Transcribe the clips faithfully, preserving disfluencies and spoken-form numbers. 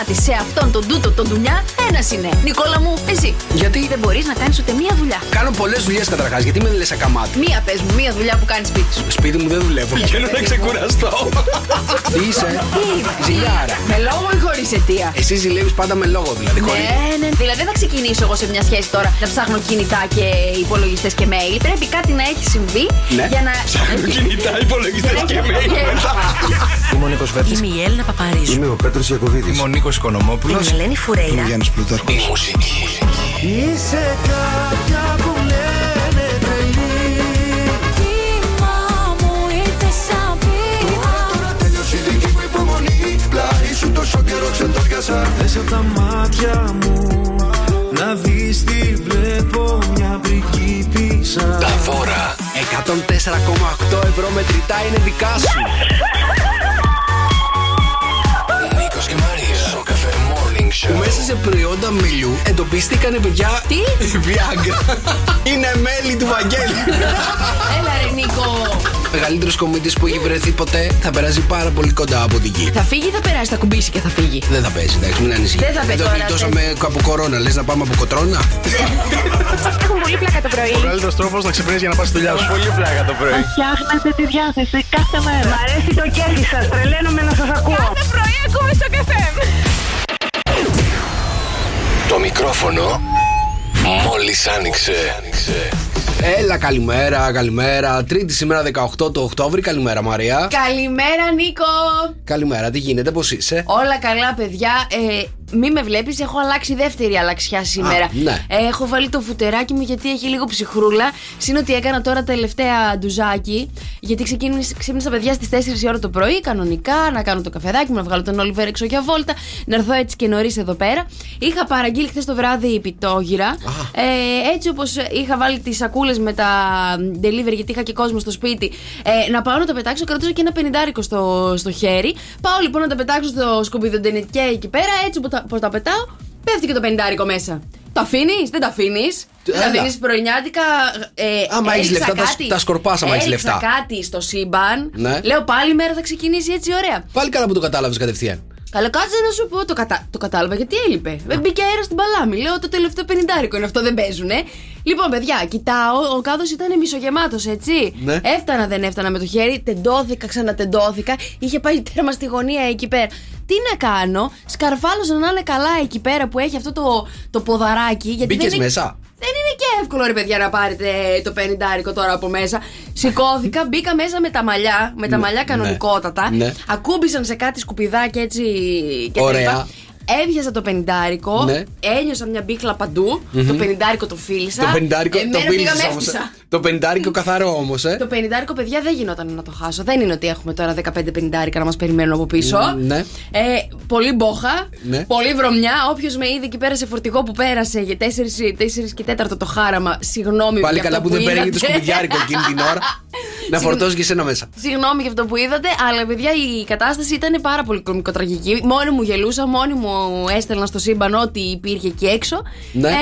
μάτι σε αυτόν τον τούτο τον δουλειά, ένας είναι. Νικόλα μου, εσύ. Γιατί δεν μπορείς να κάνεις ούτε μία δουλειά. Κάνω πολλές δουλειές καταρχάς. Γιατί με λες ακαμάτι. Μία πες μου, μία δουλειά που κάνεις σπίτι σου. Σπίτι μου δεν δουλεύω. Θέλω να ξεκουραστώ. Τι είσαι. Ζηλιάρα. Με λόγο ή χωρίς αιτία. Εσύ ζηλεύεις πάντα με λόγο δηλαδή. Ναι, ναι. Δηλαδή δεν θα ξεκινήσω εγώ σε μια σχέση τώρα να ψάχνω κινητά και υπολογιστές και mail. Πρέπει κάτι να έχει συμβεί για να. Ψάχνω κινητά, υπολογιστές και mail. Είμαι ο Νίκος Βέρτης. Είμαι η Έλληνα Παπαρίζου. Είμαι ο Πέτρος Γιακοβίδης. Είμαι ο Νίκος Οικονομόπουλος. Είμαι η Ελένη Φουρέιρα. Είμαι ο Γιάννης Πλούταρχος. Η μουσική. Είσαι κάποια που λένε τρελή. Κύμα μου ήρθε σαν πίτα. Τώρα τώρα τέλειωσε η δική μου υπομονή. Πλάι σου τόσο καιρό ξεντόριασα. Θες απ' τα μάτια μου να δεις τι βλέπω, μια πριγκίπισσα. Τα φόρα εκατόν τέσσερα κόμμα οκτώ ευρώ μετρητά είναι δικά σου. Νίκος και Μαρία, Sok εφ εμ Morning Show. Μέσα σε προϊόντα μελιού εντοπίστηκαν παιδιά. Τι? Viagra. Είναι μέλη του Βαγγέλη. Έλα ρε Νίκο. Μεγαλύτερος κομίτης που έχει βρεθεί ποτέ, θα περάσει πάρα πολύ κοντά από την γη. Θα φύγει, θα περάσει, θα κουμπίσει και θα φύγει. Δεν θα πέσει, εντάξει, μην ανησυχεί. Δεν θα πέσει. Δεν το γλιτώσαμε από κορώνα, λες να πάμε από κοτρόνα. Έχουν πολύ πλάκα το πρωί. Ο καλύτερος τρόπος να ξυπνήσεις για να πας στη δουλειά σου. Πολύ πλάκα το πρωί. Φτιάχνετε τη διάθεση κάθε μέρα. Μ' αρέσει το κέφι σας, τρελαίνομαι να σας ακούω. Κάθε πρωί ακούμε στο καφέ. Το μικρόφωνο μόλις άνοιξε. Έλα, καλημέρα, καλημέρα. Τρίτη σήμερα, δεκαοκτώ το Οκτώβρη. Καλημέρα, Μαρία. Καλημέρα, Νίκο. Καλημέρα, τι γίνεται, πώς είσαι. Όλα καλά, παιδιά. Ε, μη με βλέπεις, έχω αλλάξει δεύτερη αλλαξιά σήμερα. Α, ναι. ε, έχω βάλει το φουτεράκι μου γιατί έχει λίγο ψυχρούλα. Συν ότι έκανα τώρα τελευταία ντουζάκι. Γιατί ξύπνησα, παιδιά, στις τέσσερις η ώρα το πρωί, κανονικά, να κάνω το καφεδάκι μου, να βγάλω τον Oliver έξω για βόλτα, να έρθω έτσι και νωρίς εδώ πέρα. Είχα παραγγείλει χθες το βράδυ πιτόγυρα. Ε, έτσι όπως είχα βάλει τις σακούλες με τα delivery, γιατί είχα και κόσμο στο σπίτι, ε, να πάω να το πετάξω, κρατούσα και ένα πενηντάρικο στο, στο χέρι. Πάω λοιπόν να τα πετάξω στο σκουπιδοντενικέ εκεί πέρα, έτσι πως τα πετάω, πέφτει και το πενηντάρικο μέσα. Το αφήνεις, δεν το αφήνεις. Δεν αφήνεις πρωινιάτικα. Ε, άμα έχεις λεφτά, κάτι, τα, τα σκορπάς. Άμα έχεις λεφτά. Έριξα κάτι στο σύμπαν. Ναι. Λέω πάλι η μέρα θα ξεκινήσει έτσι ωραία. Πάλι καλά που το κατάλαβες κατευθείαν. Καλά, κάτσε να σου πω. Το, κατα... το κατάλαβα γιατί έλειπε. Δεν μπήκε αέρα στην παλάμη. Λέω το τελευταίο πενηντάρικο είναι αυτό, δεν παίζουνε. Λοιπόν, παιδιά, κοιτάω. Ο κάδος ήταν μισογεμάτος, έτσι. Ναι. Έφτανα, δεν έφτανα με το χέρι. Τεντώθηκα, ξανατεντώθηκα. Είχε πάει τέρμα στη γωνία εκεί πέρα. Τι να κάνω, σκαρφάλωσα να είναι καλά εκεί πέρα που έχει αυτό το, το ποδαράκι. Γιατί μπήκες δεν... μέσα. Δεν είναι και εύκολο, ρε παιδιά, να πάρετε το πενηντάρικο τώρα από μέσα. Σηκώθηκα, μπήκα μέσα με τα μαλλιά, με τα ναι, μαλλιά κανονικότατα. Ναι. Ακούμπησαν σε κάτι σκουπιδάκι έτσι και τέτοια. Έβιαζα το πενηντάρικο, ναι. Ένιωσα μια μπίκλα παντού. Mm-hmm. Το πενηντάρικο το φίλησα. Το πενηντάρικο το φίλησες όμως. Το πενηντάρικο καθαρό όμως. Ε. Το πενηντάρικο, παιδιά, δεν γινόταν να το χάσω. Δεν είναι ότι έχουμε τώρα δεκαπέντε πενηντάρικα να μας περιμένουν από πίσω. Ναι. Ε, πολύ μπόχα, ναι. Πολύ βρωμιά. Όποιος με είδε εκεί πέρα σε φορτηγό που πέρασε για τέσσερις και τέταρτο το χάραμα, συγγνώμη. Πάλι καλά που, που δεν παίρνει το σκουπιδιάρικο εκείνη την ώρα. Να φορτώσει και εσένα μέσα. Συγγνώμη για αυτό που είδατε, αλλά παιδιά η κατάσταση ήταν πάρα πολύ κωμικοτραγική. Μόνη μου γελούσα, μόνη μου έστελνα στο σύμπαν ό,τι υπήρχε εκεί έξω. Ναι. Ε,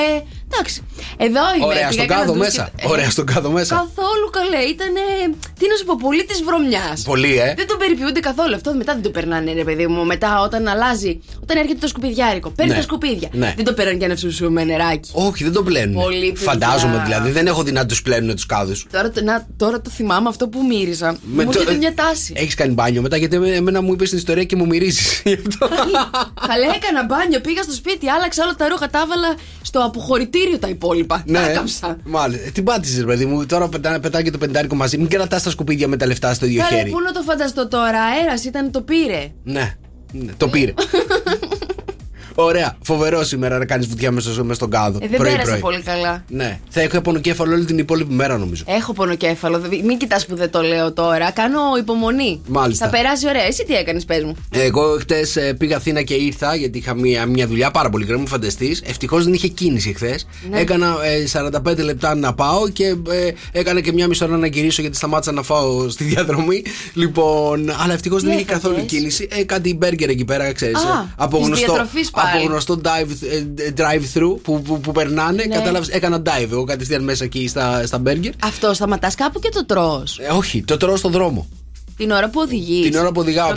εντάξει. Εδώ είμαι. Ωραία στον κάδο μέσα. Και... Ωραία στον κάδο μέσα. Καθόλου καλέ. Ήταν. Τι να σου πω, πολύ τη βρωμιά. Πολύ, ε. Δεν τον περιποιούνται καθόλου. Αυτό μετά δεν το περνάνε, ρε παιδί μου. Μετά όταν αλλάζει. Όταν έρχεται το σκουπιδιάρικο. Παίρνει ναι. τα σκουπίδια. Ναι. Δεν το παίρνουν και να ψούσουν με νεράκι. Όχι, δεν το πλένουν. Φαντάζομαι δηλαδή. Δεν έχω δυνατό του πλένουν του κάδου. Τώρα το θυμάμαι αυτό που μύριζα. Με μου έρχεται το... μια τάση. Έχεις κάνει μπάνιο μετά, γιατί εμένα μου είπες την ιστορία και μου μυρίζεις. Καλέ, έκανα μπάνιο, πήγα στο σπίτι, άλλαξα όλα τα ρούχα, τα έβαλα στο αποχωρητήριο τα υπόλοιπα. Ναι, τα μάλιστα. Τι πάτησες, παιδί μου, τώρα πετά, πετά και το πεντάρικο μαζί. Μην κρατάς τα σκουπίδια με τα λεφτά στο ίδιο χέρι. Πού να το φανταστώ τώρα, αέρας ήταν, το πήρε. Ναι, ναι το πήρε. Ωραία, φοβερό σήμερα να κάνεις βουτιά μέσα στον κάδο. Ε, δεν πρωί, πέρασε πρωί. Πολύ καλά. Ναι. Θα έχω πονοκέφαλο όλη την υπόλοιπη μέρα, νομίζω. Έχω πονοκέφαλο. Μην κοιτάς που δεν το λέω τώρα. Κάνω υπομονή. Μάλιστα. Θα περάσει ωραία. Εσύ τι έκανες, πες μου. Εγώ χτες πήγα Αθήνα και ήρθα γιατί είχα μια, μια δουλειά πάρα πολύ γρήγορα. Μου φανταστείς. Ευτυχώς δεν είχε κίνηση χθες. Ναι. Έκανα ε, σαράντα πέντε λεπτά να πάω και ε, έκανα και μια μισή ώρα να γυρίσω γιατί σταμάτησα να φάω στη διαδρομή. Λοιπόν, αλλά ευτυχώς δεν είχε καθόλου κίνηση. Ε, κάτι μπέργκερ εκεί πέρα, ξέρεις. Από γνωστό. Από γνωστό drive-through που, που, που περνάνε, ναι. Κατάλαβες, έκανα dive. Εγώ κατευθείαν μέσα εκεί στα, στα μπέργκερ. Αυτό σταματάς κάπου και το τρως. Ε, όχι, το τρώω στον δρόμο. Την ώρα που οδηγείς. Την ώρα που οδηγάω,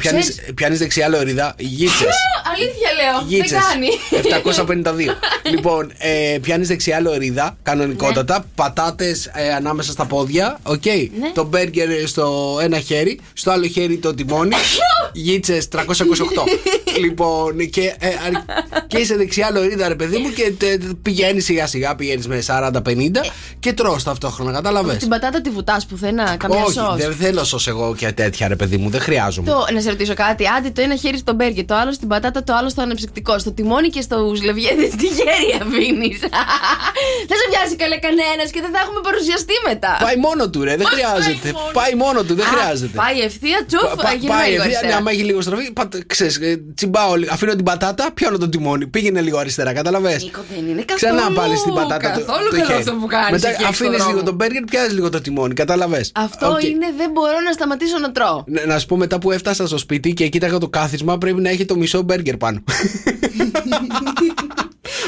πιάνεις δεξιά λωρίδα, γίτσες. αλήθεια λέω. Γίτσες. Δεν κάνει. επτακόσια πενήντα δύο. Λοιπόν, ε, πιάνει δεξιά λωρίδα, κανονικότατα. Ναι. Πατάτες ε, ανάμεσα στα πόδια. Οκ. Okay. Ναι. Το μπέργκερ στο ένα χέρι, στο άλλο χέρι το τιμόνι. Γίτσες τριακόσια είκοσι οκτώ. Λοιπόν, και, ε, και είσαι δεξιά λωρίδα, ρε παιδί μου, και ε, πηγαίνει σιγά σιγά, πηγαίνει με σαράντα πενήντα και τρως ταυτόχρονα. Κατάλαβες. Την πατάτα τη βουτάς πουθενά, καμιά σως. Όχι, δεν θέλω σως εγώ και τέτοια, ρε παιδί μου, δεν χρειάζομαι. Το, να σε ρωτήσω κάτι, άντε το ένα χέρι στο μπέργκερ, το άλλο στην πατάτα, το άλλο στο αναψυκτικό. Στο τιμόνι και στους λευγέδες τη χέρι αφήνεις. Δεν σε πιάσει καλά κανένας και δεν θα έχουμε παρουσιαστεί μετά. Πάει μόνο του, ρε, δεν χρειάζεται. Πάει μόνο του, δεν χρειάζεται. Πάει ευθεία, τσουφ, αγγελία. Άμα έχει λίγο στροφή, τσιμπάω, αφήνω την πατάτα, πιάνω το τιμόνι. Πήγαινε λίγο αριστερά, καταλαβες. Ξανά πάλι στην πατάτα. Καθόλου καλό αυτό που κάνει. Μετά αφήνει λίγο τον μπέργκερ, πιάζει λίγο το τιμόνι, καταλαβες. Αυτό είναι, δεν μπορώ να σταματήσω να τρώω. Να σου πω, μετά που έφτασα στο σπίτι και κοίταγα το κάθισμα, πρέπει να έχει το μισό μπέργκερ πάνω.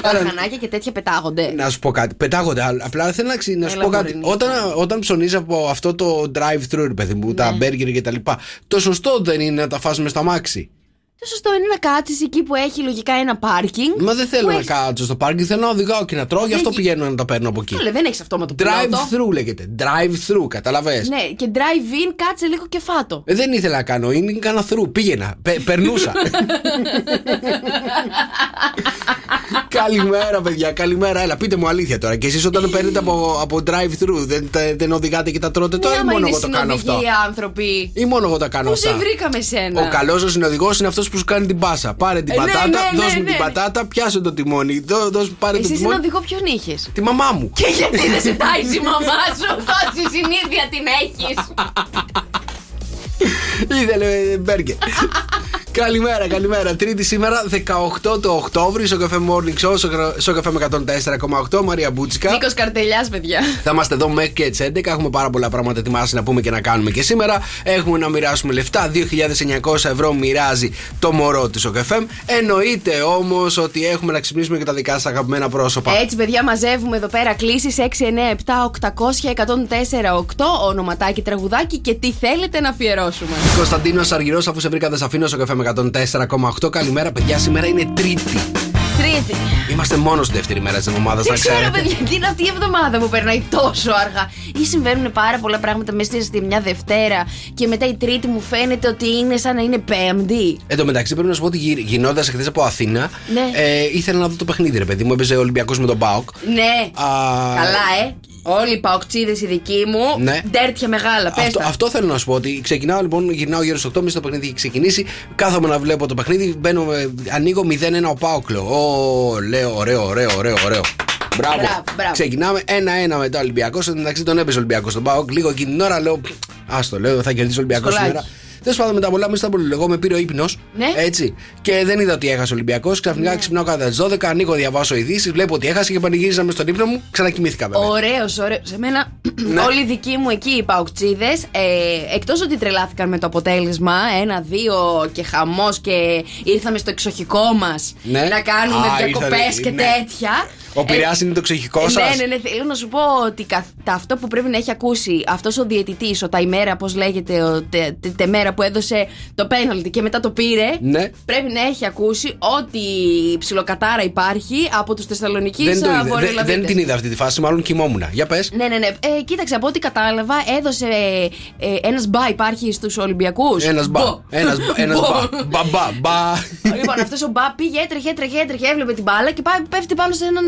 Λαχανάκια και τέτοια πετάγονται. Να σου πω κάτι. Πετάγονται. Απλά θέλω να, ξυ... να σου πω κάτι. Όταν, όταν ψωνίζει από αυτό το drive-thru, ρε παιδί μου, ναι, τα μπέργκερ και τα λοιπά, το σωστό δεν είναι να τα φάσουμε στα μάξι. Το σωστό είναι να κάτσεις εκεί που έχει λογικά ένα πάρκινγκ. Μα δεν θέλω να έχεις... κάτσω στο πάρκινγκ, θέλω να οδηγάω και να τρώω, δεν... γι' αυτό πηγαίνω να τα παίρνω από εκεί. Λε, δεν έχεις αυτόματο πιλότο. Drive-thru λέγεται. Drive-thru, καταλαβες. Ναι, και drive-in, κάτσε λίγο και φάτο. Ε, δεν ήθελα να κάνω in, κάνα through. Πήγαινα. Πε, περνούσα. Καλημέρα, παιδιά, καλημέρα. Έλα, πείτε μου αλήθεια τώρα. Και εσείς όταν παίρνετε από, από drive-thru, δεν, δεν οδηγάτε και τα τρώτε τώρα, ναι, ή μόνο εγώ το κάνω αυτό. Άνθρωποι. Ή μόνο εγώ τα κάνω αυτά. Πώς σε βρήκαμε σένα. Ο καλός ο συνοδηγός είναι αυτός που σου κάνει την πάσα. Πάρε την ε, πατάτα, ναι, ναι, δώσ' μου ναι, ναι. την πατάτα, πιάσε το τιμόνι. Δώ, δώσ' πάρε εσύ το τιμόνι. Συνοδηγό ποιον είχες? Τη μαμά μου. Και γιατί δεν σε τάζει η μαμά σου, τόση συνήθεια την έχεις. Ήθελε μπέργκερ. Καλημέρα, καλημέρα. Τρίτη σήμερα, δεκαοκτώ του Οκτώβρη, στο Cafe Morning Show, στο Cafe εκατόν τέσσερα κόμμα οκτώ, Μαρία Μπούτσικα. Νίκος Καρτελιάς, παιδιά. Θα είμαστε εδώ μέχρι και τις έντεκα. Έχουμε πάρα πολλά πράγματα ετοιμάσει να πούμε και να κάνουμε και σήμερα. Έχουμε να μοιράσουμε λεφτά. δύο χιλιάδες εννιακόσια ευρώ μοιράζει το μωρό του στο Cafe. Εννοείται όμως ότι έχουμε να ξυπνήσουμε και τα δικά σας αγαπημένα πρόσωπα. Έτσι, παιδιά, μαζεύουμε εδώ πέρα κλήσεις έξι εννιά επτά οκτώ μηδέν μηδέν ένα μηδέν τέσσερα οκτώ, ονοματάκι, τραγουδάκι και τι θέλετε να αφιερώσουμε. Κωνσταντίνος Αργυρός, αφού σε βρήκα δεν σε αφήνω στο Cafe εκατόν τέσσερα κόμμα οκτώ. Καλημέρα, παιδιά. Σήμερα είναι Τρίτη. Τρίτη. Είμαστε μόνο στη δεύτερη μέρα της εβδομάδας, να ξέρετε. Ξέρω, παιδιά, τι είναι αυτή η εβδομάδα που περνάει τόσο αργά. Ή συμβαίνουν πάρα πολλά πράγματα μέσα στη μια Δευτέρα και μετά η Τρίτη μου φαίνεται ότι είναι σαν να είναι Πέμπτη. Εν τω μεταξύ, πρέπει να σου πω ότι γινόντας χθες από Αθήνα, ναι, ε, ήθελα να δω το παιχνίδι, ρε παιδί μου. Έπαιζε ο Ολυμπιακός με τον ΠΑΟΚ. Ναι. Α... Καλά, ε. Όλοι οι παοξίδες οι δικοί μου, ναι, ντέρτια μεγάλα. Πες αυτό, αυτό θέλω να σου πω. Ότι ξεκινάω λοιπόν, γυρνάω γύρω στις οκτώ, το παιχνίδι έχει ξεκινήσει. Κάθομαι να βλέπω το παιχνίδι, μπαίνω, ανοίγω μηδέν ένα ο ΠΑΟΚ. Ω, λέω, ωραίο, ωραίο, ωραίο, ωραίο. Μπράβο. Μπράβο, μπράβο. Ξεκινάμε ένα ένα μετά ο Ολυμπιακός. Εν τω μεταξύ τον έπαιζε ο Ολυμπιακός στον ΠΑΟΚ. Λίγο εκείνη την ώρα λέω, άστο, λέω, θα κερδίσει ο Ολυμπιακός σήμερα. Τέλος πάντων, μετά πολλά μέσα πολύ λίγο, με πήρε ο ύπνος. Ναι. Έτσι. Και δεν είδα ότι έχασε ο Ολυμπιακός. Ξαφνικά ναι, ξυπνάω κατά τις δώδεκα, ανοίγω, διαβάσω ειδήσεις, βλέπω ότι έχασε και πανηγύριζα μες στον ύπνο μου. Ξανακοιμήθηκα βέβαια. Ωραίος, ωραίος. Σε μένα, ναι, όλοι οι δικοί μου εκεί οι παουκτσίδες, ε, εκτός ότι τρελάθηκαν με το αποτέλεσμα, ένα δύο και χαμός και ήρθαμε στο εξοχικό μας, ναι, να κάνουμε διακοπές και ναι, τέτοια. Ο Πειραιάς ε, είναι το εξοχικό σας. Ναι, ναι, ναι. Θέλω να σου πω ότι καθ, αυτό που πρέπει να έχει ακούσει αυτός ο διαιτητής, ο Ταϊμέρα, πώς λέγεται, ο τε, τε, Τεμέρα που έδωσε το πέναλτι και μετά το πήρε. Ναι. Πρέπει να έχει ακούσει ότι η ψιλοκατάρα υπάρχει από τους Θεσσαλονικείς Βορειολαβίτες. Δεν, δεν την είδα αυτή τη φάση, μάλλον κοιμόμουν. Για πες. Ναι, ναι, ναι. Ε, κοίταξε, από ό,τι κατάλαβα, έδωσε ε, ε, ένας μπα υπάρχει στους Ολυμπιακούς. Ένας μπα. Ένας μπα. Μπα. Λοιπόν, αυτός ο μπα πήγε, έτρεχε, έτρεχε, έτρεχε, έβλεπε την μπάλα και πέφτει πάνω σε έναν.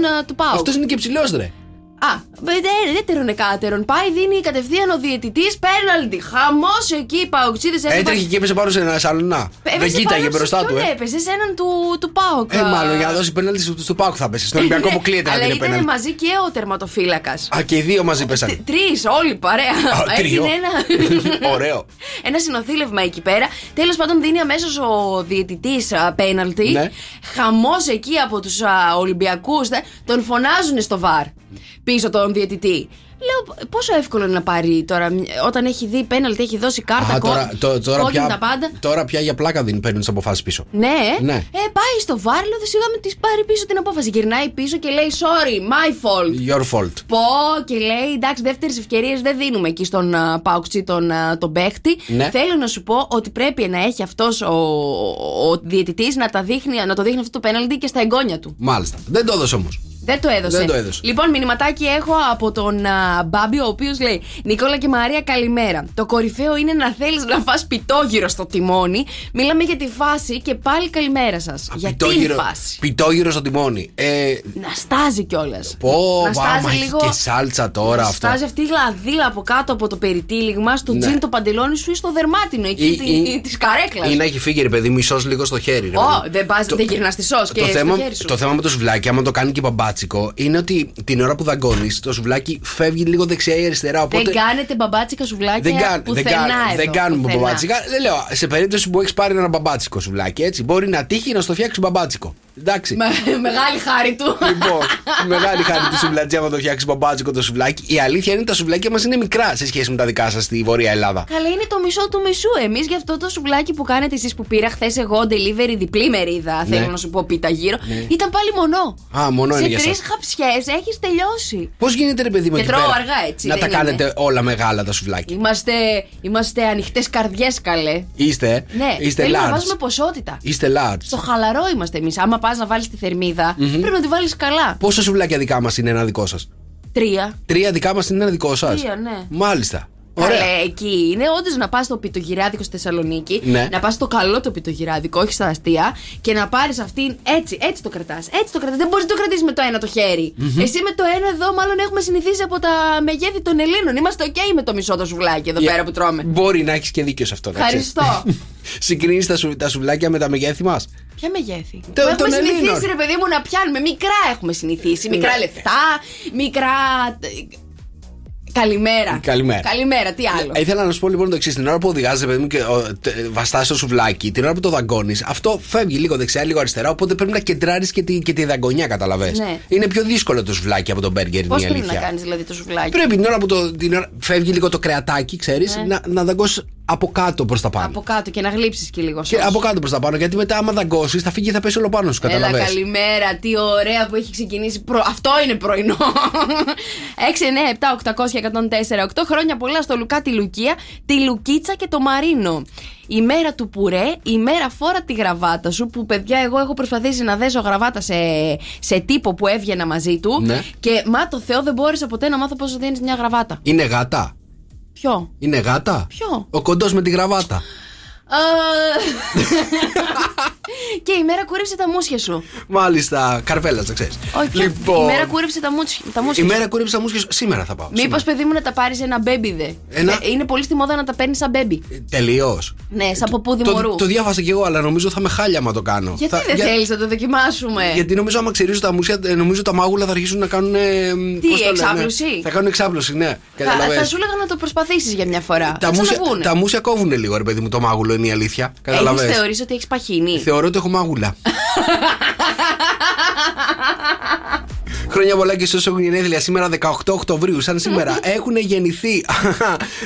Αυτός είναι και ψηλός, ρε. Α, έτερον εκάτερον. Πάει, δίνει κατευθείαν ο διαιτητής πέναλτι. Χαμός εκεί οι παοξίδες. Έτρεχε και έπεσε πάνω σε ένα σαλονά. Δεν κοίταγε μπροστά του. Ε. Έπεσε σε έναν του, του ΠΑΟΚ. Ε, μάλλον για να δώσει πέναλτι του ΠΑΟΚ θα πέσει. Στον Ολυμπιακό αποκλείεται να δίνει πέναλτι. Αλλά ήταν μαζί και ο τερματοφύλακας. Α, και οι δύο μαζί πέσανε. Τρεις, όλοι παρέα. Έγινε ένα. Ωραίο. Ένα συνοθήλευμα εκεί πέρα. Τέλος πάντων, δίνει αμέσως ο διαιτητής πέναλτι. Χαμός εκεί από τους Ολυμπιακούς. Τον φωνάζουν στο βαρ. Πίσω το τον διαιτητή. Λέω πόσο εύκολο είναι να πάρει τώρα, όταν έχει δει πέναλτι, έχει δώσει κάρτα, κόκκινη, τα πάντα. Τώρα πια για πλάκα δεν παίρνουν τις αποφάσεις πίσω. Ναι, ναι. Ε, πάει στο βάρ, λέω δε σιγά με τη πάρει πίσω την απόφαση. Γυρνάει πίσω και λέει sorry, my fault. Your fault. Πω και λέει εντάξει, δεύτερες ευκαιρίες δεν δίνουμε εκεί στον uh, Πάουξι, τον, uh, τον παίχτη. Ναι. Θέλω να σου πω ότι πρέπει να έχει αυτός ο, ο, ο διαιτητής να, τα δείχνει, να το δείχνει αυτό το πέναλτι και στα εγγόνια του. Μάλιστα. Δεν το έδωσε όμως. Δεν το έδωσε. Δεν το έδωσε. Λοιπόν, μηνυματάκι έχω από τον α, Μπάμπη, ο οποίος λέει: Νικόλα και Μαρία, καλημέρα. Το κορυφαίο είναι να θέλεις να φας πιτόγυρο στο τιμόνι. Μιλάμε για τη φάση και πάλι καλημέρα σας. Για πιτόγυρο, την φάση. Πιτόγυρο στο τιμόνι. Ε... Να στάζει κιόλας. Πω, να στάζει λίγο. Και σάλτσα τώρα να αυτό. Να στάζει αυτή η γλαδίλα από κάτω από το περιτύλιγμα, στο ναι. Τζιν, το παντελόνι σου ή στο δερμάτινο εκεί τη καρέκλα. Ή να έχει φύγει, ρε παιδί μου, σως λίγο στο χέρι. Ω, δεν πα, δεν γυρνά τη σως και έτσι. Το θέμα με το σουβλάκι, άμα το κάνει και μπαμπά. Είναι ότι την ώρα που δαγκώνεις το σουβλάκι φεύγει λίγο δεξιά ή αριστερά. Οπότε δεν κάνετε μπαμπάτσικα σουβλάκια. Δεν, κάν, δεν, κάν, δεν κάνουμε μπαμπάτσικα. Δεν λέω, σε περίπτωση που έχεις πάρει ένα μπαμπάτσικο σουβλάκι, έτσι, μπορεί να τύχει να στο φτιάξει μπαμπάτσικο. Εντάξει. Με, μεγάλη χάρη του. Λοιπόν, μεγάλη χάρη του σουβλατζιά να το φτιάξει μπαμπάτσικο το σουβλάκι. Η αλήθεια είναι ότι τα σουβλάκια μας είναι μικρά σε σχέση με τα δικά σας στη Βόρεια Ελλάδα. Καλά, είναι το μισό του μισού. Εμείς γι' αυτό το σουβλάκι που κάνετε εσείς που πήρα χθες εγώ delivery, διπλή μερίδα. Ναι. Θέλω να σου πω πίτα γύρω. Ναι. Ήταν πάλι μονό. Α, μονό είναι. Τρεις χαψιές, έχεις τελειώσει. Πώς γίνεται ρε παιδί μου εκεί πέρα αργά, έτσι, να τα είναι. Κάνετε όλα μεγάλα τα σουβλάκια. Είμαστε, είμαστε ανοιχτές καρδιές καλέ. Είστε, ναι, είστε large. Να βάζουμε ποσότητα. Είστε large. Στο χαλαρό είμαστε εμείς. Άμα πας να βάλεις τη θερμίδα, mm-hmm. πρέπει να τη βάλεις καλά. Πόσα σουβλάκια δικά μας είναι ένα δικό σας? Τρία. Τρία δικά μας είναι ένα δικό σας? Τρία, ναι. Μάλιστα. Ωραία. Εκεί είναι όντως να πας στο πιτογυράδικο στη Θεσσαλονίκη, ναι. να πας στο καλό το πιτογυράδικο, όχι στα αστεία, και να πάρεις αυτήν έτσι, έτσι το κρατάς. Έτσι το κρατάς. Δεν μπορείς να το κρατήσεις με το ένα το χέρι. Mm-hmm. Εσύ με το ένα εδώ, μάλλον έχουμε συνηθίσει από τα μεγέθη των Ελλήνων. Είμαστε οκ okay με το μισό το σουβλάκι εδώ yeah. πέρα που τρώμε. Μπορεί να έχεις και δίκιο σε αυτό, να ξέρεις. Ευχαριστώ. Συγκρίνεις τα, σου, τα σουβλάκια με τα μεγέθη μας. Ποια μεγέθη? Το, το έχουμε συνηθίσει, Ελλήνων. Ρε παιδί μου, να πιάνουμε. Μικρά έχουμε συνηθίσει. Μικρά ναι. λεφτά, μικρά. Καλημέρα. Καλημέρα. Καλημέρα, τι άλλο. Ήθελα να σου πω λοιπόν το εξής. Την ώρα που οδηγάζεις, παιδί μου, και βαστάς το σουβλάκι, την ώρα που το δαγκώνεις, αυτό φεύγει λίγο δεξιά, λίγο αριστερά. Οπότε πρέπει να κεντράρεις και τη, και τη δαγκωνιά, καταλαβαίνεις. Ναι. Είναι πιο δύσκολο το σουβλάκι από τον μπέργκερ, είναι η αλήθεια. Πώς πρέπει να κάνεις δηλαδή το σουβλάκι? Πρέπει την ώρα που το, την ώρα, φεύγει λίγο το κρεατάκι, ξέρεις, ναι. να, να δαγκώσεις από κάτω προς τα πάνω. Από κάτω και να γλύψεις και λίγο. Και από κάτω προς τα πάνω, γιατί μετά άμα δαγκώσεις θα φύγει και θα πέσει όλο πάνω σου. Καταλαβαίνεις. Έλα, καλημέρα, τι ωραία που έχει ξεκινήσει. Προ... Αυτό είναι πρωινό. έξι εννιά επτά οκτακόσια εκατόν τέσσερα οκτώ. Χρόνια πολλά στο Λουκά, τη Λουκία, τη Λουκίτσα και το Μαρίνο. Η μέρα του πουρέ, η μέρα φόρα τη γραβάτα σου. Που παιδιά, εγώ έχω προσπαθήσει να δέσω γραβάτα σε, σε τύπο που έβγαινα μαζί του. Ναι. Και μα το Θεό δεν μπόρεσα ποτέ να μάθω πόσο δίνει μια γραβάτα. Είναι γάτα. Ποιο? Είναι γάτα? Ποιο? Ο κοντός με τη γραβάτα. Και η μέρα κούρεψε τα μούσια σου. Μάλιστα, καρβέλα, το ξέρεις. Λοιπόν, η μέρα κούρεψε τα, μουσ... τα μούσια σου. Η μέρα κούρεψε τα μούσια σου. Σήμερα θα πάω. Μήπως παιδί μου να τα πάρεις ένα μπέμπι δε. Ένα... Ε, είναι πολύ στη μόδα να τα παίρνεις σαν μπέμπι. Ε, τελείως. Ναι, σαν ποπούδι μωρού. Το, το διάβασα κι εγώ, αλλά νομίζω θα με χάλια άμα το κάνω. Γιατί θα... δεν για... θέλεις να το δοκιμάσουμε? Γιατί νομίζω άμα ξυρίζω τα μουσια, νομίζω τα μάγουλα θα αρχίσουν να κάνουν. Ε, τι, εξάπλωση? Ναι. Θα κάνουν εξάπλωση, ναι. Θα, θα σου έλεγα να το προσπαθήσεις για μια φορά. Τα μούσια κόβουν λίγο, ρε παιδί μου, το μάγουλο είναι η αλήθεια. Καταλαβαίνω. Θεωρείς ότι έχεις παχύνει? Θεωρώ ότι έχω μάγουλα. Χρόνια πολλά και όσοι έχουν γενέθλια σήμερα δεκαοκτώ Οκτωβρίου, σαν σήμερα, έχουν γεννηθεί.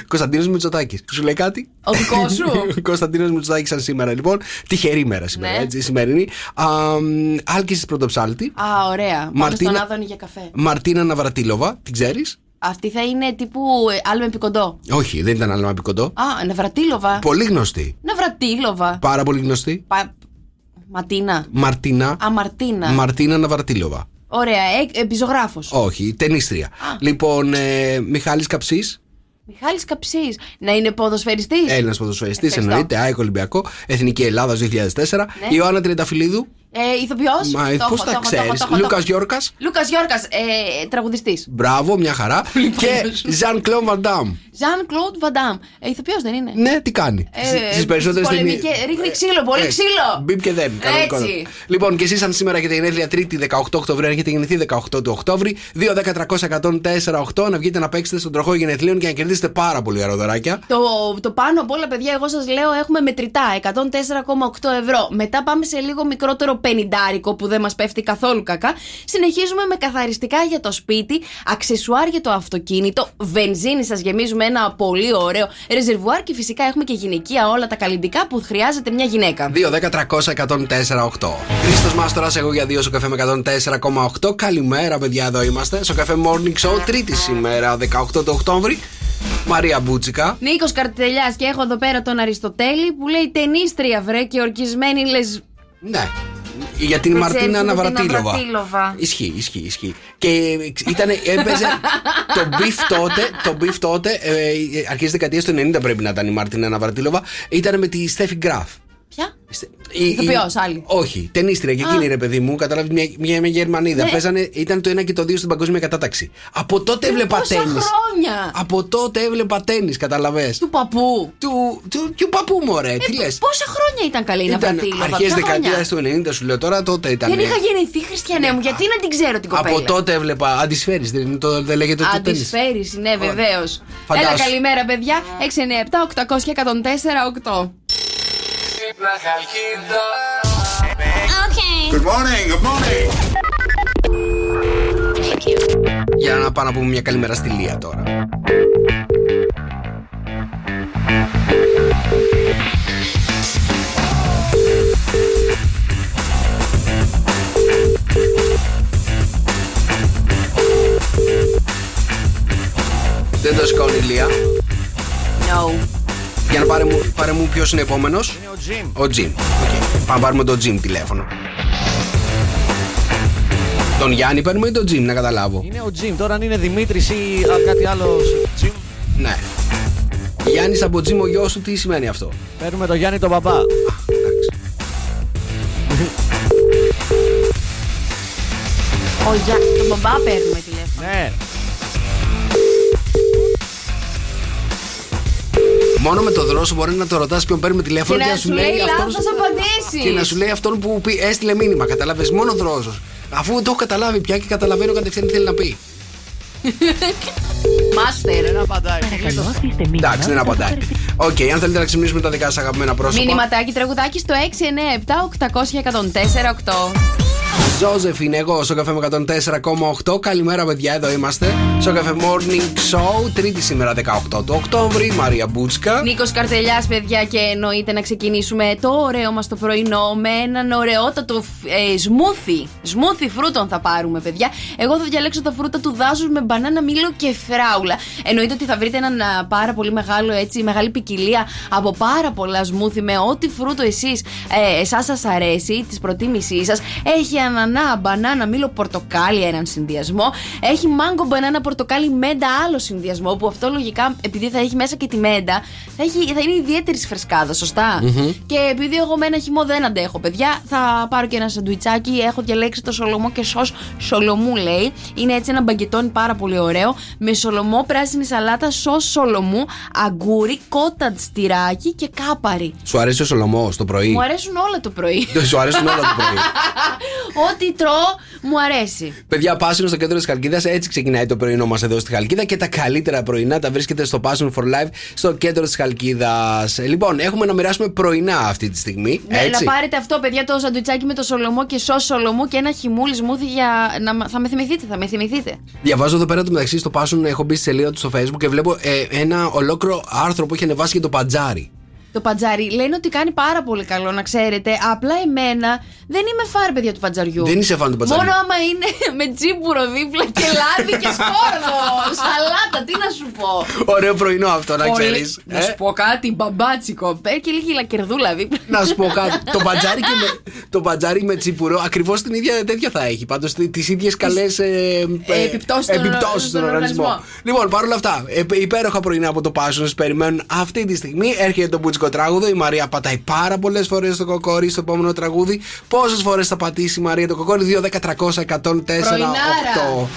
Κωνσταντίνος Μητσοτάκης. Σου λέει κάτι? Ο δικός σου. Κωνσταντίνος Μητσοτάκης, σαν σήμερα λοιπόν. Τυχερή μέρα σήμερα, ναι. έτσι, η σημερινή. Άλκης Πρωτοψάλτη. Α, ωραία. Πάμε στον Άδωνη για καφέ. Μαρτίνα Ναβρατίλοβα, την ξέρεις? Αυτή θα είναι τύπου άλμα επικοντό. Όχι, δεν ήταν άλμα επικοντό. Α, Ναβρατίλοβα. Πολύ γνωστή. Ναβρατίλοβα. Πάρα πολύ γνωστή. Πα... Ματίνα. Μαρτίνα. Α, Μαρτίνα. Μαρτίνα Ναβρατίλοβα. Ωραία, ε, επιζωγράφος. Όχι, ταινίστρια. Α. Λοιπόν, ε, Μιχάλης Καψής. Μιχάλης Καψής. Να είναι ποδοσφαιριστής. Έλληνας ποδοσφαιριστής, εννοείται. ΑΕΚ Ολυμπιακό. Εθνική Ελλάδας δύο χιλιάδες τέσσερα. Ναι. Ιωάννα Τριανταφυλλίδου. Ε, ηθοποιός. Μα πώς τα ξέρεις? Λούκας Γιόρκας. Λούκας Γιόρκας, ε, τραγουδιστής. Μπράβο, μια χαρά. Και Jean-Claude Van Damme. Jean-Claude Van Damme. Ε, ηθοποιός δεν είναι? Ναι, τι κάνει? Ε, Στις περισσότερες ταινίες. Ρίχνει ξύλο, πολύ ξύλο. Μπίπ και δεν. Έτσι. Λοιπόν, και εσείς αν σήμερα έχετε γενέθλια Τρίτη δεκαοκτώ Οκτωβρίου, αν έχετε γεννηθεί δεκαοκτώ του Οκτώβρη, δύο δέκα τριακόσια εκατόν τέσσερα οκτώ, να βγείτε να παίξετε στον τροχό γενεθλίων και να κερδίσετε πάρα πολύ αεροδωράκια. Το, το πάνω απ' όλα, παιδιά, εγώ σας λέω έχουμε μετρητά εκατόν τέσσερα κόμμα οκτώ ευρώ. Μετά πάμε σε λίγο μικρότερο πενιντάρικο που δεν μας πέφτει καθόλου κακά. Συνεχίζουμε με καθαριστικά για το σπίτι, αξεσουάρ για το αυτοκίνητο, βενζίνη σας γεμίζουμε ένα πολύ ωραίο ρεζερβουάρ και φυσικά έχουμε και γυναικεία όλα τα καλλιντικά που χρειάζεται μια γυναίκα. δύο δέκα τριακόσια εκατόν τέσσερα οκτώ. Χρήστος Μάστορας, εγώ για δύο στο καφέ με εκατόν τέσσερα κόμμα οκτώ. Καλημέρα, παιδιά, εδώ είμαστε. Στο καφέ Morning Show, τρίτη σήμερα, δεκαοκτώ του Οκτώβρη. Μαρία Μπούτσικα. Νίκος Καρτελιάς και έχω εδώ πέρα τον Αριστοτέλη που λέει ταινίστρια βρε και ορκισμένη λες. Ναι. Για την Μαρτίνα Ναβρατίλοβα. Ισχύει, ισχύει, ισχύει. Και ήταν, έπαιζε το beef τότε, το beef τότε, ε, αρχές δεκαετίας του ενενήντα πρέπει να ήταν η Μαρτίνα Ναβρατίλοβα, ήταν με τη Στέφι Γκραφ. Ποια? Ηθοποιός, άλλη. Όχι, ταινίστρια και εκείνη ρε παιδί μου, καταλάβει μια, μια, μια Γερμανίδα. Ναι. Παίζανε, ήταν το ένα και το δύο στην παγκόσμια κατάταξη. Από τότε έβλεπα τένις. Από τότε έβλεπα τένις, καταλαβες. Του παππού. Του, του, του παππού, μωρέ, ε, τι λες. Πόσα χρόνια ήταν καλή να πατήσει. Αρχές δεκαετίας του ενενήντα, σου λέω τώρα, τότε ήταν. Δεν είχα γεννηθεί, Χριστιανέ μου, γιατί να την ξέρω την κοπέλα. Από τότε έβλεπα. Αντισφαίρις, δεν, δεν λέγεται το τένις. Αντισφαίρις, ναι, βεβαίως. Έλα, καλημέρα, παιδιά. έξι εννιά επτά οκτώ μηδέν μηδέν ένα μηδέν οκτώ. Okay. Good morning, good morning. Thank you. Για να πάμε να πούμε μια καλημέρα στη Λία τώρα. Δεν το σηκώνει η Λία. No. Για να πάρε μου, πάρε μου ποιος είναι επόμενος. Είναι ο Jim. Ο Jim. Okay. Πάμε πάρουμε τον Jim τηλέφωνο. Τον Γιάννη παίρνουμε ή τον Jim να καταλάβω. Είναι ο Jim. Τώρα αν είναι Δημήτρης ή κάτι άλλο Jim. Ναι. Γιάννης από Jim ο γιος του, τι σημαίνει αυτό. Παίρνουμε τον Γιάννη τον παπά. Α, εντάξει. Ο Γιάννη τον παπά παίρνουμε τηλέφωνο. Ναι. Μόνο με το δρόσο μπορεί να το ρωτάς ποιον παίρνει τηλέφωνο και, και να σου λέει αυτόν που... και να σου λέει αυτόν που έστειλε μήνυμα. Καταλάβες, μόνο δρόσος. Αφού το έχω καταλάβει πια και καταλαβαίνω κατευθείαν τι θέλει να πει. Μάστερ, δεν απαντάει. Εντάξει, δεν απαντάει. Οκ, αν θέλετε να ξυπνήσουμε τα δικά σας αγαπημένα πρόσωπα. Μηνυματάκι, τραγουδάκι στο έξι εννιά επτά οκτώ μηδέν μηδέν ένα μηδέν τέσσερα οκτώ. Ζόζεφ είναι εγώ στο καφέ με εκατόν τέσσερα κόμμα οκτώ. Καλημέρα, παιδιά, εδώ είμαστε. Στο καφέ Morning Show, Τρίτη σήμερα, δεκαοκτώ του Οκτώβρη. Μαρία Μπούτσκα. Νίκος Καρτελιάς, παιδιά, και εννοείται να ξεκινήσουμε το ωραίο μας το πρωινό με έναν ωραιότατο ε, σμούθι. Σμούθι φρούτων θα πάρουμε, παιδιά. Εγώ θα διαλέξω τα φρούτα του δάσους με μπανάνα, μήλο και φράουλα. Εννοείται ότι θα βρείτε έναν πάρα πολύ μεγάλο, έτσι, μεγάλη ποικιλία από πάρα πολλά σμούθι με ό,τι φρούτο εσείς, ε, εσάς σας αρέσει, της προτίμησής σας. Έχει ανανά μπανάνα, μήλο, πορτοκάλι, έναν συνδυασμό. Έχει μάγκο, μπανάνα, πορτοκάλι, μέντα, άλλο συνδυασμό. Που αυτό λογικά, επειδή θα έχει μέσα και τη μέντα, θα, έχει, θα είναι ιδιαίτερη φρεσκάδα, σωστά. Mm-hmm. Και επειδή εγώ με ένα χυμό δεν αντέχω, παιδιά, θα πάρω και ένα σαντουιτσάκι. Έχω διαλέξει το σολομό και σως σολομού, λέει. Είναι έτσι ένα μπαγκετόνι πάρα πολύ ωραίο. Με σολομό, πράσινη σαλάτα, σως σολομού, αγκούρι, κότατ τυράκι και κάπαρι. Σου αρέσει ο σολομό το πρωί? Μου αρέσουν όλα το πρωί. Σου αρέσουν όλα το πρωί. Ό,τι τρώω μου αρέσει. Παιδιά, Passion στο κέντρο της Χαλκίδας. Έτσι ξεκινάει το πρωινό μας εδώ στη Χαλκίδα. Και τα καλύτερα πρωινά τα βρίσκεται στο Passion for Life στο κέντρο της Χαλκίδας. Λοιπόν, έχουμε να μοιράσουμε πρωινά αυτή τη στιγμή. Ναι, έτσι. Να πάρετε αυτό, παιδιά, το σαντουιτσάκι με το σολομό και σως σολομό και ένα χυμούλι σμούθι για να. Θα με θυμηθείτε, θα με θυμηθείτε. Διαβάζω εδώ πέρα το μεταξύ στο Passion. Έχω μπει στη σελίδα του στο Facebook και βλέπω ε, ένα ολόκληρο άρθρο που έχει ανεβάσει για το παντζάρι. Το παντζάρι λένε ότι κάνει πάρα πολύ καλό, να ξέρετε. Απλά εμένα δεν είμαι φαν, παιδιά, του παντζαριού. Δεν είσαι φαν του παντζαριού. Μόνο άμα είναι με τσίπουρο δίπλα και λάδι και σκόρδο. Σαλάτα, τι να σου πω. Ωραίο πρωινό αυτό, να ξέρεις. Να σου πω κάτι, μπαμπάτσικο. Πέρα και λίγη λακερδούλα δίπλα. Να σου πω κάτι. Το παντζάρι, με, το παντζάρι με τσίπουρο ακριβώς την ίδια τέτοια θα έχει. Πάντως τις ίδιες καλές ε, ε, επιπτώσεις στον οργανισμό. Λοιπόν, παρόλα αυτά, υπέροχα πρωινά από το Passion σας περιμένουν αυτή τη στιγμή. Έρχεται το μπουτσικό τραγούδο. Η Μαρία πατάει πάρα πολλές φορές το κοκόρι στο επόμενο τραγούδι. Πόσες φορές θα πατήσει η Μαρία το κοκόρι? δύο δέκα τριακόσια εκατόν τέσσερα οκτώ.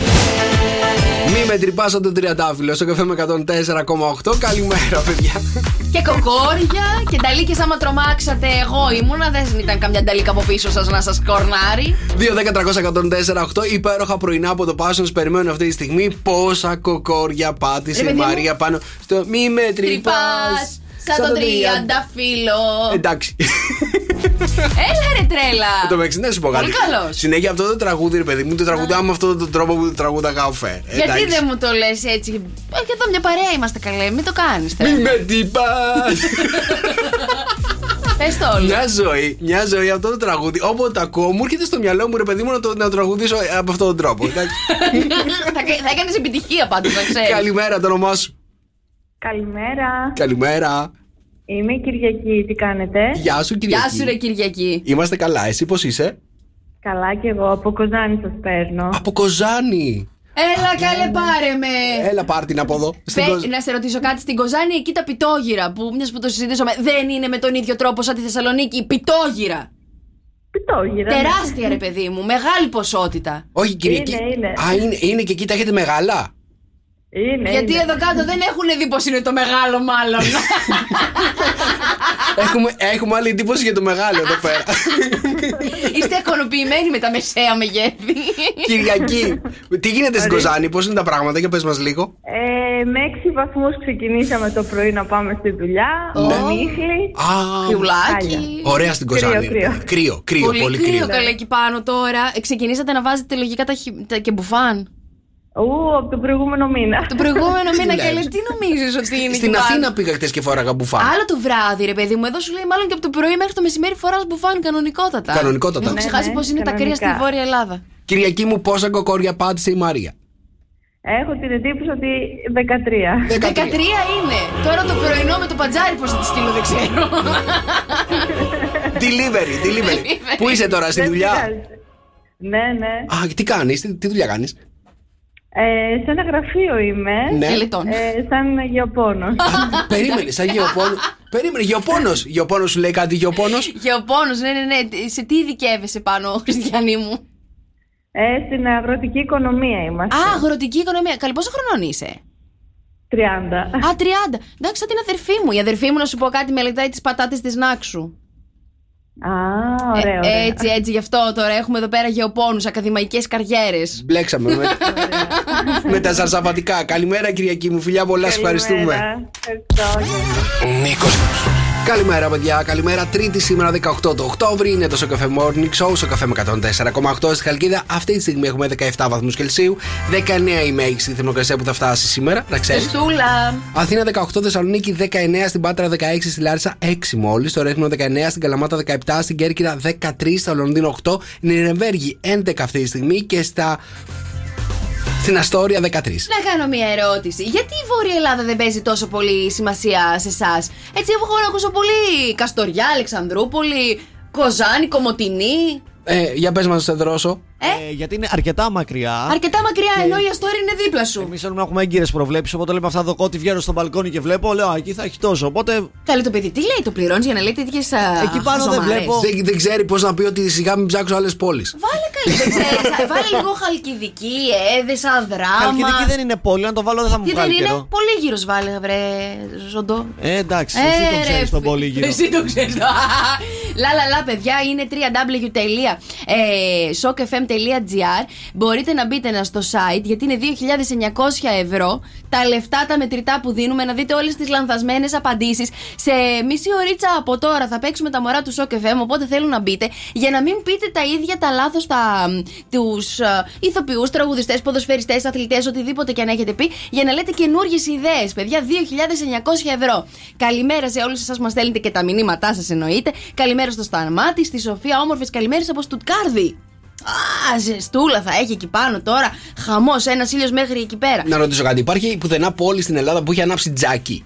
Μη με τρυπάς τον τριαντάφυλλο στο καφέ με εκατόν τέσσερα κόμμα οκτώ. Καλημέρα, παιδιά. Και κοκόρια και νταλίκες άμα τρομάξατε. Εγώ ήμουνα, δεν ήταν καμιά νταλίκα από πίσω σας να σας κορνάρει. δύο δέκα τριακόσια εκατόν τέσσερα οκτώ. Υπέροχα πρωινά από το Passion σας περιμένουν αυτή τη στιγμή. Πόσα κοκόρια πάτησε η Μαρία πάνω στο μη με τρυπάς. Σαν το τριαντάφυλλο. Εντάξει. Έλα ρε τρέλα. Το με εξήντα σου πω κάτι. Συνέχεια αυτό το τραγούδι, ρε παιδί μου, το τραγουδάμε με αυτόν τον τρόπο που το τραγουδά καφέ. Γιατί δεν μου το λες έτσι. Και εδώ μια παρέα είμαστε καλέ. Μην το κάνεις. Μην με τυπάς. Μια ζωή, μια ζωή αυτό το τραγούδι. Όποτε ακούω, μου έρχεται στο μυαλό μου, ρε παιδί μου, να το, να το τραγουδήσω από αυτόν τον τρόπο. θα θα έκανες επιτυχία πάντως, να ξέρεις. Καλημέρα, το όνομά σου. Καλημέρα. Καλημέρα. Είμαι η Κυριακή, τι κάνετε? Γεια σου, Κυριακή. Γεια σου, ρε Κυριακή. Είμαστε καλά, εσύ πώς είσαι? Καλά κι εγώ, από Κοζάνη σας παίρνω. Από Κοζάνη. Έλα καλέ, πάρε με! Έλα πάρ' την από εδώ. Στην Πε, Κοζ... Να σε ρωτήσω κάτι, στην Κοζάνη εκεί τα πιτόγυρα που μιας που το συζητήσαμε δεν είναι με τον ίδιο τρόπο σαν τη Θεσσαλονίκη, πιτόγυρα! Πιτόγυρα. Τεράστια ναι. Ρε παιδί μου, μεγάλη ποσότητα. Όχι Κυριακή. Είναι, είναι. Α, είναι, είναι και εκεί τα έχετε μεγάλα. Είναι, γιατί είναι. Εδώ κάτω δεν έχουν δει πως είναι το μεγάλο μάλλον. έχουμε, έχουμε άλλη εντύπωση για το μεγάλο εδώ πέρα. Είστε ικανοποιημένοι με τα μεσαία μεγέθη. Κυριακή, τι γίνεται στην Κοζάνη, πώς είναι τα πράγματα, για πες μας λίγο. Ε, με έξι βαθμούς ξεκινήσαμε το πρωί να πάμε στη δουλειά. Με νύχλη. Κρυουλάκι. Ωραία στην Κοζάνη. Κρύο, κρύο, κρύο πολύ, πολύ κρύο. Καλέ εκεί πάνω τώρα. Ξεκινήσατε να βάζετε λογικά τα, χι... τα... και μπουφάν. Ου, από τον προηγούμενο μήνα. Το προηγούμενο μήνα, καλέ, τι νομίζεις ότι είναι. Στην Αθήνα πήγα χτες και φοράγα μπουφάν. Άλλο το βράδυ, ρε παιδί μου, εδώ σου λέει μάλλον και από το πρωί μέχρι το μεσημέρι φοράς μπουφάν κανονικότατα. Κανονικότατα. Μην ξεχάσει πώς είναι τα κρύα στη Βόρεια Ελλάδα. Κυριακή μου, πόσα κοκόρια πάτησε η Μαρία? Έχω την εντύπωση ότι δεκατρία. δεκατρία είναι. Τώρα το πρωινό με το παντζάρι πώς θα τη στείλω, δεν ξέρω. Delivery, delivery. Πού είσαι τώρα, στη δουλειά? Ναι, ναι. Α, τι κάνεις, τι δουλειά κάνεις? Ε, σε ένα γραφείο είμαι. Ναι. Ε, σαν γεωπόνος. Περίμενε, σαν γεωπόνος. Περίμενε, γεωπόνος. Γεωπόνος σου λέει κάτι, γεωπόνος. Γεωπόνος, ναι, ναι, ναι. Σε τι ειδικεύεσαι πάνω, Χριστιανή μου? Ε, στην αγροτική οικονομία είμαστε. Α, αγροτική οικονομία. Καλή, πόσο χρονών είσαι? τριάντα. Α, τριάντα. Εντάξει, σαν την αδερφή μου. Η αδερφή μου, να σου πω κάτι, μελετάει τις πατάτες της Νάξου. Α, ωραία, ωραία. Ε, έτσι, έτσι, γι' αυτό τώρα έχουμε εδώ πέρα γεωπόνους, ακαδημαϊκές καριέρες. Μπλέξαμε με, με τα ζαρζαβατικά. Καλημέρα Κυριακή μου, φιλιά πολλά, σας ευχαριστούμε. Νίκος. Καλημέρα παιδιά, καλημέρα. Τρίτη σήμερα δεκαοκτώ του Οκτώβρη, είναι το Sok εφ εμ Morning Show, Sok εφ εμ εκατόν τέσσερα κόμμα οκτώ στη Χαλκίδα. Αυτή τη στιγμή έχουμε δεκαεπτά βαθμούς Κελσίου, δεκαεννέα η μέγιστη θερμοκρασία που θα φτάσει σήμερα, να ξέρεις. Φεστούλα. Αθήνα δεκαοκτώ, Θεσσαλονίκη δεκαεννέα, στην Πάτρα δεκαέξι, στη Λάρισα έξι μόλις, στο Ρέθμινο δεκαεννέα, στην Καλαμάτα δεκαεπτά, στην Κέρκυρα δεκατρία, στο Λονδίνο οκτώ, Νιρεμβέργη έντεκα αυτή τη στιγμή και στα... στην Αστόρια δεκατρία. Να κάνω μια ερώτηση. Γιατί η Βόρεια Ελλάδα δεν παίζει τόσο πολύ σημασία σε εσάς? Έτσι έχω ακούσει πολύ Καστοριά, Αλεξανδρούπολη, Κοζάνη, Κομοτηνή. Ε, για πες μας να σε δρώσω. Ε? Ε, γιατί είναι αρκετά μακριά. Αρκετά μακριά, και... ενώ η Αστόρια είναι δίπλα σου. Εμείς θέλουμε να έχουμε έγκυρες προβλέψεις. Οπότε λέμε αυτά δοκότι, βγαίνω στο μπαλκόνι και βλέπω. Λέω, α, εκεί θα έχει τόσο. Οπότε. Καλή το παιδί, τι λέει, το πληρώνεις για να λέει τέτοιες. Εκεί πάνω δεν βλέπω. Δεν, δεν ξέρει πώς να πει ότι σιγά μην ψάξω άλλες πόλεις. Βάλε καλή, δεν ξέρει. Βάλε λίγο Χαλκιδική, Έδεσα, Δράμα. Χαλκιδική δεν είναι πόλη, αν το βάλω δεν θα μου βγάλει. Δεν είναι. Καιρό. Πολύγυρο βάλε, βρε Ζωντό. Ε, εντάξει, ε, εσύ το ξέρει τον Πολύγυρο. Εσύ το ξέρει. Λαλαλα, παιδιά, είναι double-u double-u double-u dot sok f m dot com. Μπορείτε να μπείτε στο site γιατί είναι δύο χιλιάδες εννιακόσια ευρώ τα λεφτά τα μετρητά που δίνουμε, να δείτε όλες τις λανθασμένες απαντήσεις. Σε μισή ωρίτσα από τώρα θα παίξουμε τα μωρά του Sok εφ εμ, οπότε θέλω να μπείτε για να μην πείτε τα ίδια τα λάθος τα, τους uh, ηθοποιούς, τραγουδιστές, ποδοσφαιριστές, αθλητές, οτιδήποτε και αν έχετε πει, για να λέτε καινούργιες ιδέες, παιδιά. Δύο χιλιάδες εννιακόσια ευρώ. Καλημέρα σε όλους εσάς, μας στέλνετε και τα μηνύματά σας εννοείται. Καλημέρα στο Σταμάτη, στη Σοφία, όμορφες καλημέρες από Στουτγκάρδη. Α, ζεστούλα θα έχει εκεί πάνω τώρα. Χαμός, ένας ήλιος μέχρι εκεί πέρα. Να ρωτήσω κάτι, υπάρχει πουθενά πόλη στην Ελλάδα που έχει ανάψει τζάκι?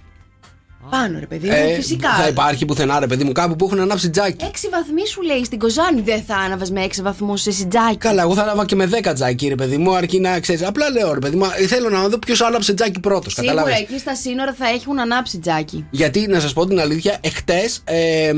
Πάνω ρε παιδί μου, ε, φυσικά. Θα υπάρχει πουθενά ρε παιδί μου κάπου που έχουν ανάψει τζάκι? Έξι βαθμοί σου λέει στην Κοζάνη, δεν θα άναβες με έξι βαθμούς εσύ τζάκι? Καλά, εγώ θα άναβα και με δέκα τζάκι ρε παιδί μου, αρκεί να ξέρεις. Απλά λέω ρε παιδί μου, θέλω να δω ποιος άναψε τζάκι πρώτος. Σίγουρα καταλάβες. Εκεί στα σύνορα θα έχουν ανάψει τζάκι. Γιατί να σας πω την αλήθεια, εχτες ε, ε,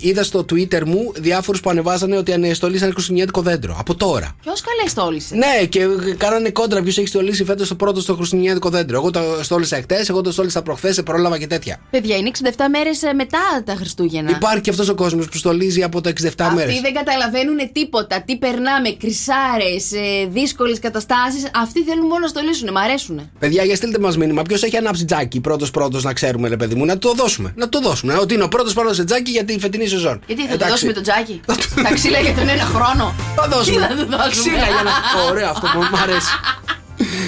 είδα στο Twitter μου διάφορους που ανεβάσανε ότι ανεστολίσαν χριστουγεννιάτικο δέντρο. Από τώρα. Ποιος καλέ στόλισε? Ναι, και κάνανε κόντρα ποιος έχει στολίσει φέτος το πρώτο στο χριστουγεννιάτικο δέντρο. Εγώ το στόλισα εχτες, εγώ το στόλισα προχθές, πρόλαβα και τέτοια. Παιδιά, είναι εξήντα επτά μέρες μετά τα Χριστούγεννα. Υπάρχει και αυτός ο κόσμος που στολίζει από τα εξήντα επτά αυτοί μέρες. Αυτοί δεν καταλαβαίνουν τίποτα. Τι περνάμε, κρυσάρες, δύσκολες καταστάσεις. Αυτοί θέλουν μόνο να στολίσουν, μ' αρέσουν. Παιδιά, για στείλτε μας μήνυμα. Ποιος έχει ανάψει τζάκι πρώτος-πρώτος, να ξέρουμε, ρε παιδί μου, να το δώσουμε. Να το δώσουμε. Ότι είναι ο πρώτος πάνω σε τζάκι για τη φετινή σεζόν. Γιατί θα το δώσουμε το τζάκι. Τα ξύλα για τον ένα χρόνο. Θα δώσουμε. Ξύλα για να. Ωραία αυτό που μου αρέσει.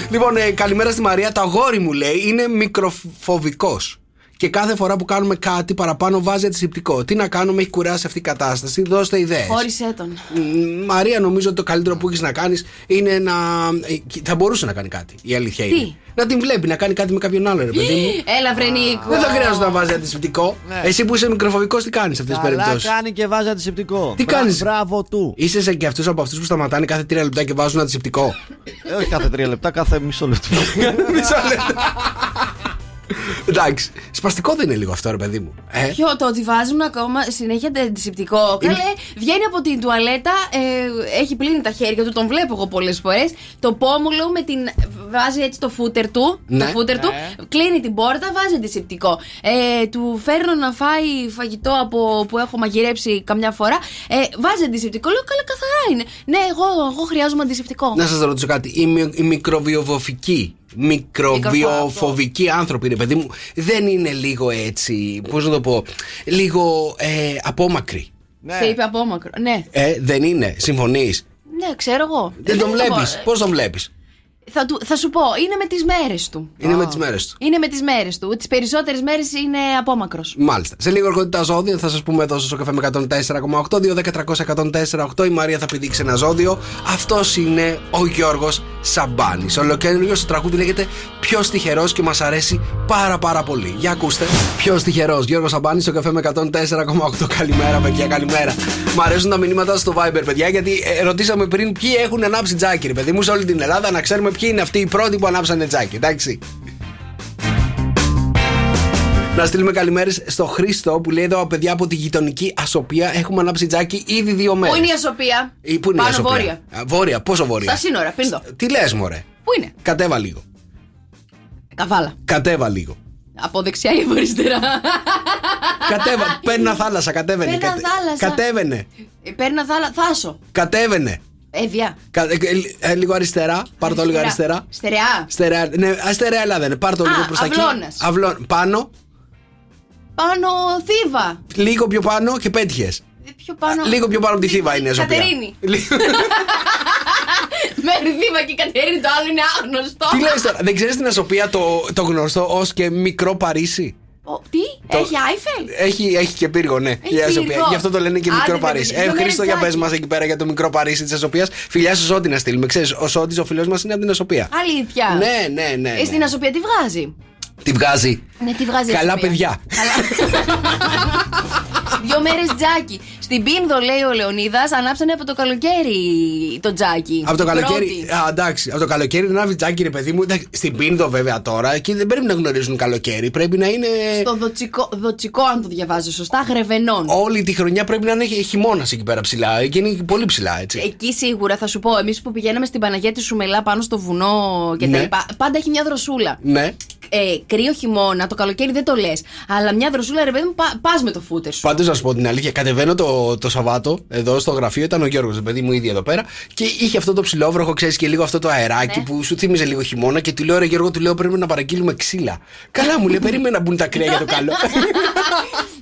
Λοιπόν, ε, καλημέρα στη Μαρία. Το αγόρι μου, λέει, είναι μικροφοβικός. Και κάθε φορά που κάνουμε κάτι παραπάνω βάζει αντισηπτικό. Τι να κάνουμε, έχει κουράσει αυτή η κατάσταση. Δώστε ιδέες. Χώρισέ τον. Μαρία, νομίζω ότι το καλύτερο που έχεις να κάνεις είναι να. Θα μπορούσε να κάνει κάτι. Η αλήθεια είναι. Τι? Να την βλέπει, να κάνει κάτι με κάποιον άλλον, ρε παιδί μου. Έλα, βρε Νίκο. Δεν θα χρειάζεται να βάζει αντισηπτικό. Ναι. Εσύ που είσαι μικροφοβικός, τι κάνεις σε αυτές τις περιπτώσεις. Καλά κάνει και βάζει αντισηπτικό. Τι κάνεις. Μπράβο του. Είσαι σε και αυτούς από αυτούς που σταματάνε κάθε τρία λεπτά και βάζουν αντισηπτικό. Ε, όχι κάθε τρία λεπτά, κάθε μισό λεπτό. Μισό λεπτό. Εντάξει, σπαστικό δεν είναι λίγο αυτό, ρε παιδί μου. Ε? Ποιο, το ότι βάζουν ακόμα συνέχεια αντισηπτικό. Είναι... Καλέ, βγαίνει από την τουαλέτα, ε, έχει πλύνει τα χέρια του, τον βλέπω εγώ πολλές φορές. Το πόμουλο με την. Βάζει έτσι το φούτερ του. Ναι. Το φούτερ ναι. του, κλείνει την πόρτα, βάζει αντισηπτικό. Ε, του φέρνω να φάει φαγητό από που έχω μαγειρέψει καμιά φορά. Ε, βάζει αντισηπτικό. Λέω, καλά, καθαρά είναι. Ναι, εγώ, εγώ χρειάζομαι αντισηπτικό. Να σας ρωτήσω κάτι. Η, μυ- η μικροβιοβοφική. Μικροβιοφοβικοί άνθρωποι, ρε παιδί μου, δεν είναι λίγο έτσι, πώς να το πω, λίγο ε, απόμακροι. Ναι. Σε είπε απόμακρο, ναι. Ε, δεν είναι, συμφωνείς. Ναι, ξέρω εγώ. Δεν, δεν τον βλέπεις, το πώς τον βλέπεις. Θα, του, θα σου πω, είναι με τις μέρες του. Είναι oh. με τις μέρες του. Είναι με τις μέρες του. Τις περισσότερες μέρες είναι απόμακρος. Μάλιστα. Σε λίγο έρχονται τα ζώδια. Θα σας πούμε εδώ στο Sok εφ εμ εκατόν τέσσερα κόμμα οκτώ, δύο δέκα τριακόσια εκατόν τέσσερα κόμμα οκτώ. Η Μαρία θα πηδήξει ένα ζώδιο. Αυτός είναι ο Γιώργος Σαμπάνης. Ολοκαίνουργιος στο τραγούδι λέγεται Ποιος τυχερός και μας αρέσει πάρα πάρα πολύ. Για ακούστε. Ποιος τυχερός, Γιώργος Σαμπάνης στο Sok εφ εμ εκατόν τέσσερα κόμμα οκτώ. Καλημέρα, παιδιά, καλημέρα. Μ' αρέσουν τα μηνύματα στο Viber, παιδιά, γιατί ε, ρωτήσαμε πριν ποιοι έχουν ανάψει τζάκι, ρε παιδί μου, σε όλη την Ελλάδα, να ξέρουμε ποιοι είναι αυτοί οι πρώτοι που ανάψανε τζάκι, εντάξει. Να στείλουμε καλημέρες στο Χρήστο που λέει εδώ, παιδιά από τη γειτονική Ασωπία, έχουμε ανάψει τζάκι ήδη δύο μέρες. Πού είναι η Ασωπία? Ή, πού είναι πάνω η Ασωπία? Βόρεια. Α, βόρεια, πόσο βόρεια? Στα σύνορα, Πίνδο. Τι λες, μωρέ? Πού είναι? Κατέβα λίγο. Καβάλα. Κατέβα λίγο. Από δεξιά ή από αριστερά. Κατέβα. Παίρνα θάλασσα, κατέβαινε. Παίρνα Κατε... θάλασσα. Κατέβαινε. Παίρνα θάλασσα. Θάσο. Κατέβαινε. Εύβοια. Κα... Ε, ε, λίγο αριστερά. Πάρ' το λίγο αριστερά. Στερεά. Στερεά. Ναι, αστερεά Ελλάδα είναι. Πάρ' το λίγο προς τα εκεί. Αυλώνας. Πάνω. Πάνω Θήβα. Λίγο πιο πάνω και πέτυχες. Πιο πάνω... Λίγο πιο πάνω από τη Θήβα είναι η Ασωπία. Κατερίνη. Μέχρι Θήβα και η Κατερίνη, το άλλο είναι άγνωστο. Τι λες τώρα, δεν ξέρεις την Ασωπία το, το γνωστό ως και μικρό Παρίσι? Ο, τι, το, έχει Άιφελ? Έχει, έχει και πύργο, ναι. Έχει η Ασωπία. Γι' αυτό το λένε και Άντε, μικρό Παρίσι. Ε, Χρήστο, για πες μας εκεί πέρα για το μικρό Παρίσι της Ασωπίας. Φιλιά στο Σώτη να στείλουμε. Ξέρεις, ο Σώτης, ο φίλος μας, είναι από την Ασωπία. Αλήθεια? Ναι, ναι, ναι. ναι. Ε, στην Ασωπία τι βγάζει? Τη βγάζει. Ναι, τη βγάζει. Καλά, παιδιά. Δύο μέρες τζάκι. Στην Πίνδο, λέει ο Λεωνίδας, ανάψανε από το καλοκαίρι το τζάκι. Από το καλοκαίρι. Α, εντάξει, από το καλοκαίρι να βγει τζάκι, ρε παιδί μου. Στην Πίνδο, βέβαια τώρα, εκεί δεν πρέπει να γνωρίζουν καλοκαίρι. Πρέπει να είναι. Στο δοτσικό, δοτσικό αν το διαβάζω σωστά, γρεβενών. Όλη τη χρονιά πρέπει να είναι χειμώνας εκεί πέρα ψηλά. Εκεί είναι πολύ ψηλά, έτσι. Εκεί σίγουρα θα σου πω, εμείς που πηγαίναμε στην Παναγία τη Σουμελά πάνω στο βουνό κτλ. Ναι. Πάντα έχει μια δροσούλα. Ναι. Ε, κρύο χειμώνα, το καλοκαίρι δεν το λες. Αλλά μια δροσούλα, ρε παιδί μου, πα, πας με το φούτερ σου. Πάντως να σου πω την αλήθεια, κατεβαίνω το, το Σαββάτο εδώ στο γραφείο. Ήταν ο Γιώργος, το παιδί μου, ήδη εδώ πέρα. Και είχε αυτό το ψηλόβροχο, ξέρεις, και λίγο αυτό το αεράκι, ναι, που σου θύμιζε λίγο χειμώνα. Και του λέω, ρε Γιώργο, του λέω, πρέπει να παραγγείλουμε ξύλα. Καλά, μου λέει, περίμενα να μπουν τα κρύα για το καλό.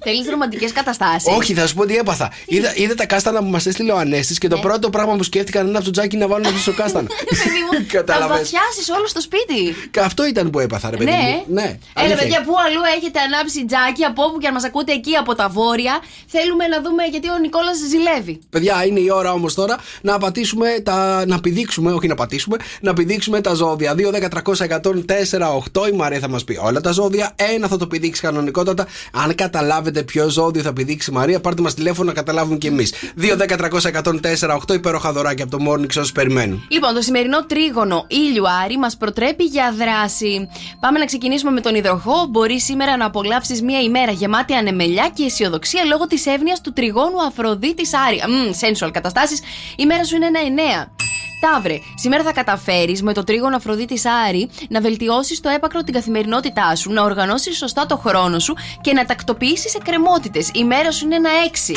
Θέλεις ρομαντικές καταστάσεις? Όχι, θα σου πω τι έπαθα. Είδα, είδα τα κάστανα που μας έστειλε ο Ανέστης και το ναι. πρώτο πράγμα που σκέφτηκαν είναι από το τζάκι να βάλουν αυτό στο κάστανα. Θα βαθιάσεις όλο στο σπίτι. Αυτό ήταν που έπαθα, ρε παιδί. Ναι. ναι. Έλα, παιδιά, πού αλλού έχετε ανάψει τζάκι, από όπου και αν μας ακούτε εκεί από τα βόρεια. Θέλουμε να δούμε γιατί ο Νικόλας ζηλεύει. Παιδιά, είναι η ώρα όμως τώρα να πατήσουμε τα. να πηδήξουμε, όχι να πατήσουμε, να πηδήξουμε τα ζώδια. δύο, δέκα, τριακόσια, εκατόν τέσσερα, οκτώ. Η Μαρία θα μας πει όλα τα ζώδια. Ένα θα το πηδήξει κανονικότατα. Αν καταλάβετε ποιο ζώδιο θα πηδήξει η Μαρία, πάρτε μας τηλέφωνο να καταλάβουμε κι εμείς. δύο, δέκα, τριακόσια, εκατόν τέσσερα, οκτώ. Υπέροχα δωράκια από το Morning Show περιμένουν. Λοιπόν, το σημερινό τρίγωνο Ήλιο-Άρη μας προτρέπει για δράση. Πάμε να ξεκινήσουμε με τον Υδροχό. Μπορεί σήμερα να απολαύσεις μια ημέρα γεμάτη ανεμελιά και αισιοδοξία λόγω της εύνοια του τριγώνου Αφροδίτης Άρη. Μμμ, sensual καταστάσεις. Η μέρα σου είναι ένα εννέα. Ταύρε, σήμερα θα καταφέρεις με το τρίγωνο Αφροδίτης Άρη να βελτιώσεις το έπακρο την καθημερινότητά σου, να οργανώσεις σωστά το χρόνο σου και να τακτοποιήσεις εκκρεμότητες. Η μέρα σου είναι ένα έξι.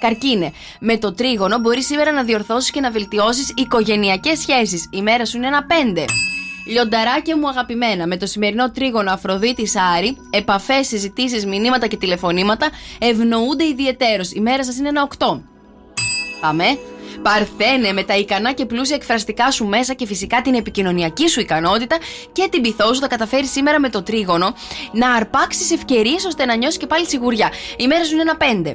Καρκίνε, με το τρίγωνο μπορείς σήμερα να διορθώσεις και να βελτιώσεις οικογενειακές σχέσεις. Η μέρα σου είναι ένα πέντε. Λιονταράκια μου αγαπημένα, με το σημερινό τρίγωνο Αφροδίτης Άρη, επαφές, συζητήσεις, μηνύματα και τηλεφωνήματα ευνοούνται ιδιαιτέρως. Η μέρα σας είναι ένα οκτώ. Πάμε. Παρθένε, με τα ικανά και πλούσια εκφραστικά σου μέσα και φυσικά την επικοινωνιακή σου ικανότητα και την πυθό σου, θα καταφέρεις σήμερα με το τρίγωνο να αρπάξεις ευκαιρίες ώστε να νιώσεις και πάλι σιγουριά. Η μέρα σου είναι ένα πέντε.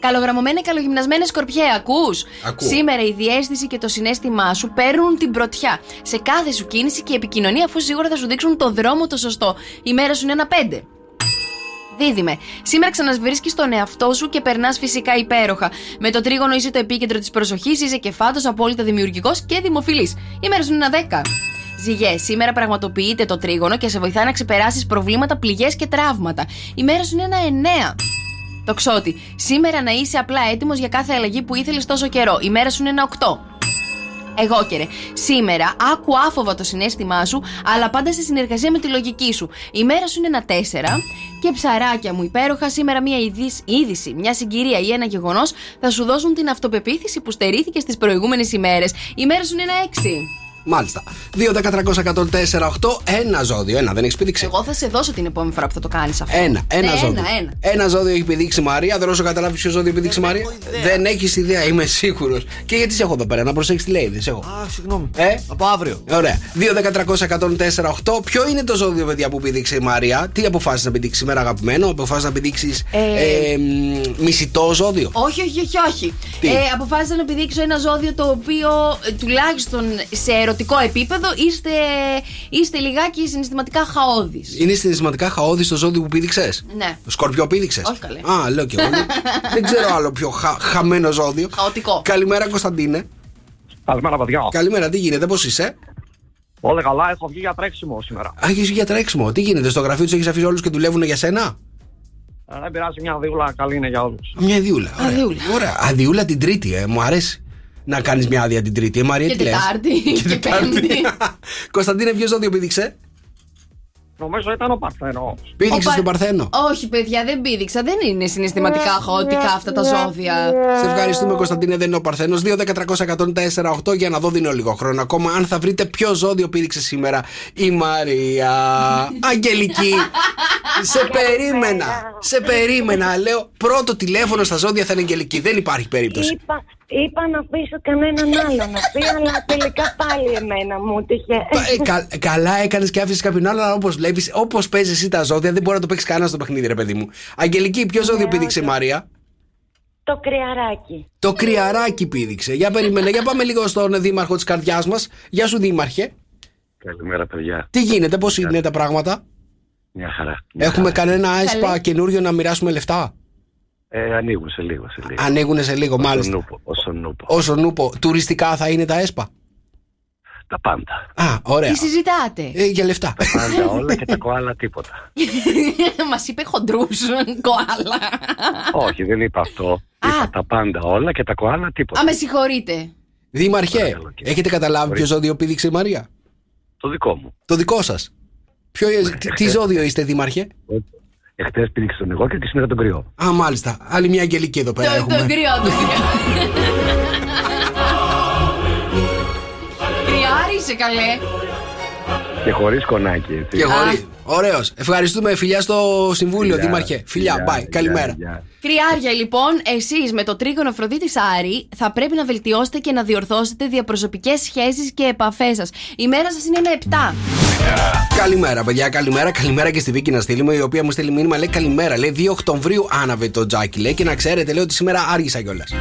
Καλογραμμωμένε, καλογυμνασμένε Σκορπιέ, ακούς? Ακούω. Σήμερα η διέστηση και το συνέστημά σου παίρνουν την πρωτιά σε κάθε σου κίνηση και επικοινωνία, αφού σίγουρα θα σου δείξουν το δρόμο το σωστό. Η μέρα σου είναι ένα πέντε. Δίδυμε, σήμερα ξανασβρίσκεις τον εαυτό σου και περνάς φυσικά υπέροχα. Με το τρίγωνο είσαι το επίκεντρο της προσοχής, είσαι κεφάτος, απόλυτα δημιουργικός και δημοφιλής. Η μέρα σου είναι ένα δέκα. Ζυγέ, σήμερα πραγματοποιείται το τρίγωνο και σε βοηθά να ξεπεράσεις προβλήματα, πληγές και τραύματα. Η μέρα σου είναι ένα εννέα. Τοξότη, σήμερα να είσαι απλά έτοιμος για κάθε αλλαγή που ήθελες τόσο καιρό. Η μέρα σου είναι ένα οκτώ. Εγώ καιρε, σήμερα άκου άφοβα το συνέστημά σου, αλλά πάντα σε συνεργασία με τη λογική σου. Η μέρα σου είναι ένα τέσσερα. Και ψαράκια μου υπέροχα, σήμερα μια είδηση, μια συγκυρία ή ένα γεγονός θα σου δώσουν την αυτοπεποίθηση που στερήθηκε στις προηγούμενες ημέρες. Η μέρα σου είναι ένα έξι. Μάλιστα. δύο δέκα τριακόσια δεκατέσσερα οκτώ. Ένα ζώδιο. Ένα δεν έχει πηδήξει. Εγώ θα σε δώσω την επόμενη φορά που θα το κάνει αυτό. Ένα. Ένα, ναι, ζώδιο. Ένα, ένα. Ένα ζώδιο έχει πηδήξει Μαρία. Δεν όσο καταλάβει ποιο ζώδιο έχει πηδήξει Μαρία. Δεν έχει ιδέα, είμαι σίγουρο. Και γιατί σε έχω εδώ πέρα, να προσέξει τι λέει. Δεν σε έχω. Α, συγγνώμη. Ε? Από αύριο. Ωραία. δύο δέκα τριακόσια δεκατέσσερα οκτώ. Ποιο είναι το ζώδιο, παιδιά, που πηδήξει η Μαρία? Τι αποφάσισε να πηδήξει σήμερα, αγαπημένο? Αποφάσισε να πηδήξει ε... ε, μισητό ζώδιο? Όχι, όχι, όχι. όχι. Ε, αποφάσισα να πηδήξω ένα ζώδιο το οποίο τουλάχιστον σε ερωτικό επίπεδο είστε, είστε λιγάκι συναισθηματικά χαώδης. Είναι συναισθηματικά χαώδης το ζώδιο που πήδηξες? Ναι. Σκορπιό πήδηξες? Όχι, καλέ. Α, λέω και εγώ. Δεν ξέρω άλλο πιο χα, χαμένο ζώδιο. Χαοτικό. Καλημέρα, Κωνσταντίνε. Καλημέρα, παιδιά. Καλημέρα, τι γίνεται, πώς είσαι? Όλα καλά, έχω βγει για τρέξιμο σήμερα. Α, έχεις βγει για τρέξιμο. Τι γίνεται, στο γραφείο τους έχεις αφήσει όλους και δουλεύουν για σένα? Α, δεν πειράζει, μια αδειούλα καλή είναι για όλους. Μια διούλα. Αδειούλα. Ωραία. Αδειούλα την Τρίτη, ε, μου αρέσει. Να κάνεις μια άδεια την Τρίτη, ε, Μαρία, τι λες? Και Τετάρτη. Κωνσταντίνε, ποιο ζώδιο πήδηξε? Νομίζω ήταν ο Παρθένος. Πήδηξες τον Παρθένο? Όχι, παιδιά, δεν πήδηξα. Δεν είναι συναισθηματικά χαοτικά αυτά τα ζώδια. Σε ευχαριστούμε, Κωνσταντίνε, δεν είναι ο Παρθένος. δύο δέκα τριακόσια δεκατέσσερα οκτώ, για να δω, δίνω λίγο χρόνο ακόμα. Αν θα βρείτε ποιο ζώδιο πήδηξε σήμερα η Μαρία. Αγγελική, σε περίμενα. Σε περίμενα, λέω. Πρώτο τηλέφωνο στα ζώδια θα είναι Αγγελική. Δεν υπάρχει περίπτωση. Είπα να πείσω κανέναν άλλον να πει, αλλά τελικά πάλι εμένα μου τυχε. Ε, κα, καλά έκανες και άφησες κάποιον άλλον, αλλά όπως βλέπεις, όπως παίζεις εσύ τα ζώδια, δεν μπορεί να το παίξει κανένα στο παιχνίδι, ρε παιδί μου. Αγγελική, ποιο ζώδιο πήδηξε η Μαρία? Το κρυαράκι. Το κρυαράκι πήδηξε. Για περίμενε, για πάμε λίγο στον δήμαρχο της καρδιάς μας. Γεια σου, δήμαρχε. Καλημέρα, παιδιά. Τι γίνεται, πώς είναι τα πράγματα? Μια χαρά. Μια Έχουμε χαρά. Κανένα άσπα καινούριο να μοιράσουμε λεφτά? Ε, ανοίγουν σε λίγο, σε λίγο. Ανοίγουν σε λίγο, μάλιστα. Όσο νούπο. Τουριστικά θα είναι τα ΕΣΠΑ? Τα πάντα. Α, ωραία. Τι συζητάτε? Ε, για λεφτά. Τα πάντα όλα και τα κοάλα τίποτα. Μας είπε χοντρούς κοάλα. Όχι, δεν είπα αυτό. Είπα τα πάντα όλα και τα κοάλα τίποτα. Α, με συγχωρείτε. Δήμαρχε, έχετε καταλάβει ποιο ζώδιο πήδηξε η Μαρία? Το δικό μου. Το δικό σας? Τι ζώδιο είστε, δήμαρχε? Εχθές πήδηξε τον εγώ και τη σήμερα τον κρυό. Α, μάλιστα. Άλλη μια Αγγελική εδώ πέρα. Τον κρυό, τον κρυό. Κρυάρισε, καλέ. Και χωρίς κονάκι, έτσι. Και χωρίς. Ωραίος. Ευχαριστούμε. Φιλιά στο Συμβούλιο, φιλιά, δήμαρχε. Φιλιά, φιλιά, πάει. Καλημέρα. Κρυάρια, λοιπόν, εσείς με το τρίγωνο Αφροδίτης Άρη θα πρέπει να βελτιώσετε και να διορθώσετε διαπροσωπικές σχέσεις και επαφές σας. Η μέρα σας είναι ένα επτά. Yeah. Καλημέρα, παιδιά, καλημέρα. Καλημέρα και στη Βίκη να στείλουμε, η οποία μου στέλνει μήνυμα. Λέει καλημέρα. Λέει δύο Οκτωβρίου άναβε το τζάκι. Λέει και να ξέρετε, λέει ότι σήμερα άργησα κιόλας.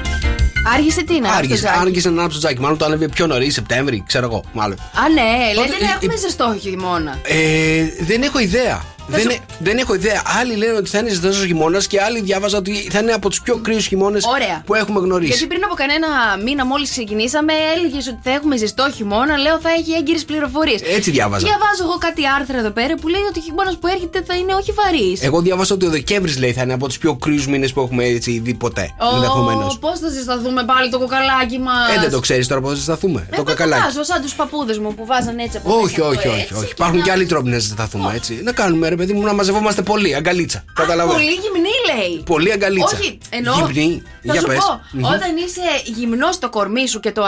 Άργησε τι να άργησε, άργησε να ανάψει το τζάκι. Μάλλον το άναβε πιο νωρίς, Σεπτέμβρη, ξέρω εγώ. Μάλλον. Α, ναι, λέτε, δεν έχουμε ζεστό χειμώνα. Ε, δεν έχω ιδέα. Δεν, σου... ε, δεν έχω ιδέα. Άλλοι λένε ότι θα είναι ζεστός χειμώνας και άλλοι διάβαζα ότι θα είναι από τους πιο κρύους χειμώνες που έχουμε γνωρίσει. Γιατί πριν από κανένα μήνα, μόλις ξεκινήσαμε, έλεγες ότι θα έχουμε ζεστό χειμώνα. Λέω θα έχει έγκυρες πληροφορίες. Έτσι διάβαζα. Διαβάζω εγώ κάτι άρθρα εδώ πέρα που λέει ότι ο χειμώνας που έρχεται θα είναι όχι βαρύς. Εγώ διάβασα ότι ο Δεκέμβρης λέει θα είναι από τους πιο κρύους μήνες που έχουμε έτσι ήδη ποτέ. Ενδεχομένως. Πώς θα ζεσταθούμε πάλι το κοκαλάκι μας. Ε, δεν το ξέρεις τώρα πώς θα ζεσταθούμε. Ε, το κοκαλάκι. Βάζω σαν τους παππούδες μου που βάζαν έτσι από όχι, όχι, όχι, όχι. Υπάρχουν και άλλοι τρόποι να ζεσταθούμε έτσι. Να κάνουμε ρε παιδί μου να μαζευόμαστε πολύ. Αγκαλίτσα. Καταλαβαίνω. Πολύ γυμνή λέει. Πολύ αγκαλίτσα. Όχι, εννοώ. Γυμνή. Για πες. Όταν είσαι γυμνός στο κορμί σου και το.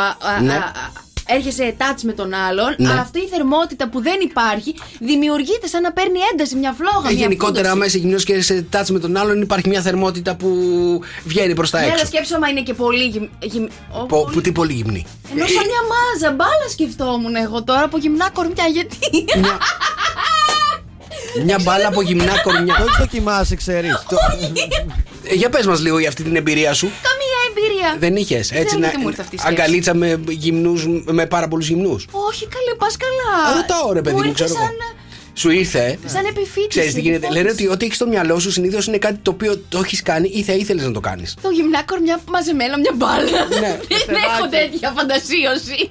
Έρχεσαι touch με τον άλλον, ναι. Αλλά αυτή η θερμότητα που δεν υπάρχει δημιουργείται σαν να παίρνει ένταση, μια φλόγα. Ε, μια γενικότερα, άμα είσαι γυμνός και έρχεσαι touch με τον άλλον, υπάρχει μια θερμότητα που βγαίνει προς τα έξω. Έλα, σκέψω, μα είναι και πολύ γυμνή. Γυμ... Πο, πολύ... Που τι πολύ γυμνή. Ενώ σαν μια μάζα, μπάλα σκεφτόμουν εγώ τώρα από γυμνά κορμιά, γιατί. Μια, μια μπάλα από γυμνά κορμιά. Το δοκιμάσαι, ξέρεις. Το... Για πες μας λίγο για αυτή την εμπειρία σου. Δεν είχες έτσι να αγκαλίτσα με γυμνούς, με πάρα πολλούς γυμνούς. Όχι καλέ, πας καλά. Ρωτάω ρε παιδί μου, ξέρω σαν... Σου ήρθε. Σαν επιφύτηση. Ξέρεις τι γίνεται. Λένε ότι ό,τι έχεις στο μυαλό σου συνήθως είναι κάτι το οποίο το έχεις κάνει ή θα ήθελες να το κάνεις. Το γυμνά κορμιά μαζεμένα μια μπάλα. Ναι. Δεν έχω τέτοια φαντασίωση.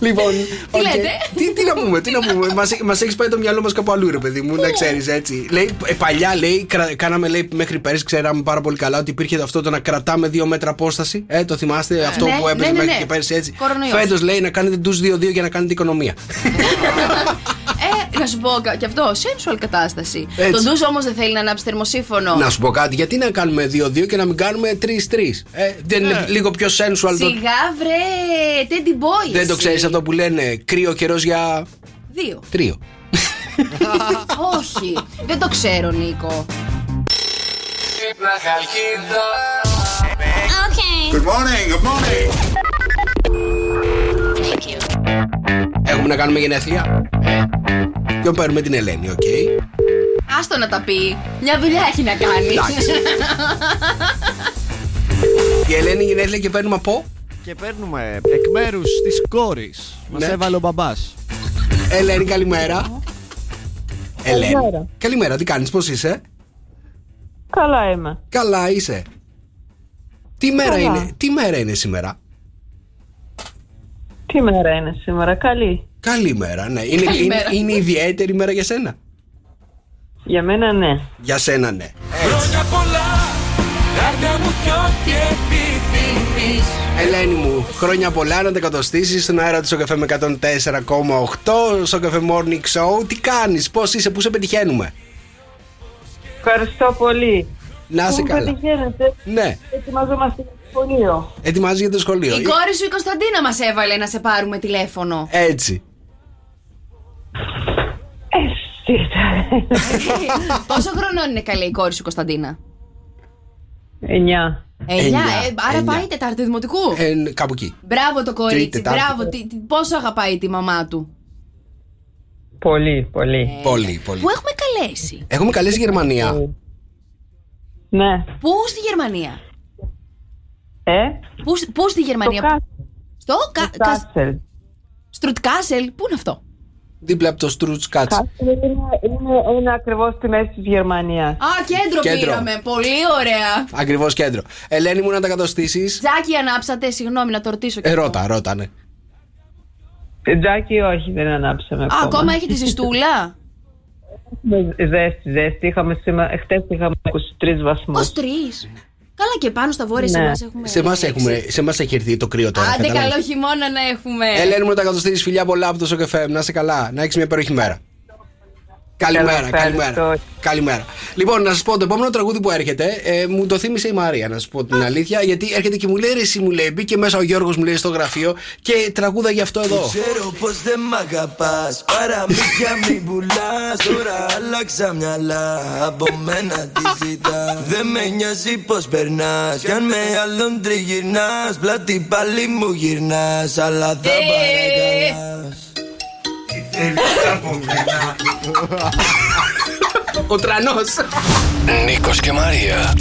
Λοιπόν, okay. τι, τι να πούμε, τι να πούμε. Μας, μας έχεις πάει το μυαλό μας κάπου αλλού, ρε παιδί μου, να ξέρεις έτσι. Λέει, παλιά λέει, κρα, κάναμε λέει, μέχρι πέρυσι, ξέραμε πάρα πολύ καλά ότι υπήρχε αυτό το να κρατάμε δύο μέτρα απόσταση. Ε, το θυμάστε αυτό ναι, που έπαιζε ναι, ναι, μέχρι ναι. Και πέρυσι έτσι. Φέτος λέει να κάνετε ντους δύο δύο για να κάνετε οικονομία. Να σου πω και αυτό, sensual κατάσταση. Έτσι. Το ντους όμως δεν θέλει να ανάψει θερμοσύφωνο. Να σου πω κάτι, γιατί να κάνουμε δύο δύο και να μην κάνουμε τρία τρία. Ε, δεν είναι yeah. Λίγο πιο sensual. Σιγά το... βρε, Teddy Boys. Δεν το ξέρεις αυτό που λένε, κρύο καιρός για... Δύο. Τρίο. Όχι, δεν το ξέρω Νίκο. Okay. Good morning, good morning. Έχουμε να κάνουμε γενέθλια. Και παίρνουμε την Ελένη, οκ. Okay. Άστο να τα πει. Μια δουλειά έχει να κάνει. Εντάξει. Η Ελένη γενέθλια και παίρνουμε από. Και παίρνουμε εκ μέρους της κόρης. Μας ναι. Έβαλε ο μπαμπάς. Ελένη, καλημέρα. Ελένη. Καλημέρα. Καλημέρα, τι κάνεις, πώς είσαι. Καλά είμαι. Καλά είσαι. Τι μέρα, Καλά. Είναι, τι μέρα είναι σήμερα. Τι μέρα είναι σήμερα, καλή. Καλή μέρα, ναι. Είναι, είναι, είναι ιδιαίτερη μέρα για σένα. Για μένα ναι. Για σένα ναι. Χρόνια πολλά, καρδιά μου κι ό,τι επιθυμείς. Ελένη μου, χρόνια πολλά να τα κατοστήσεις στον αέρα του Sok εφ εμ εκατόν τέσσερα κόμμα οκτώ, Sok εφ εμ Morning Show. Τι κάνεις, πώς είσαι, πού σε πετυχαίνουμε. Ευχαριστώ πολύ. Να σε καλά. Πετυχαίνετε. Ναι. Ετοιμαζόμαστε. Σχολείο. Ετοιμάζει για το σχολείο. Η κόρη σου η Κωνσταντίνα μας έβαλε να σε πάρουμε τηλέφωνο. Έτσι. Πόσο χρονών είναι καλή η κόρη σου Κωνσταντίνα? Εννιά. Εννιά, άρα πάει Τετάρτη Δημοτικού. Κάπου εκεί. Μπράβο το κορίτσι, μπράβο. Πόσο αγαπάει τη μαμά του. Πολύ, πολύ. Πολύ, πολύ. Που έχουμε καλέσει. Έχουμε καλέσει Γερμανία. Ναι. Πού στη Γερμανία. Ε? Πού, πού στη Γερμανία. Στο, στο κα... Κάτσελ. Στρούτ Κάτσελ, πού είναι αυτό. Δίπλα από το Στρούτ Κάτσελ. Είναι, είναι, είναι ακριβώς στη μέση της Γερμανίας. Α, κέντρο, κέντρο πήραμε. Πολύ ωραία. Ακριβώς κέντρο. Ελένη μου να τα κατοστήσεις. Τζάκι ανάψατε, συγγνώμη να το ρωτήσω. Ε, ρώτα, ρώτα, ναι. Τζάκι όχι, δεν ανάψαμε. Α, ακόμα. ακόμα έχει τη ζεστούλα. Ζέστη, ζέστη. Είχαμε σήμερα, χτες είχαμε είκοσι τρεις βαθμούς. είκοσι τρία. Καλά και πάνω στα βόρεια ναι. σε εμάς έχουμε... Σε, έχουμε, σε εμάς έχει έρθει το κρύο τώρα. Άντε καταλάβεις. Καλό χειμώνα να έχουμε. Ελένη μου να τα κατοστήσεις, φιλιά πολλά από το Sok εφ εμ. Να είσαι καλά, να έχεις μια υπέροχη μέρα. Καλημέρα, καλημέρα, καλημέρα. Λοιπόν, να σας πω το επόμενο τραγούδι που έρχεται ε, μου το θύμισε η Μαρία, να σας πω την αλήθεια. Γιατί έρχεται και μου λέει ρε εσύ μου λέει, μπήκε μέσα ο Γιώργος μου λέει στο γραφείο και τραγούδα γι' αυτό εδώ. Ξέρω πως δεν μ' αγαπάς, παραμύθια μην πουλάς. Τώρα άλλαξα μυαλά, από μένα τη ζητάς. Δεν με νοιάζει πως περνάς, κι αν με άλλον τριγυρνάς. Πλάτη πάλι μου γυρνάς, αλλά θα παρακαλάς. Ο τρανός Νίκος και Μαρία.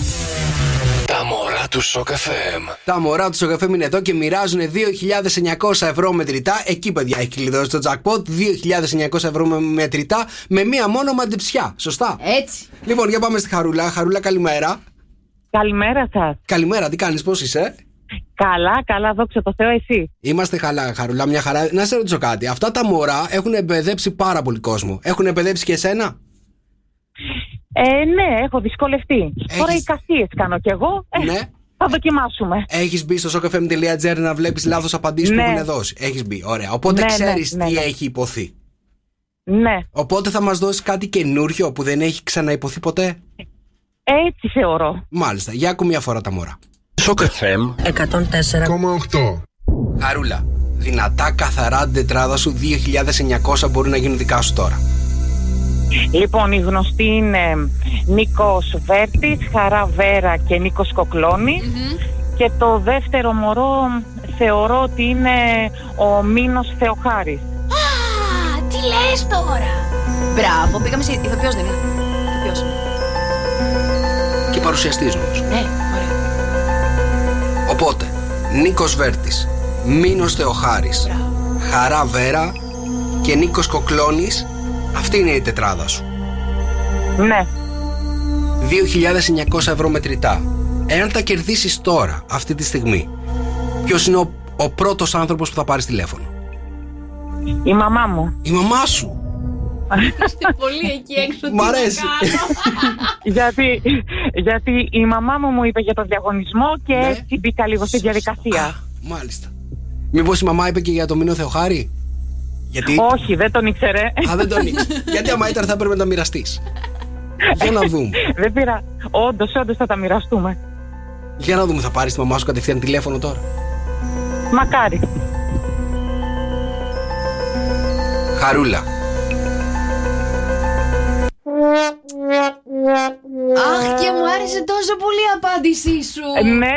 Τα μωρά του Sok εφ εμ. Τα μωρά του Sok εφ εμ είναι εδώ και μοιράζουν δύο χιλιάδες εννιακόσια ευρώ μετρητά. Εκεί, παιδιά, έχει κλειδώσει το jackpot. δύο χιλιάδες εννιακόσια ευρώ μετρητά με μία μόνο μαντεψιά. Σωστά. Έτσι. Λοιπόν, για πάμε στη Χαρούλα. Χαρούλα, καλημέρα. Καλημέρα σας. Καλημέρα, τι κάνεις, πώς είσαι? Καλά, καλά, δόξα τω Θεώ, εσύ? Είμαστε καλά, Χαρούλα, μια χαρά. Να σε ρωτήσω κάτι. Αυτά τα μωρά έχουν εμπεδέψει πάρα πολύ κόσμο. Έχουν εμπεδέψει και εσένα? Ε, ναι, έχω δυσκολευτεί. Έχεις... Τώρα εικασίες κάνω κι εγώ. Ναι. Θα δοκιμάσουμε. Έχεις μπει στο σοκ εφ εμ τελεία τζι άρ να βλέπεις λάθος απαντήσεις, ναι, που έχουν δώσει. Έχεις μπει, ωραία. Οπότε ναι, ξέρεις, ναι, ναι, τι ναι, έχει υποθεί. Ναι. Οπότε θα μας δώσεις κάτι καινούριο που δεν έχει ξαναϋποθεί ποτέ. Έτσι θεωρώ. Μάλιστα, για ακόμη μια φορά τα μωρά. Sok εφ εμ εκατόν τέσσερα κόμμα οκτώ. Χαρούλα, δυνατά, καθαρά, την τετράδα σου. Δύο χιλιάδες εννιακόσια μπορούν να γίνουν δικά σου τώρα. Λοιπόν, οι γνωστοί είναι Νίκος Βέρτης, Χαρά Βέρα και Νίκος Κοκλώνη. Mm-hmm. Και το δεύτερο μωρό θεωρώ ότι είναι ο Μήνος Θεοχάρης. Α, τι λες τώρα? Μπράβο, πήγαμε σε ηθοποιός, δεν είναι? Ηθοποιός. Και παρουσιαστής νομίζω. Ναι, ωραία. Οπότε, Νίκος Βέρτης, Μήνος Θεοχάρης, Χαρά Βέρα και Νίκος Κοκλώνης. Αυτή είναι η τετράδα σου. Ναι. δύο χιλιάδες εννιακόσια ευρώ μετρητά. Εάν τα κερδίσεις τώρα, αυτή τη στιγμή, ποιος είναι ο, ο πρώτος άνθρωπος που θα πάρεις τηλέφωνο? Η μαμά μου. Η μαμά σου. Είστε πολύ εκεί έξω. Μ' αρέσει. γιατί, γιατί η μαμά μου μου είπε για το διαγωνισμό και ναι, έτσι μπήκα λίγο στη διαδικασία. Α, μάλιστα. Μήπως η μαμά είπε και για το Μήνο Θεοχάρη? Γιατί... Όχι, δεν τον ήξερε. Α, δεν τον ήξερε. Γιατί άμα ήταν θα έπρεπε να τα μοιραστείς. Για να δούμε. Δεν πειρά. Όντως, όντως θα τα μοιραστούμε. Για να δούμε, θα πάρεις τη μαμά σου κατευθείαν τηλέφωνο τώρα? Μακάρι. Χαρούλα. Αχ, και μου άρεσε τόσο πολύ η απάντησή σου. Ναι,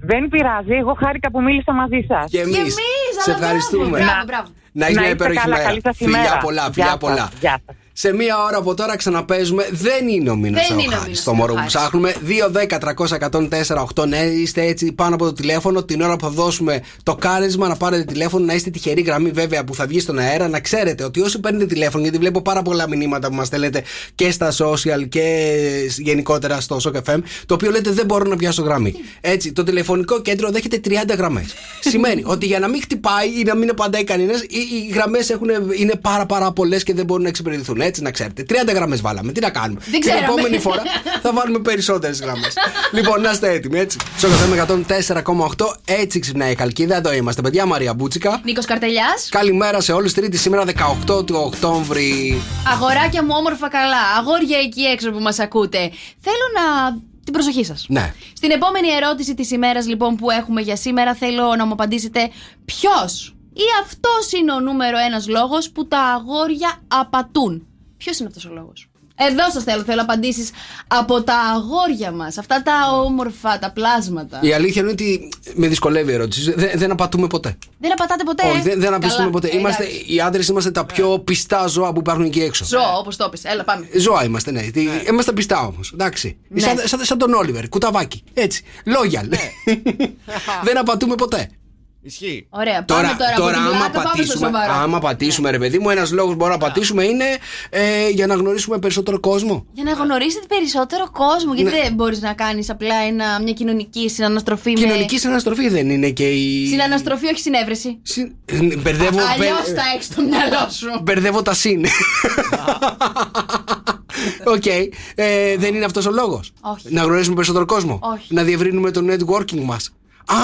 δεν πειράζει. Εγώ χάρηκα που μίλησα μαζί σας. Και εμείς. Σε ευχαριστούμε. Να έχει μια υπέροχη μέρα. Φιλιά πολλά, φιλιά πολλά. Σε μία ώρα από τώρα ξαναπέζουμε. Δεν είναι ο Μήνος Θεοχάρης το μωρό που ψάχνουμε. δύο δέκα τριακόσια εκατόν τέσσερα οκτώ. Ναι, είστε έτσι πάνω από το τηλέφωνο. Την ώρα που θα δώσουμε το κάλεσμα να πάρετε τηλέφωνο, να είστε τυχερή γραμμή βέβαια που θα βγει στον αέρα. Να ξέρετε ότι όσοι παίρνετε τηλέφωνο, γιατί βλέπω πάρα πολλά μηνύματα που μας στέλνετε και στα social και γενικότερα στο Sok εφ εμ, το οποίο λέτε δεν μπορώ να πιάσω γραμμή. Έτσι, το τηλεφωνικό κέντρο δέχεται τριάντα γραμμές. Σημαίνει ότι για να μην χτυπάει ή να μην απαντάει κανένας, οι γραμμές είναι πάρα, πάρα πολλές και δεν μπορούν να εξυπηρετηθούν. Έτσι, να ξέρετε. τριάντα γραμμές βάλαμε. Τι να κάνουμε. Την επόμενη φορά θα βάλουμε περισσότερες γραμμές. Λοιπόν, να είστε έτοιμοι, έτσι. Sok εφ εμ εκατόν τέσσερα κόμμα οκτώ. Έτσι ξυπνάει η Χαλκίδα. Εδώ είμαστε, παιδιά. Μαρία Μπούτσικα. Νίκος Καρτελιάς. Καλημέρα σε όλους. Τρίτη σήμερα, δεκαοκτώ του Οκτώβρη. Αγοράκια μου, όμορφα καλά. Αγόρια εκεί έξω που μας ακούτε. Θέλω να. Την προσοχή σας. Ναι. Στην επόμενη ερώτηση της ημέρας, λοιπόν, που έχουμε για σήμερα, θέλω να μου απαντήσετε ποιος ή αυτός είναι ο νούμερο ένας λόγος που τα αγόρια απατούν. Ποιος είναι αυτός ο λόγος? Εδώ σας θέλω, θέλω απαντήσεις από τα αγόρια μας. Αυτά τα όμορφα, τα πλάσματα. Η αλήθεια είναι ότι με δυσκολεύει η ερώτηση. Δεν, δεν απατούμε ποτέ. Δεν απατάτε ποτέ. Όχι, δεν, δεν απατούμε ποτέ. Είμαστε, οι άντρες είμαστε τα πιο πιστά ζώα που υπάρχουν εκεί έξω. Ζώα, όπως το πεις. Έλα, πάμε. Ζώα είμαστε, ναι. Ε. Είμαστε πιστά όμως. Εντάξει. Ναι. Σαν, σαν, σαν τον Oliver, κουταβάκι. Έτσι. Λόγια. Ναι. Δεν απατούμε ποτέ. Ισχύει. Ωραία, τώρα, πάμε τώρα, τώρα άμα, άμα, πατήσουμε, άμα πατήσουμε, yeah, ρε παιδί μου, ένας λόγος που μπορούμε να πατήσουμε yeah. είναι ε, για να γνωρίσουμε περισσότερο κόσμο. Για να yeah. γνωρίσετε περισσότερο κόσμο, γιατί yeah. δεν μπορείς να κάνεις απλά ένα, μια κοινωνική συναναστροφή. Κοινωνική με... συναναστροφή δεν είναι και η. Συναναστροφή, όχι συνέβρεση. Συν... Μπερδεύω. Αλλιώς μπε... τα έχεις στο μυαλό σου. Μπερδεύω τα συν. Οκ. Okay. Ε, δεν είναι αυτός ο λόγος. Όχι. Να γνωρίσουμε περισσότερο κόσμο. Όχι. Να διευρύνουμε το networking μας. Α,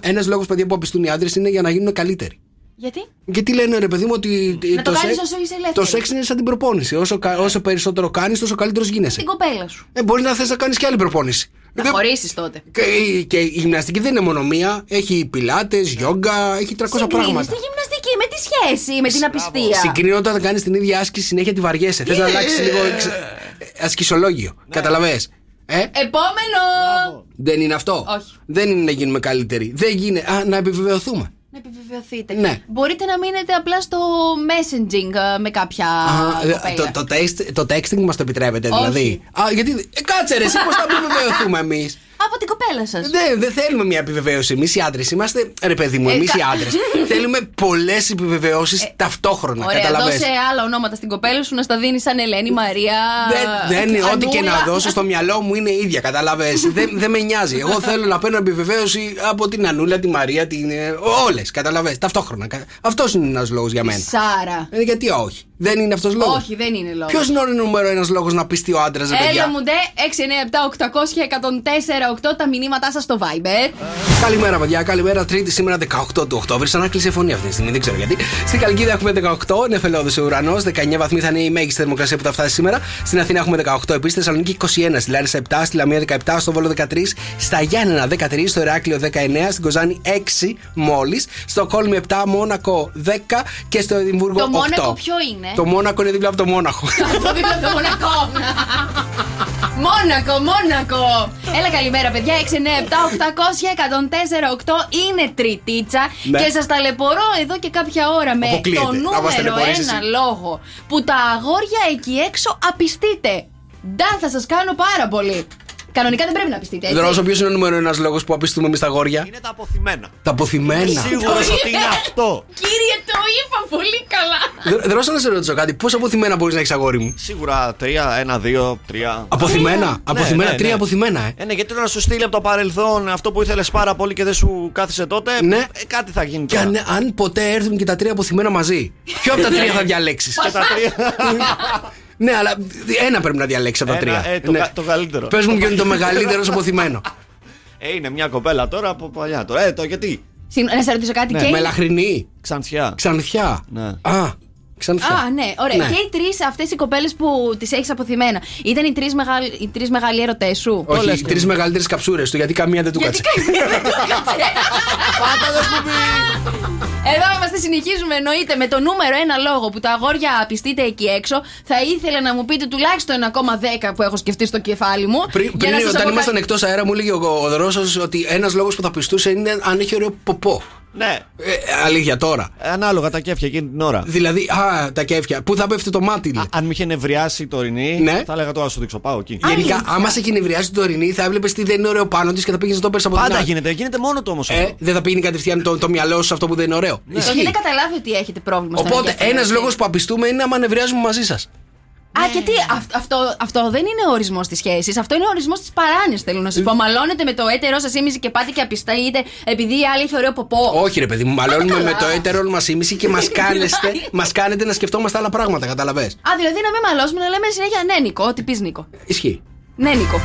ένας λόγος, παιδιά, που απιστούν οι άντρες είναι για να γίνουν καλύτεροι. Γιατί? Γιατί λένε, ρε παιδί μου, ότι. Να το, το κάνεις όσο είσαι ελεύθερος. Το σεξ είναι σαν την προπόνηση. Όσο, όσο περισσότερο κάνεις, τόσο καλύτερος γίνεσαι. Την κοπέλα σου. Ε, μπορεί να θες να κάνεις και άλλη προπόνηση. Να δεν... χωρίσεις τότε. Και, και η γυμναστική δεν είναι μόνο μία. Έχει πιλάτες, γιόγκα, έχει τριακόσια Συγκρίνεις πράγματα. Τη γυμναστική με τη σχέση, με την απιστία. Συγκρίνω όταν κάνεις την ίδια άσκηση, συνέχεια τη βαριέσαι. Θες να αλλάξεις λίγο ασκησολόγιο. Καταλαβαίνεις. Ε? Επόμενο! Μπράβο. Δεν είναι αυτό. Όχι. Δεν είναι να γίνουμε καλύτεροι. Δεν γίνεται. Α, να επιβεβαιωθούμε. Να επιβεβαιωθείτε. Ναι. Μπορείτε να μείνετε απλά στο messaging με κάποια. Α, το, το, το, text, το texting μας το επιτρέπετε, δηλαδή. Όχι. Α, γιατί. Ε, κάτσε ρε, εσύ, πώς θα επιβεβαιωθούμε εμείς? από την κοπέλα σας. Δεν δε θέλουμε μια επιβεβαίωση. Εμείς οι άντρες είμαστε. Ρε παιδί μου, εμείς ε, οι άντρες. Θέλουμε πολλές επιβεβαιώσεις ε, ταυτόχρονα. Ωραία, δώσε άλλα ονόματα στην κοπέλα σου να στα δίνεις σαν Ελένη, Μαρία. Δεν είναι. Ό,τι και να δώσω στο μυαλό μου είναι ίδια. Καταλαβες. Δεν δε με νοιάζει. Εγώ θέλω να παίρνω επιβεβαίωση από την Ανούλα, τη Μαρία, την. Όλες. Καταλαβες. Ταυτόχρονα. Αυτός είναι ένας λόγος για μένα. Σάρα. Ε, γιατί όχι. Δεν είναι αυτός λόγος. Όχι, δεν είναι λόγος. Ποιος είναι ο νούμερο ένας λόγος να πιστεί ο άντρας, ρε παιδιά. Έλα μου ντε, έξι εννιά επτά οκτώ μηδέν τέσσερα οκτώ τα μηνύματά σας στο Viber. Καλημέρα, παιδιά. Καλημέρα. Τρίτη σήμερα δεκαοκτώ του Οκτώβρη. Σαν να κλείσει η φωνή αυτή τη στιγμή, δεν ξέρω γιατί. Στην Καλκίδα έχουμε δεκαοκτώ, νεφελώδης ο ουρανός. δεκαεννιά βαθμοί θα είναι η μέγιστη θερμοκρασία που θα φτάσει σήμερα. Στην Αθήνα έχουμε δεκαοκτώ επίσης, στη Θεσσαλονίκη είκοσι ένα, στη Λάρισα επτά, στη Λαμία δεκαεπτά, στο Βόλο δεκατρία, στα Γιάννενα δεκατρία, στο Ηράκλειο δεκαεννιά, στην Κοζάνη έξι μόλις, στο Κόλμη επτά, Μόνακο δέκα και στο Εδιμβούργο οκτώ. Το Μόνακο ποιο είναι? Το Μόνακο είναι δίπλα από το Μόναχο. Το δίπλα από το Μόνακο. Μόνακο, Μόνακο! Έλα, καλημέρα, παιδιά. έξι εννιά επτά οκτώ μηδέν μηδέν ένα μηδέν τέσσερα οκτώ είναι τριτίτσα. Ναι. Και σας ταλαιπωρώ εδώ και κάποια ώρα με το νούμερο ένα λόγο που τα αγόρια εκεί έξω απιστείτε. Ντά, θα σας κάνω πάρα πολύ. Κανονικά δεν πρέπει να πιστείτε, έτσι. Δρόσο, ποιος είναι ο νούμερο ένας λόγος που απιστούμε εμείς τα αγόρια? Είναι τα αποθυμένα. Τα αποθυμένα. Είμαι σίγουρος ότι είναι αυτό. Κύριε, το είπα πολύ καλά. Δρόσο, να σε ρωτήσω κάτι. Πόσα αποθυμένα μπορείς να έχεις, αγόρι μου? Σίγουρα τρία, ένα, δύο, τρία. Αποθυμένα. Αποθυμένα, τρία αποθυμένα, ε. Ναι, γιατί να σου στείλει από το παρελθόν αυτό που ήθελες πάρα πολύ και δεν σου κάθισε τότε. Ναι. Κάτι θα γίνει τώρα. Αν ποτέ έρθουν και τα τρία αποθυμένα μαζί, ποιο από τα τρία θα διαλέξεις? Ναι, αλλά ένα πρέπει να διαλέξεις από τα τρία. Ε, το, ναι. κα, το καλύτερο. Πες μου ποιο είναι το μεγαλύτερο αποθυμένο. Ε, είναι μια κοπέλα τώρα από παλιά. Τώρα, ε, το γιατί. Να σε ρωτήσω κάτι, ναι. Και. Μελαχρινή. Ξανθιά. Ξανθιά. Ναι. Α, ξανθιά. Α, ναι, ωραία. Ναι. Και οι τρεις αυτές οι κοπέλες που τις έχεις αποθυμένα, ήταν οι τρεις μεγάλοι, μεγάλοι ερωτές σου? Όχι, όλες οι τρεις μεγαλύτερες καψούρες του, γιατί καμία δεν του κάτσε. Πάτα δε σκουπί. Εδώ είμαστε, συνεχίζουμε εννοείται με το νούμερο ένα λόγο που τα αγόρια πιστείτε εκεί έξω. Θα ήθελα να μου πείτε τουλάχιστον ένα ακόμα δέκα που έχω σκεφτεί στο κεφάλι μου. Πριν, πριν όταν αποκαλύ... ήμασταν εκτός αέρα, μου έλεγε ο Δρόσος ότι ένας λόγος που θα πιστούσε είναι αν έχει ωραίο ποπό. Ναι. Ε, αλήθεια τώρα. Ανάλογα τα κέφια εκείνη την ώρα. Δηλαδή, α, τα κέφια. Πού θα πέφτει το μάτι, λέει. Αν με είχε νευριάσει η τωρινή, ναι, θα έλεγα τώρα να σου δείξω, πάω εκεί. Γενικά, άμα σε είχε νευριάσει η τωρινή, θα έβλεπε τι δεν είναι ωραίο πάνω τη και θα πήγαινε να το πέσει από την άλλη. Πάντα γίνεται. Γίνεται μόνο το όμως. Ε, δεν θα πήγαινε κατευθείαν το, το μυαλό σου αυτό που δεν είναι ωραίο. Ναι. Το έχετε καταλάβει ότι έχετε πρόβλημα. Οπότε, ένας λόγος που απιστούμε είναι άμα νευριάζουμε μαζί σας. Α, ναι. Γιατί αυ- αυτό, αυτό δεν είναι ο ορισμός της σχέσης. Αυτό είναι ο ορισμός της παράνοιας, θέλω να σας πω. Μαλώνετε με το έτερό σας ήμιση και πάτε και απιστείτε επειδή η άλλη έχει ωραίο ποπό. Όχι, ρε παιδί μου, μαλώνουμε με το έτερό μας ήμιση και μας κάνεστε, μας κάνετε να σκεφτόμαστε άλλα πράγματα, καταλαβες. Α, δηλαδή να μην μαλώσουμε, να λέμε συνέχεια ναι, Νίκο, ό,τι πεις, Νίκο. Ισχύει. Ναι, Νίκο.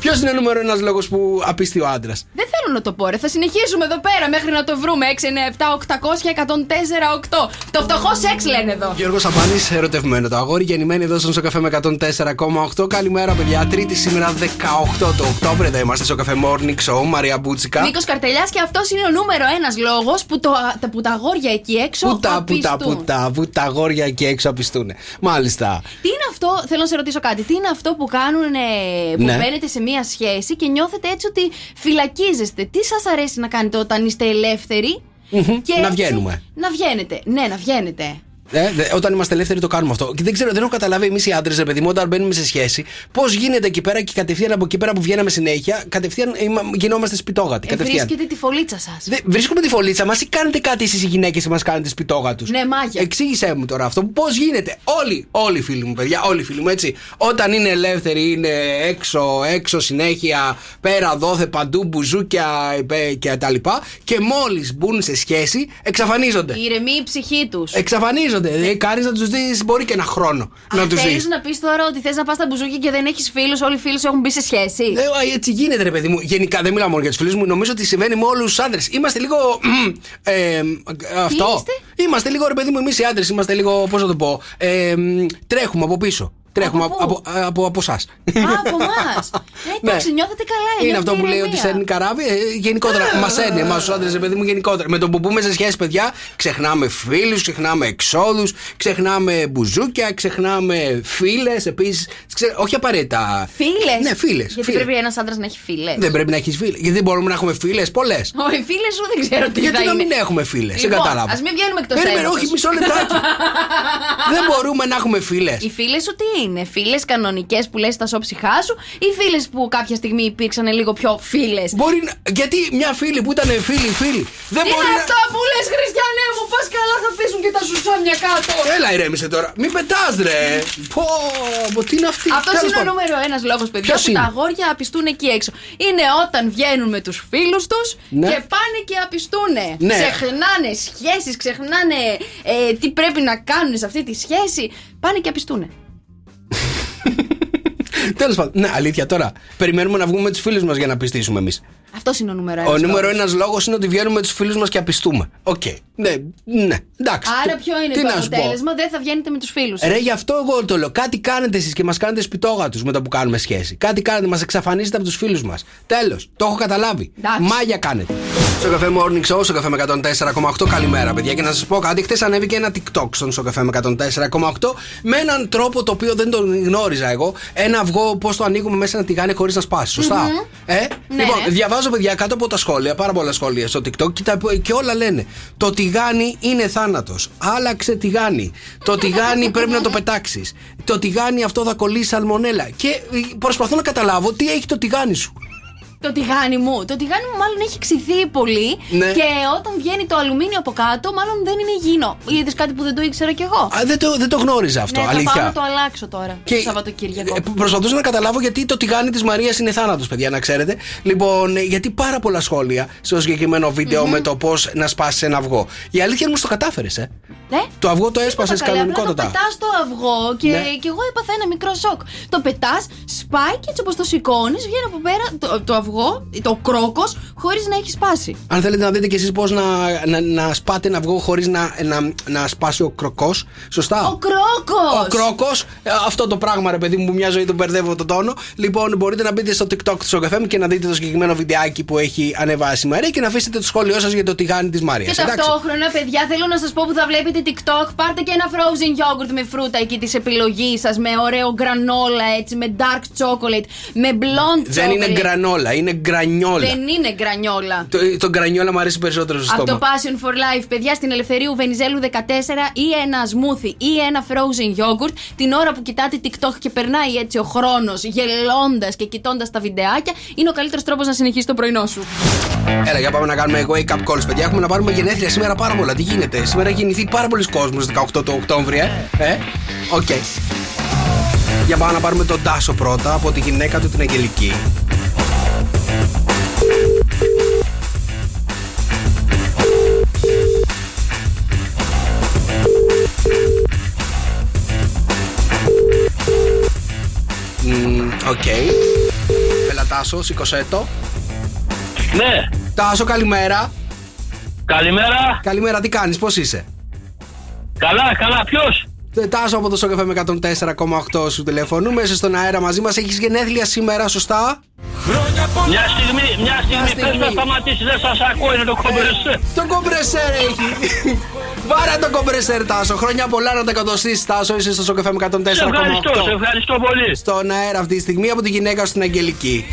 Ποιος είναι ο νούμερο ένας λόγος που απίστη ο άντρας? Δεν θέλω να το πω, ρε. Θα συνεχίσουμε εδώ πέρα μέχρι να το βρούμε. έξι εννιά επτά οκτώ μηδέν μηδέν ένα μηδέν τέσσερα οκτώ. Το φτωχό σεξ λένε εδώ. Γιώργος Απάνης, ερωτευμένο το αγόρι. Γεννημένη εδώ στον Sok εφ εμ με εκατόν τέσσερα κόμμα οκτώ. Καλημέρα, παιδιά. Τρίτη σήμερα δεκαοκτώ του Οκτώβρη. Εδώ είμαστε στο Sok εφ εμ Morning Show. Μαρία Μπούτσικα. Νίκος Καρτελιάς, και αυτός είναι ο νούμερο ένας λόγος που, που τα αγόρια εκεί έξω απιστούν. Που τα αγόρια εκεί έξω απιστούν. Μάλιστα. Τι είναι αυτό, θέλω να σε ρωτήσω κάτι. Τι είναι αυτό που κάνουν ε, που ναι. μπαίνετε σε μία σχέση και νιώθετε έτσι ότι φυλακίζεστε? Τι σας αρέσει να κάνετε όταν είστε ελεύθεροι? Mm-hmm. Και να βγαίνουμε. Έτσι, να βγαίνετε. Ναι, να βγαίνετε. Ε, δε, όταν είμαστε ελεύθεροι το κάνουμε αυτό. Και δεν ξέρω, δεν έχω καταλάβει εμείς οι άντρες, ρε παιδί μου, όταν μπαίνουμε σε σχέση, πώς γίνεται εκεί πέρα και κατευθείαν από εκεί πέρα που βγαίναμε συνέχεια, κατευθείαν γινόμαστε σπιτόγατοι. Ε, βρίσκετε τη φωλίτσα σας. Δε, βρίσκουμε τη φωλίτσα μας ή κάνετε κάτι εσείς οι γυναίκες μας κάνετε σπιτόγατους? Ναι, μάγια. Εξήγησέ μου τώρα αυτό. Πώς γίνεται? Όλοι, όλοι φίλοι μου, παιδιά, όλοι φίλοι μου, έτσι. Όταν είναι ελεύθεροι, είναι έξω, έξω συνέχεια, πέρα, δόθε, παντού, μπουζούκια κτλ. Και μόλις μπουν σε σχέση, εξαφανίζονται. Ηρεμή η ψυχή τους. Εξαφανίζονται. Ε, Κάρις να τους δεις μπορεί και ένα χρόνο. Α, να τους δεις. Θέλεις να πεις τώρα ότι θες να πας στα μπουζούκια και δεν έχεις φίλους? Όλοι οι φίλοι σου έχουν μπει σε σχέση. Ε, έτσι γίνεται, ρε παιδί μου. Γενικά δεν μιλάω μόνο για τους φίλους μου. Νομίζω ότι συμβαίνει με όλους τους άντρες. Είμαστε λίγο. Ε, αυτό. Είμαστε? είμαστε λίγο, ρε παιδί μου, εμείς οι άντρες είμαστε λίγο. Πώς να το πω. Ε, τρέχουμε από πίσω. Τρέχουμε από, από, από, από, από εσάς. Α, από εμάς. Εντάξει, νιώθετε καλά. Είναι αυτό που λέει ότι σέρνει καράβι. Γενικότερα, μας σέρνει εμάς τους άντρες, παιδί μου, γενικότερα. Με το που μπούμε σε σχέση, παιδιά, ξεχνάμε φίλους, ξεχνάμε εξόδους, ξεχνάμε μπουζούκια, ξεχνάμε φίλες. Επίσης, ξε... όχι απαραίτητα. Φίλες. Ναι, φίλες. Γιατί φίλες. Πρέπει ένας άντρας να έχει φίλες. Δεν πρέπει να έχει φίλες. Γιατί δεν μπορούμε να έχουμε φίλες πολλές. Όχι, φίλες σου δεν ξέρω τι. Γιατί να μην έχουμε φίλες? Δεν κατάλαβα. Α μην βγαίνουμε εκτός. Όχι, μισό λεπτάκι. Δεν μπορούμε να έχουμε φίλες. Οι φίλες σου τι είναι? Φίλες κανονικές που λες τα σώψυχά σου, ή φίλες που κάποια στιγμή υπήρξαν λίγο πιο φίλες? Μπορεί να... Γιατί μια φίλη που ήταν φίλη-φίλη. Δεν είναι μπορεί αυτά να... που λες, Χριστιανέ μου, πας καλά θα πέσουν και τα σουσάμια κάτω. Έλα, ηρέμησε τώρα. Μην πετάς, ρε. Πω, πω, τι είναι αυτή. Αυτός είναι ο νούμερο ένας λόγος, παιδιά, που τα αγόρια απιστούν εκεί έξω. Είναι όταν βγαίνουν με τους φίλους τους, ναι, και πάνε και απιστούν. Ναι. Ξεχνάνε σχέσεις, ξεχνάνε ε, τι πρέπει να κάνουν σε αυτή τη σχέση. Πάνε και απιστούν. Τέλος πάντων. Ναι, αλήθεια τώρα. Περιμένουμε να βγούμε με τους φίλους μας για να πιστήσουμε εμείς. Αυτός είναι ο νούμερο ένας. Ο νούμερο ένας λόγος είναι ότι βγαίνουμε με τους φίλους μας και απιστούμε. Οκ. Okay. Ναι, ναι. Εντάξει. Άρα ποιο είναι το αποτέλεσμα? Δεν θα βγαίνετε με τους φίλους σας. Ρε, γι' αυτό εγώ το λέω. Κάτι κάνετε εσείς και μας κάνετε σπιτόγα τους μετά που κάνουμε σχέση. Κάτι κάνετε, μας εξαφανίζετε από τους φίλους μας. Τέλος. Το έχω καταλάβει. Εντάξει. Μάγια κάνετε. Στο καφέ Morning Show, στο καφέ με εκατόν τέσσερα κόμμα οκτώ. Καλημέρα, παιδιά. Και να σας πω κάτι. Χθες ανέβηκε ένα TikTok στον καφέ με εκατόν τέσσερα κόμμα οκτώ με έναν τρόπο το οποίο δεν τον γνώριζα εγώ. Ένα αυγό, πώς το ανοίγουμε μέσα να τηγάνει χωρίς να σπάσει. Σωστά. Mm-hmm. Ε? Ναι. Λοιπόν, διαβάζω, παιδιά, κάτω από τα σχόλια, πάρα πολλά σχόλια στο TikTok και, τα, και όλα λένε. Το τηγάνι είναι θάνατος. Άλλαξε τηγάνι. Το τηγάνι πρέπει να το πετάξεις. Το τηγάνι αυτό θα κολλήσει σαλμονέλα. Και προσπαθώ να καταλάβω τι έχει το τηγάνι σου. Το τηγάνι μου. Το τηγάνι μου μάλλον έχει ξυθεί πολύ, ναι, και όταν βγαίνει το αλουμίνιο από κάτω, μάλλον δεν είναι υγιεινό. Είδες κάτι που δεν το ήξερα κι εγώ. Α, δεν, το, δεν το γνώριζα αυτό. Ναι, αλήθεια. Θα πάω να το αλλάξω τώρα. Και... το Σαββατοκύριακο. Προσπαθούσα να καταλάβω γιατί το τηγάνι της Μαρίας είναι θάνατος, παιδιά, να ξέρετε. Λοιπόν, γιατί πάρα πολλά σχόλια στο συγκεκριμένο βίντεο, mm-hmm, με το πώς να σπάσεις ένα αυγό. Η αλήθεια μου το κατάφερες, ε. Ναι. Το αυγό το έσπασες κανονικότατα. Το πετάς το αυγό και, ναι, και εγώ έπαθα ένα μικρό σοκ. Το πετάς, σπάει και έτσι όπως το σηκώνεις, βγαίνει από πέρα το, το αυγό. Το κρόκος χωρίς να έχει σπάσει. Αν θέλετε να δείτε κι εσείς πώς να, να, να σπάτε ένα αυγό χωρίς να, να, να σπάσει ο κροκός. Σωστά. Ο κρόκος! Ο κρόκος! Αυτό το πράγμα, ρε παιδί μου, που μια ζωή τον μπερδεύω τον τόνο. Λοιπόν, μπορείτε να μπείτε στο TikTok του Sok εφ εμ και να δείτε το συγκεκριμένο βιντεάκι που έχει ανεβάσει η Μαρία και να αφήσετε το σχόλιο σας για το τηγάνι της Μαρίας. Και ταυτόχρονα, παιδιά, θέλω να σας πω που θα βλέπετε TikTok, πάρτε και ένα frozen yogurt με φρούτα εκεί τη επιλογή σας, με ωραίο γκρανόλα, έτσι, με dark chocolate, με blonde chocolate. Δεν είναι γκρανόλα, είναι γκρανιόλα. Δεν είναι γκρανιόλα. Το, το γκρανιόλα μου αρέσει περισσότερο στο στόμα. Από το Passion for Life, παιδιά, στην Ελευθερίου Βενιζέλου δεκατέσσερα, ή ένα σμούθι ή ένα frozen yogurt την ώρα που κοιτάτε TikTok και περνάει έτσι ο χρόνος γελώντας και κοιτώντας τα βιντεάκια, είναι ο καλύτερος τρόπος να συνεχίσει το πρωινό σου. Έλα, για πάμε να κάνουμε wake up calls, παιδιά. Έχουμε να πάρουμε γενέθλια σήμερα πάρα πολλά. Τι γίνεται? Σήμερα γεννηθεί πάρα πολλοί κόσμος δεκαοκτώ του Οκτώβρη, ε. ε. Okay. Για πάμε να πάρουμε τον Τάσο πρώτα από τη γυναίκα του την Αγγελική. Οκ. Okay. Έλα, Τάσο, σήκωσε το. Ναι. Τάσο, καλημέρα. Καλημέρα. Καλημέρα, τι κάνεις, πώς είσαι? Καλά, καλά, ποιος? Τάσο από το Sok εφ εμ εκατόν τέσσερα κόμμα οκτώ σου τηλεφωνούμε. Είσαι στον αέρα μαζί μας, έχεις γενέθλια σήμερα, σωστά? Μια στιγμή, μια στιγμή, πες με σταματήσεις, δεν σας ακούω, είναι το κομπρεσέρ. Το κομπρεσέρ έχει. Βάρα το κομπρεσέρ, Τάσο. Χρόνια πολλά να τα εκατοστήσεις, Τάσο. Είσαι στο Sok εφ εμ εκατόν τέσσερα κόμμα οκτώ. Σε ευχαριστώ, σε ευχαριστώ πολύ. Στον αέρα αυτή τη στιγμή από τη γυναίκα στην Αγγελική.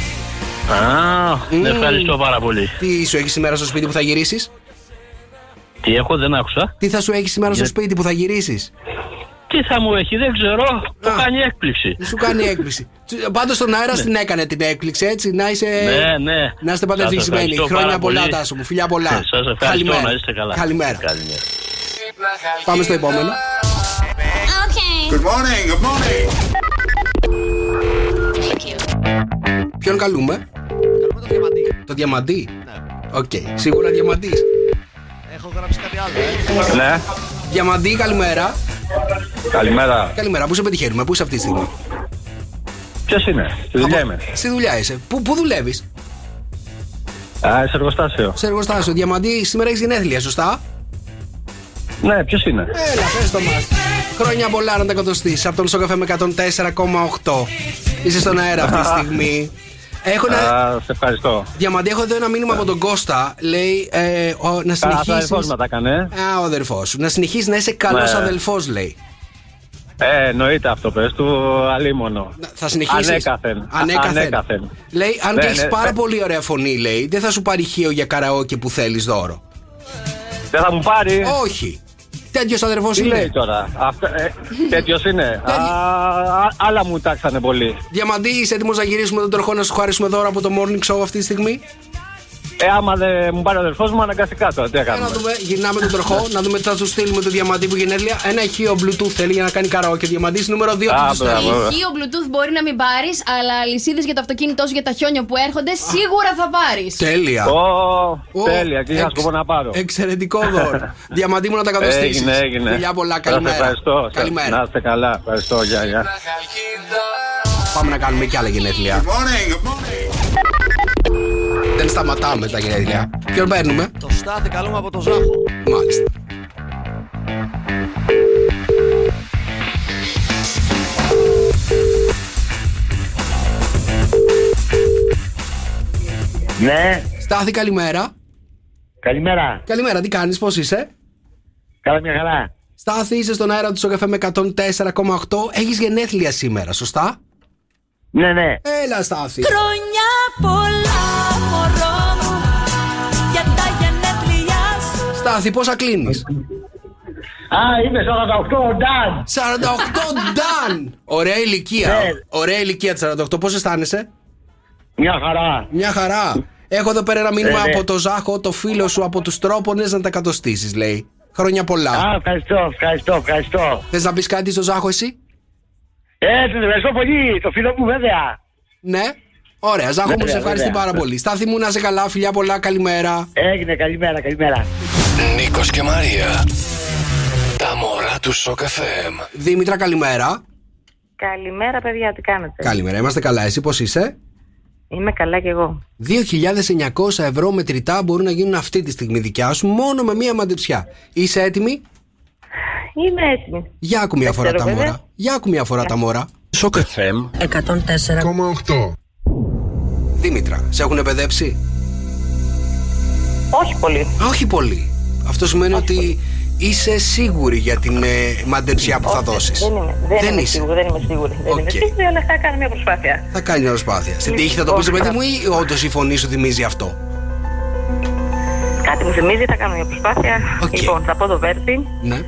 Α, mm. ευχαριστώ πάρα πολύ. Τι σου έχει σήμερα στο σπίτι που θα γυρίσεις? Τι έχω, δεν άκουσα. Τι θα σου έχει σήμερα στο σπίτι που θα γυρίσεις? Τι θα μου έχει, δεν ξέρω. Μου κάνει έκπληξη. Σου κάνει έκπληξη. Πάντως στον αέρα την έκανε την έκπληξη, έτσι. Να είσαι. Ναι, ναι. Να είστε πάντα ευτυχισμένοι. Χρόνια πολλά, Τάσο μου. Φιλιά πολλά. Σας ευχαριστώ, να είστε καλά. Καλημέρα. Πάμε στο επόμενο. Okay. Good morning, good morning. Thank you. Ποιον καλούμε? Καλούμε το Διαμαντή. Το Διαμαντή? Ναι. Οκ. Okay. Σίγουρα Διαμαντής. Έχω γράψει κάτι άλλο. Ναι. Διαμαντή, καλημέρα. Καλημέρα. Καλημέρα, πού σε πετυχαίνουμε, πού είσαι αυτή τη στιγμή? Ποιος είναι, στη δουλειά είμαι. Στη δουλειά είσαι, πού, πού δουλεύεις? Α, σε εργοστάσιο. Σε εργοστάσιο, Διαμαντή, σήμερα έχεις γενέθλια, σωστά? Ναι, ποιος είναι? Έλα, πες το μας. Χρόνια πολλά να τα κοντοστείς, από τον Sok εφ εμ εκατόν τέσσερα κόμμα οκτώ. Είσαι στον αέρα αυτή τη στιγμή. Έχω ένα... Α, σε ευχαριστώ. Διαμαντή, έχω εδώ ένα μήνυμα yeah. από τον Κώστα. Λέει ε, ο, να συνεχίσεις. Α, αδελφός να τα κάνε. Α, ο αδελφός σου. Να συνεχίσεις να είσαι καλός yeah. αδελφός, λέει. Ε, εννοείται αυτό, πες του, αλίμονο. Θα συνεχίσεις. Ανέκαθεν. Ανέκαθεν. Ανέκαθεν. Λέει, αν και έχεις ναι, πάρα ναι. πολύ ωραία φωνή, λέει, δεν θα σου πάρει χείο για καραόκι που θέλεις δώρο. Δεν θα μου πάρει. Όχι. Τέτοιος αδερφός είναι. Τι λέει τώρα. Τέτοιος είναι. Άλλα μου τάξανε πολύ. Διαμαντή, είσαι έτοιμος να γυρίσουμε τον τροχό να σου χαρίσουμε δώρο από το morning show αυτή τη στιγμή? Ε, άμα δεν μου πάρει ο αδερφός μου, αναγκαστικά τώρα. Τι να κάνουμε. Γυρνάμε τον τροχό, να δούμε τι θα του στείλουμε το διαμαντή που γενέθλια. Ένα ηχείο Bluetooth θέλει για να κάνει καραόκε. Διαμαντή νούμερο δύο. Ηχείο Bluetooth μπορεί να μην πάρει, αλλά αλυσίδες για το αυτοκίνητό σου για τα χιόνια που έρχονται σίγουρα θα πάρει. Τέλεια. Τέλεια, τι είχα σκοπό να πάρω. Εξαιρετικό δώρο. Διαμαντή μου να τα κατοστήσει. Ναι, ναι. Φιλιά πολλά, καλημέρα. Να είστε καλά. Ευχαριστώ, γεια, γεια. Πάμε να κάνουμε κι άλλα γενέθλια. Δεν σταματάμε τα γενέθλια. Ποιον παίρνουμε? Το Στάθη καλούμε από τον Ζάχο. Μάλιστα. Ναι. Στάθη καλημέρα. Καλημέρα. Καλημέρα, τι κάνεις, πώς είσαι? Καλά, μια χαρά. Στάθη, είσαι στον αέρα του Sok εφ εμ εκατόν τέσσερα κόμμα οκτώ. Έχεις γενέθλια σήμερα, σωστά? Ναι, ναι. Έλα, Στάθη. Χρόνια πολλά, μωρό μου, για τα γενέθλιά σου. Στάθη, πόσα κλείνεις? Α, είμαι σαράντα οκτώ, Νταν. σαράντα οκτώ, Νταν. Ωραία ηλικία. Ναι. Ωραία ηλικία της σαράντα οκτώ. Πώς αισθάνεσαι? Μια χαρά. Μια χαρά. Έχω εδώ πέρα ένα μήνυμα, ναι, ναι, από το Ζάχο, το φίλο σου από τους τρόπονες να τα κατοστήσεις, λέει. Χρόνια πολλά. Α, ευχαριστώ, ευχαριστώ, ευχαριστώ. Θες να πεις κάτι στο Ζάχο, εσύ? Ε, τον ευχαριστώ πολύ, το φίλο μου βέβαια. Ναι, ωραία, Ζάχο μου, σε ευχαριστώ πάρα πολύ. Στάθη μου, να είσαι καλά, φιλιά πολλά, καλημέρα. Έγινε, καλημέρα, καλημέρα. Νίκος και Μαρία, τα μωρά του Sok εφ εμ. Δήμητρα, καλημέρα. Καλημέρα παιδιά, τι κάνετε? Καλημέρα, είμαστε καλά, εσύ πώς είσαι? Είμαι καλά κι εγώ. δύο χιλιάδες εννιακόσια ευρώ μετρητά μπορούν να γίνουν αυτή τη στιγμή δικιά σου, μόνο με μία μαντεψιά. Είσαι έτοιμη? Είμαι έτοιμη. Για άκου μια φορά τα μωρά. Για άκου μια φορά τα μωρά. Sok εφ εμ εκατόν τέσσερα κόμμα οκτώ. Δήμητρα, σε έχουν παιδέψει? Όχι πολύ. Όχι πολύ. Αυτό σημαίνει όχι ότι πολύ. Είσαι σίγουρη για την ε, μαντεψιά που όχι, θα δώσεις? Δεν είμαι, δεν δεν είμαι, σίγουρη, δεν είμαι σίγουρη. Δεν okay. είμαι σίγουρη, αλλά θα κάνω μια προσπάθεια. Θα κάνει μια προσπάθεια. Στην τύχη θα το πεις, παιδί μου, ή όντως η φωνή σου θυμίζει αυτό? Κάτι μου θυμίζει, θα κάνω μια προσπάθεια. Okay. Λοιπόν, θα πω το Βέρτι. Ναι.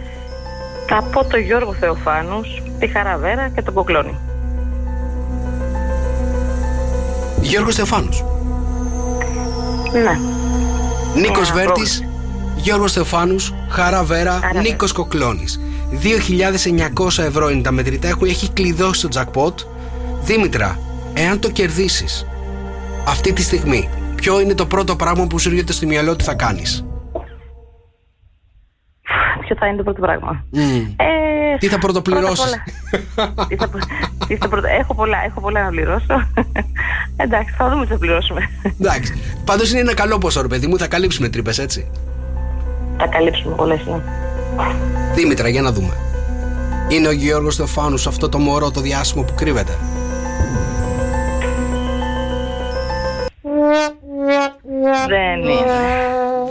Θα πω το Γιώργο Θεοφάνους, τη Χαραβέρα και τον Κοκλώνη. Γιώργος Θεοφάνους. Ναι. Νίκος yeah, Βέρτης, yeah. Γιώργος Θεοφάνους, Χαραβέρα, yeah, Νίκος yeah. Κοκλώνης. δύο χιλιάδες εννιακόσια ευρώ είναι τα μετρητά, έχει κλειδώσει το τζακπότ. Δήμητρα, εάν το κερδίσεις αυτή τη στιγμή, ποιο είναι το πρώτο πράγμα που σου έρχεται στο μυαλό ότι θα κάνεις? Ποιο θα είναι το πρώτο πράγμα? Mm. Ε, τι θα πρωτοπληρώσεις? τι θα, τι θα πρωτο... έχω, πολλά, έχω πολλά να πληρώσω. Εντάξει, θα δούμε τι θα πληρώσουμε. Εντάξει. Πάντως είναι ένα καλό ποσό, ρε παιδί μου. Θα καλύψουμε τρύπες, έτσι? Θα καλύψουμε πολλές. Δήμητρα, για να δούμε. Είναι ο Γιώργος Θεοφάνου σε αυτό το μωρό το διάσημο που κρύβεται? Δεν είναι.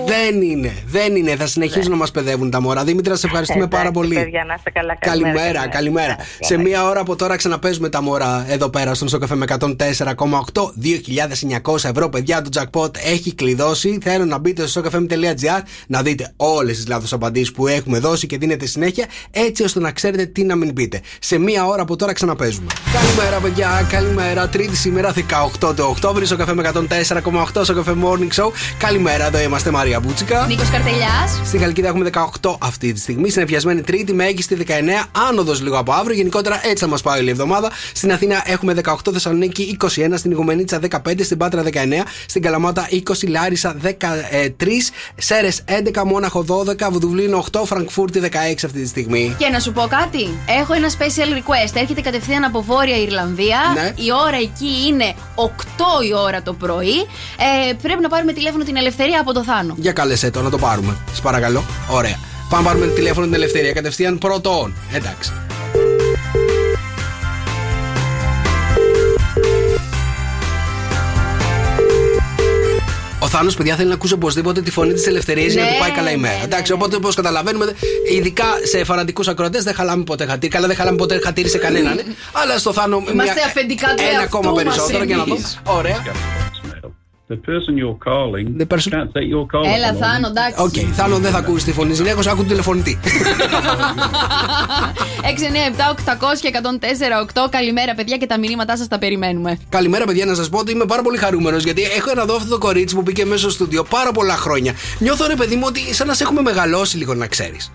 Δεν είναι, δεν είναι. Θα συνεχίζουν ναι. να μας παιδεύουν τα μωρά. Δήμητρα, σε ευχαριστούμε Εντάξει, πάρα πολύ. Παιδιά, να είστε καλά. Καλημέρα, καλημέρα. καλημέρα. Σε μία ώρα από τώρα ξαναπέζουμε τα μωρά εδώ πέρα στον Sok εφ εμ εκατόν τέσσερα κόμμα οκτώ. δύο χιλιάδες εννιακόσια ευρώ, παιδιά, το jackpot έχει κλειδώσει. Θέλω να μπείτε στο sokfm.gr να δείτε όλες τις λάθος απαντήσεις που έχουμε δώσει και δίνετε συνέχεια, έτσι ώστε να ξέρετε τι να μην πείτε. Σε μία ώρα από τώρα ξαναπέζουμε. Καλημέρα, παιδιά, καλημέρα. Τρίτη σήμερα, δεκαοκτώ του Οκτώβρη, Sok εφ εμ εκατόν τέσσερα κόμμα οκτώ, Sok εφ εμ Morning Show. Καλημέρα, εδώ είμαστε, Μαρία Μπούτσικα. Νίκος Καρτελιάς. Στην Χαλκίδα έχουμε δεκαοκτώ αυτή τη στιγμή. Συνεφιασμένη Τρίτη με έγκυστη δεκαεννιά. Άνοδος λίγο από αύριο. Γενικότερα έτσι θα μας πάει όλη η εβδομάδα. Στην Αθήνα έχουμε δεκαοκτώ, Θεσσαλονίκη είκοσι ένα, στην Ιγουμενίτσα δεκαπέντε, στην Πάτρα δεκαεννιά, στην Καλαμάτα είκοσι, Λάρισα δεκατρία, Σέρες έντεκα, Μόναχο δώδεκα, Βουδουβλίνο οκτώ, Φραγκφούρτη δεκαέξι αυτή τη στιγμή. Και να σου πω κάτι. Έχω ένα special request. Έρχεται κατευθείαν από Βόρεια Ιρλανδία. Ναι. Η ώρα εκεί είναι οκτώ η ώρα το πρωί. Ε, πρέπει να πάρουμε τηλέφωνο την Ελευθερία από το Θάνο. Για κάλεσέ το, να το πάρουμε. Σας παρακαλώ. Ωραία. Πάμε πάρουμε τηλέφωνο την Ελευθερία. Κατευθείαν πρώτον. Εντάξει. Ο Θάνος, παιδιά, θέλει να ακούσει οπωσδήποτε τη φωνή της Ελευθερίας, ναι, για να του πάει καλά η μέρα. Ναι, εντάξει, οπότε όπως καταλαβαίνουμε, ειδικά σε φανατικούς ακροατές δεν χαλάμε ποτέ χατήρι. Καλά, δεν χαλάμε ποτέ χατήρι σε κανέναν. Ναι. Αλλά στο Θάνο. Είμαστε μια... αφεντικά του. Ένα ακόμα περισσότερο για να δούμε. Ωραία. The person you're calling the person... can't take your call. Έλα, Θάνο, εντάξει. Οκ, okay, Θάνο, δεν θα ακούσει τη φωνή γυναίκος, άκου τον τηλεφωνητή. έξι εννιά επτά οκτώ μηδέν μηδέν ένα μηδέν τέσσερα οκτώ. Καλημέρα, παιδιά, και τα μηνύματά σας τα περιμένουμε. Καλημέρα, παιδιά, να σας πω ότι είμαι πάρα πολύ χαρούμενος γιατί έχω ένα δόφθο κορίτσι που μπήκε μέσα στο στούντιο πάρα πολλά χρόνια. Νιώθω, ρε παιδί μου, ότι σαν να σε έχουμε μεγαλώσει λίγο, να ξέρεις.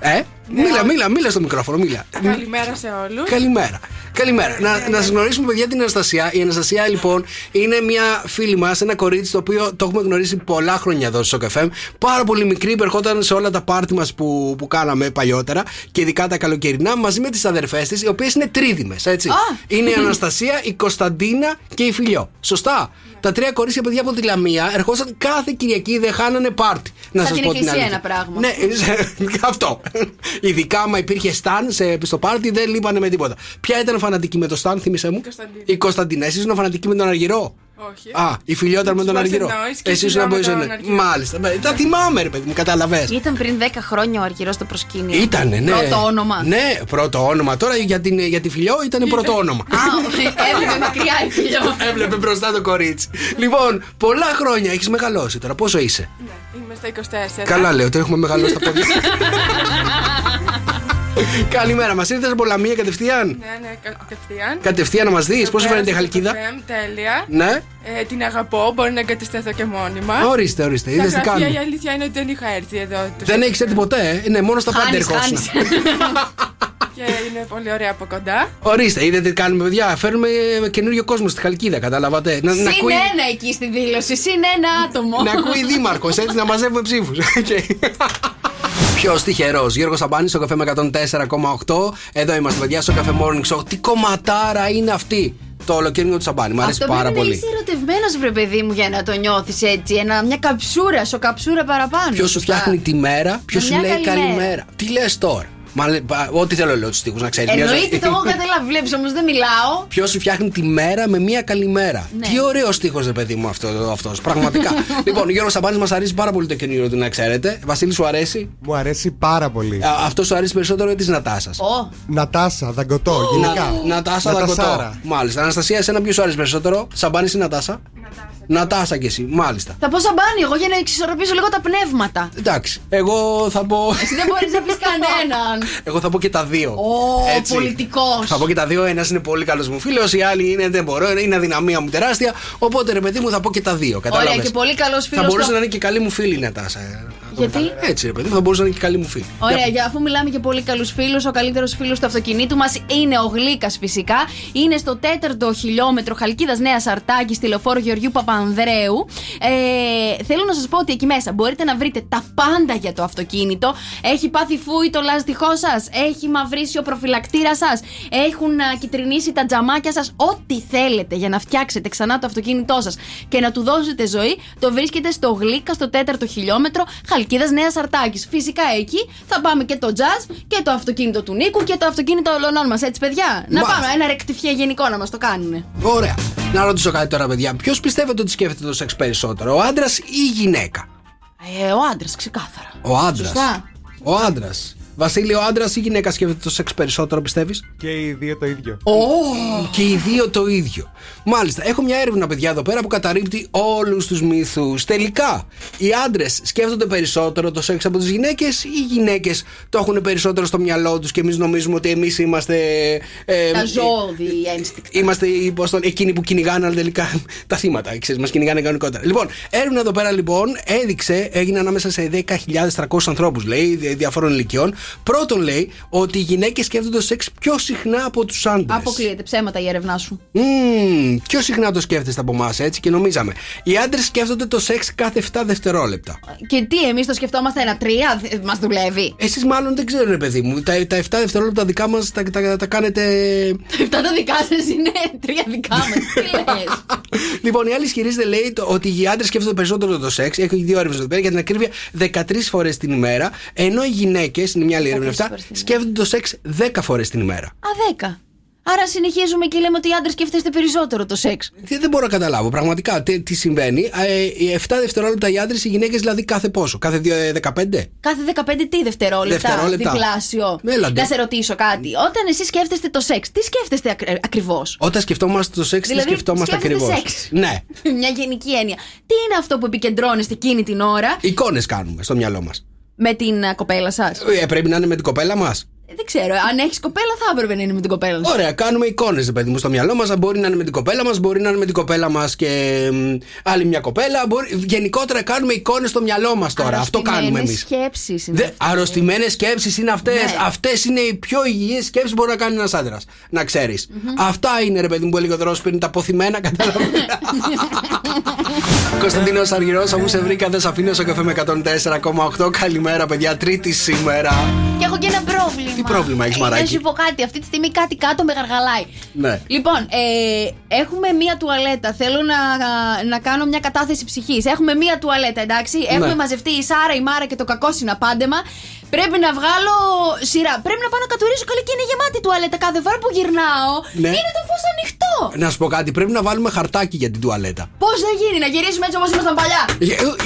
Ε, ναι, μίλα, μίλα, μίλα στο μικρόφωνο, μίλα. Καλημέρα σε όλους. Καλημέρα. Καλημέρα. Να, να σας γνωρίσουμε, παιδιά, την Αναστασία. Η Αναστασία, λοιπόν, είναι μια φίλη μας, ένα κορίτσι το οποίο το έχουμε γνωρίσει πολλά χρόνια εδώ στο Sok εφ εμ. Πάρα πολύ μικρή, υπερχόταν σε όλα τα πάρτι μας που, που κάναμε παλιότερα και ειδικά τα καλοκαιρινά, μαζί με τις αδερφές της, οι οποίες είναι τρίδιμες, έτσι. Oh. Είναι η Αναστασία, η Κωνσταντίνα και η Φιλιό. Σωστά. Yeah. Τα τρία κορίτσια, παιδιά, από τη Λαμία ερχόσαν κάθε Κυριακή, δεν χάνανε πάρτι. Να σας πω την αλήθεια. Ένα πράγμα. Ναι, αυτό. Ειδικά άμα υπήρχε Σταν στο πάρτι, δεν λείπανε με τίποτα. Ποια ήταν φανατική με το Σταν, θύμισε μου? Η Κωνσταντίνα. Εσείς ήσουν φανατική με τον Αργυρό? Όχι. Α, η Φιλιότερα με τον Αργυρό. Εσείς ήσουν από τον Αργυρό. Μάλιστα. Τα θυμάμαι, ρε παιδί μου, καταλαβαίνεις. Ήταν πριν δέκα χρόνια ο Αργυρός στο προσκήνιο. Ήτανε, ναι. Πρώτο όνομα. Ναι, πρώτο όνομα. Τώρα για, την, για τη Φιλιό ήταν πρώτο όνομα. Α, έβλεπε μακριά η Φιλιό. Έβλεπε μπροστά το κορίτσι. Λοιπόν, πολλά χρόνια έχεις μεγαλώσει τώρα. Πόσο είσαι? Είμαι στα είκοσι τέσσερα. Καλά λέω, το έχουμε μεγαλώσει τα πόδια. Καλημέρα, μας ήρθες από Λαμία κατευθείαν. Ναι, ναι, κατευθείάν. Κατευθείαν να μας δεις, πώς σου φαίνεται η Χαλκίδα? Τέλεια. Ναι. Ε, την αγαπώ, μπορεί να εγκατασταθώ και μόνιμα. Ορίστε, ορίστε. Είδες τι κάνουμε. Η αλήθεια είναι ότι δεν είχα έρθει εδώ. Δεν έχεις έρθει ποτέ, ε. Ναι, μόνο στα πάντα ερχόσουν. Και είναι πολύ ωραία από κοντά. Ορίστε, είδατε τι κάνουμε, παιδιά. Φέρνουμε καινούριο κόσμο στη Χαλκίδα, καταλάβατε. Συν ένα ακούει... εκεί στη δήλωση, συν ένα άτομο. Να ακούει δήμαρχος, έτσι να μαζεύουμε ψήφους. Ποιος τυχερός? Γιώργος Σαμπάνης στο καφέ με εκατόν τέσσερα κόμμα οκτώ. Εδώ είμαστε, παιδιά, στο καφέ Morning Show. Τι κομματάρα είναι αυτή! Το ολοκαίρινο του Σαμπάνη, μου αρέσει πάρα πολύ. Είσαι ερωτευμένος, βρε παιδί μου, για να το νιώθεις έτσι. Ένα, μια καψούρα, σο καψούρα παραπάνω. Ποιος σου φτιάχνει τη μέρα, ποιος σου λέει καλημέρα. Τι λες τώρα? Ό,τι θέλω λέω τους στίχους, να ξέρεις. Εννοείται, το έχω καταλάβει, βλέπεις, όμως δεν μιλάω. Ποιος σου φτιάχνει τη μέρα με μια καλημέρα. Ναι. Τι ωραίο στίχος, ρε παιδί μου, αυτό, αυτός. Πραγματικά. Λοιπόν, Γιώργος Σαμπάνης, μας αρέσει πάρα πολύ το καινούριο του, να ξέρετε. Βασίλη, σου αρέσει? Μου αρέσει πάρα πολύ. Α, αυτό σου αρέσει περισσότερο ή τη Νατάσα? Oh. Νατάσα, δαγκωτό, γυναικά. Oh. Νατάσα, δαγκωτό. Μάλιστα. Αναστασία, εσένα ποιο σου αρέσει περισσότερο? Σαμπάνης ή Νατάσα? Νατάσα. Νατάσα κι εσύ, μάλιστα. Θα πω Σαμπάνη εγώ για να εξισορροπήσω λίγο τα πνεύματα. Εντάξει, εγώ θα πω. Εσύ δεν μπορείς να πεις κανέναν. Εγώ θα πω και τα δύο. Ω, πολιτικός. Θα πω και τα δύο. Ένας είναι πολύ καλός μου φίλος, η άλλη είναι δεν μπορώ, είναι αδυναμία μου τεράστια. Οπότε, ρε παιδί μου, θα πω και τα δύο. Κατάλαβες. Ωραία, και πολύ καλός φίλος. Θα μπορούσε το... να είναι και καλή μου φίλη η Νατάσα. Γιατί? Έτσι, ρε παιδί μου, θα μπορούσε να είναι και καλή μου φίλη. Ωραία, για... αφού μιλάμε για πολύ καλούς φίλους, ο καλύτερος φίλος του αυτοκινήτου μας είναι ο Γλίκας, φυσικά. Είναι στο τέταρτο χιλιόμετρο Χαλκίδας Νέας Αρτάκης, τηλεφόρο Γεωργίου Παπανδρέου. Ανδρέου. Ε, θέλω να σας πω ότι εκεί μέσα μπορείτε να βρείτε τα πάντα για το αυτοκίνητο. Έχει πάθει φούι το λαστιχό σας, έχει μαυρίσει ο προφυλακτήρας σας, έχουν α, κυτρινίσει τα τζαμάκια σας. Ό,τι θέλετε για να φτιάξετε ξανά το αυτοκίνητό σας και να του δώσετε ζωή, το βρίσκετε στο Γλίκα, στο τέταρτο χιλιόμετρο Χαλκίδας Νέας Αρτάκης. Φυσικά εκεί θα πάμε και το jazz και το αυτοκίνητο του Νίκου και το αυτοκίνητο όλων μας. Έτσι, παιδιά, να Μάλιστα. πάμε ένα ρεκτιφιέ γενικό να μας το κάνουν. Ωραία. Να ρωτήσω κάτι τώρα, παιδιά. Ποιος πιστεύετε ότι σκέφτεται το σεξ περισσότερο, ο άντρας ή η γυναίκα? Ε, ο άντρας, ξεκάθαρα. Ο άντρας. Σωστά. Ο άντρας. Βασίλη, ο άντρας ή η γυναίκα σκέφτεται το σεξ περισσότερο, πιστεύεις? Και οι δύο το ίδιο. Oh, και οι δύο το ίδιο. Μάλιστα. Έχω μια έρευνα, παιδιά, εδώ πέρα που καταρρίπτει όλους τους μύθους. Τελικά, οι άντρες σκέφτονται περισσότερο το σεξ από τις γυναίκες ή οι γυναίκες το έχουν περισσότερο στο μυαλό τους και εμείς νομίζουμε ότι εμείς είμαστε. Ε, τα ζώδια, ένστικτα. Είμαστε υποστον, εκείνοι που κυνηγάνε, αλλά τελικά τα θύματα. Ξέρεις, μας κυνηγάνε κανονικότερα. Λοιπόν, έρευνα εδώ πέρα, λοιπόν, έδειξε, έγινε ανάμεσα σε δέκα χιλιάδες τριακόσιους ανθρώπους, λέει, διαφόρων ηλικιών. Πρώτον, λέει ότι οι γυναίκες σκέφτονται το σεξ πιο συχνά από τους άντρες. Αποκλείεται, ψέματα η έρευνά σου. Mm, πιο συχνά το σκέφτεστε από εμάς, έτσι, και νομίζαμε. Οι άντρες σκέφτονται το σεξ κάθε επτά δευτερόλεπτα. Και τι, εμείς το σκεφτόμαστε ένα τρία, μας δουλεύει. Εσείς μάλλον δεν ξέρω, ρε παιδί μου. Τα, τα επτά δευτερόλεπτα δικά μας τα, τα, τα, τα κάνετε. Τα επτά τα δικά σας είναι τρία δικά μας. Τι λες? Λοιπόν, η άλλη ισχυρίζεται, λέει, το, ότι οι άντρες σκέφτονται περισσότερο το σεξ. Έχει δύο έρευνες εδώ πέρα, για την ακρίβεια δεκατρείς φορές την ημέρα, ενώ οι γυναίκες, μια άλλη έρευνα, σκέφτονται το σεξ δέκα φορές την ημέρα. Α, δέκα. Άρα συνεχίζουμε και λέμε ότι οι άντρες σκέφτεστε περισσότερο το σεξ. Δεν, δεν μπορώ να καταλάβω πραγματικά τι, τι συμβαίνει. Ε, εφτά δευτερόλεπτα οι άντρες, οι γυναίκες δηλαδή κάθε πόσο, κάθε δεκαπέντε. Κάθε δεκαπέντε τι δευτερόλεπτα, δευτερόλεπτα. διπλάσιο. Μέλαντε. Να σε ρωτήσω κάτι. Όταν εσείς σκέφτεστε το σεξ, τι σκέφτεστε ακ, ακριβώς. Όταν σκεφτόμαστε το σεξ, δηλαδή, τι σκεφτόμαστε ακριβώς. Ναι. Μια γενική έννοια. Τι είναι αυτό που επικεντρώνεστε εκείνη την ώρα. Εικόνες κάνουμε στο μυαλό μας. Με την κοπέλα σας. Ε, πρέπει να είναι με την κοπέλα μας. Δεν ξέρω, αν έχεις κοπέλα θα έπρεπε να είναι με την κοπέλα μας. Ωραία, κάνουμε εικόνες, παιδί μου, στο μυαλό μας. Μπορεί να είναι με την κοπέλα μας, μπορεί να είναι με την κοπέλα μας και άλλη μια κοπέλα. Μπορεί... Γενικότερα κάνουμε εικόνες στο μυαλό μας τώρα. Αυτό κάνουμε εμείς. Σκέψεις είναι. Δε... Αρρωστημένες σκέψεις είναι αυτές. Ναι. Αυτές είναι οι πιο υγιείς σκέψεις που μπορεί να κάνει ένας άντρας. Να ξέρεις. Mm-hmm. Αυτά είναι, ρε παιδί μου, που έλεγε ο Δρόσος πριν, τα ποθημένα, κατάλαβα. Κωνσταντίνος Αργυρός, αφού σε βρήκα, δεν σ' αφήνω στο καφέ με εκατόν τέσσερα κόμμα οκτώ. Καλημέρα, παιδιά, Τρίτη σήμερα. Και έχω και ένα πρόβλημα. Τι πρόβλημα έχεις, Μαράκη? Να σου πω κάτι. Αυτή τη στιγμή κάτι κάτω με γαργαλάει. Ναι. Λοιπόν, ε, έχουμε μία τουαλέτα. Θέλω να, να κάνω μια κατάθεση ψυχής. Έχουμε μία τουαλέτα, εντάξει. Ναι. Έχουμε μαζευτεί η Σάρα, η Μάρα και το κακό συναπάντεμα. Πρέπει να βγάλω σειρά. Πρέπει να πάω να κατουρίσω καλά και είναι γεμάτη τουαλέτα. Κάθε φορά που γυρνάω, ναι, είναι το φως ανοιχτό. Να σου πω κάτι. Πρέπει να βάλουμε χαρτάκι για την τουαλέτα. Πώς θα γίνει, να γυρίσουμε έτσι όπως ήμασταν παλιά.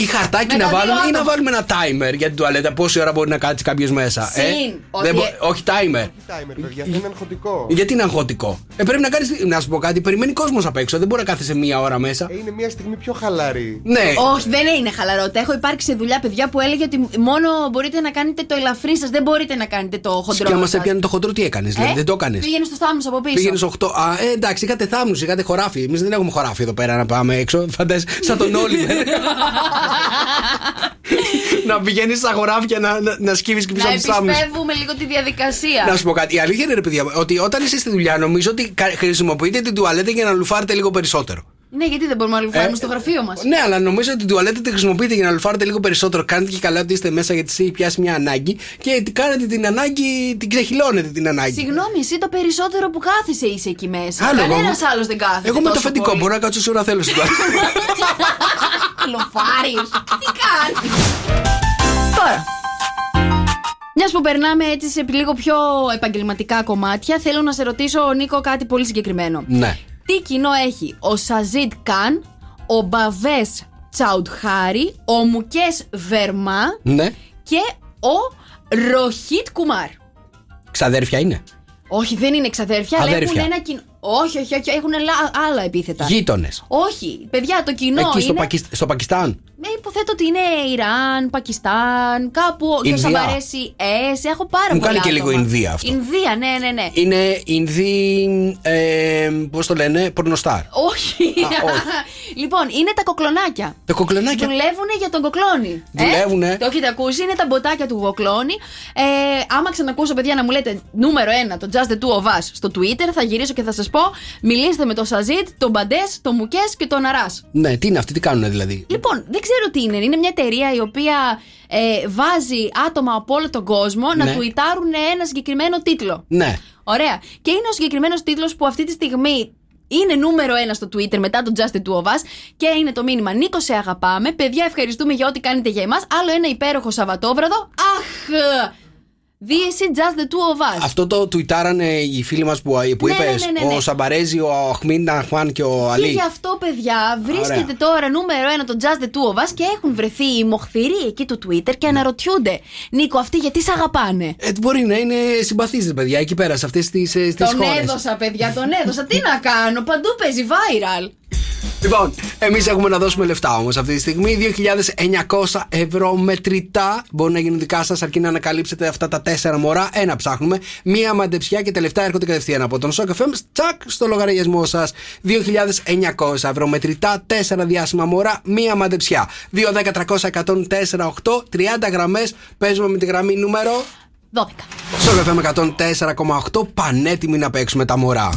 Ή χαρτάκι να βάλουμε άτομα, ή να βάλουμε ένα timer για την τουαλέτα. Πόση ώρα μπορεί να κάτσει κάποιο μέσα. Συν, ε? Δεν μπο- όχι timer. Όχι timer, παιδιά. Είναι αγχωτικό. Γιατί είναι αγχωτικό. Ε, πρέπει να κάνει. Να σου πω κάτι. Περιμένει κόσμος απ' έξω. Δεν μπορεί να κάθεσαι μία ώρα μέσα. Ε, είναι μία στιγμή πιο χαλαρή. Ναι. Όχι, δεν είναι χαλαρότητα. Έχω υπάρξει δουλειά, παιδιά, που έλεγε ότι μόνο μπορείτε να κάνετε το ελαφρύ σας, δεν μπορείτε να κάνετε το χοντρό. Και άμα σε πιάνει το χοντρό, τι έκανες, ε? Δηλαδή, δεν το έκανες. Πήγαινε στο θάμνους από πίσω. Πήγαινε οκτώ. Α, ε, εντάξει, είχατε θάμνους, είχατε χωράφι. Εμείς δεν έχουμε χωράφι εδώ πέρα να πάμε έξω. Φαντάζεσαι, σαν τον Oliver. Να πηγαίνεις στα χωράφια να, να, να σκύβεις και πίσω από τους θάμνους. Να επισπεύουμε λίγο τη διαδικασία. Να σου πω κάτι. Η αλήθεια είναι, ρε παιδιά, ότι όταν είσαι στη δουλειά, νομίζω ότι χρησιμοποιείτε την τουαλέτα για να λουφάρετε λίγο περισσότερο. Ναι, γιατί δεν μπορούμε να λουφάρουμε ε, στο γραφείο μας. Ναι, αλλά νομίζω ότι την τουαλέτα τη χρησιμοποιείτε για να λουφάρετε λίγο περισσότερο. Κάνετε και καλά ότι είστε μέσα, γιατί σε έχει πιάσει μια ανάγκη. Και κάνετε την ανάγκη, την ξεχυλώνετε την ανάγκη. Συγγνώμη, εσύ το περισσότερο που κάθεσαι είσαι εκεί μέσα. Κανένας άλλος δεν κάθεται. Εγώ με το φεντικό μπορώ να κάτσω σε ώρα θέλω στην τουαλέτα. Λουφάρεις. Τι κάνεις. Τώρα, μιας που περνάμε έτσι σε λίγο πιο επαγγελματικά κομμάτια, θέλω να σε ρωτήσω, Νίκο, κάτι πολύ συγκεκριμένο. Ναι. Τι κοινό έχει ο Σαζίτ Καν, ο Μπαβές Τσαουτχάρη, ο Μουκές Βερμά, ναι, και ο Ροχίτ Κουμάρ? Ξαδέρφια είναι? Όχι, δεν είναι ξαδέρφια, αλλά έχουν ένα κοινό. Όχι, όχι, όχι, έχουν άλλα επίθετα. Γείτονες. Όχι, παιδιά, το κοινό. Εκεί στο, είναι... Πακισ... στο Πακιστάν. Ναι, υποθέτω ότι είναι Ιράν, Πακιστάν, κάπου. Και όσα μ' αρέσει, ε, έχω πάρα πολύ. Μου κάνει και λίγο Ινδία αυτό. Ινδία, ναι, ναι, ναι. Είναι Ινδί. Ε, πώς το λένε, πορνοστάρ. Όχι. Α, όχι. Λοιπόν, είναι τα κοκλονάκια. Τα κοκλονάκια. Δουλεύουνε για τον κοκλόνι. Δουλεύουνε. Ε, το έχετε ακούσει, είναι τα μποτάκια του κοκλόνι. Ε, άμα ξανακούσω, παιδιά, να μου λέτε νούμερο ένα, το Just the Two of Us στο Twitter, θα γυρίσω και θα σας πω, μιλήστε με τον Σαζίτ, τον Μπαντές, τον Μουκές και τον Αράς. Ναι, τι είναι αυτοί, τι κάνουν δηλαδή. Λοιπόν, δεν ξέρω τι είναι. Είναι μια εταιρεία η οποία ε, βάζει άτομα από όλο τον κόσμο, ναι, να τουιτάρουν ένα συγκεκριμένο τίτλο. Ναι. Ωραία. Και είναι ο συγκεκριμένος τίτλος που αυτή τη στιγμή είναι νούμερο ένα στο Twitter μετά τον Just the Two of Us. Και είναι το μήνυμα: Νίκο, σε αγαπάμε. Παιδιά, ευχαριστούμε για ό,τι κάνετε για εμάς. Άλλο ένα υπέροχο Σαββατόβραδο. Αχ! This is just the two of us. Αυτό το τουιτάρανε οι φίλοι μας που, που ναι, είπες, ναι, ναι, ναι, ο Σαμπαρέζι, ο Αχμίν Αχμάν και ο Αλή. Και γι' αυτό, παιδιά, βρίσκεται, ωραία, τώρα νούμερο ένα το Just the Two of Us. Και έχουν βρεθεί οι μοχθηροί εκεί του Twitter και αναρωτιούνται, Νίκο, αυτοί γιατί σ' αγαπάνε. Ε, μπορεί να είναι συμπαθείς, παιδιά, εκεί πέρα σε αυτές τις, τις τον χώρες. Τον έδωσα, παιδιά, τον έδωσα. Τι να κάνω, παντού παίζει viral. Λοιπόν, εμείς έχουμε να δώσουμε λεφτά όμως αυτή τη στιγμή. δύο χιλιάδες εννιακόσια ευρώ μετρητά μπορούν να γίνουν δικά σας, αρκεί να ανακαλύψετε αυτά τα τέσσερα μωρά. Ένα ψάχνουμε, μία μαντεψιά και τα λεφτά έρχονται κατευθείαν από τον Sok εφ εμ. Τσακ στο λογαριασμό σας. δύο χιλιάδες εννιακόσια ευρώ μετρητά, τέσσερα διάσημα μωρά, μία μαντεψιά. δύο δέκα τριακόσια εκατόν τέσσερα οκτώ, τριάντα γραμμές. Παίζουμε με τη γραμμή νούμερο δώδεκα. Sok εφ εμ εκατόν τέσσερα κόμμα οκτώ, πανέτοιμοι να παίξουμε τα μωρά.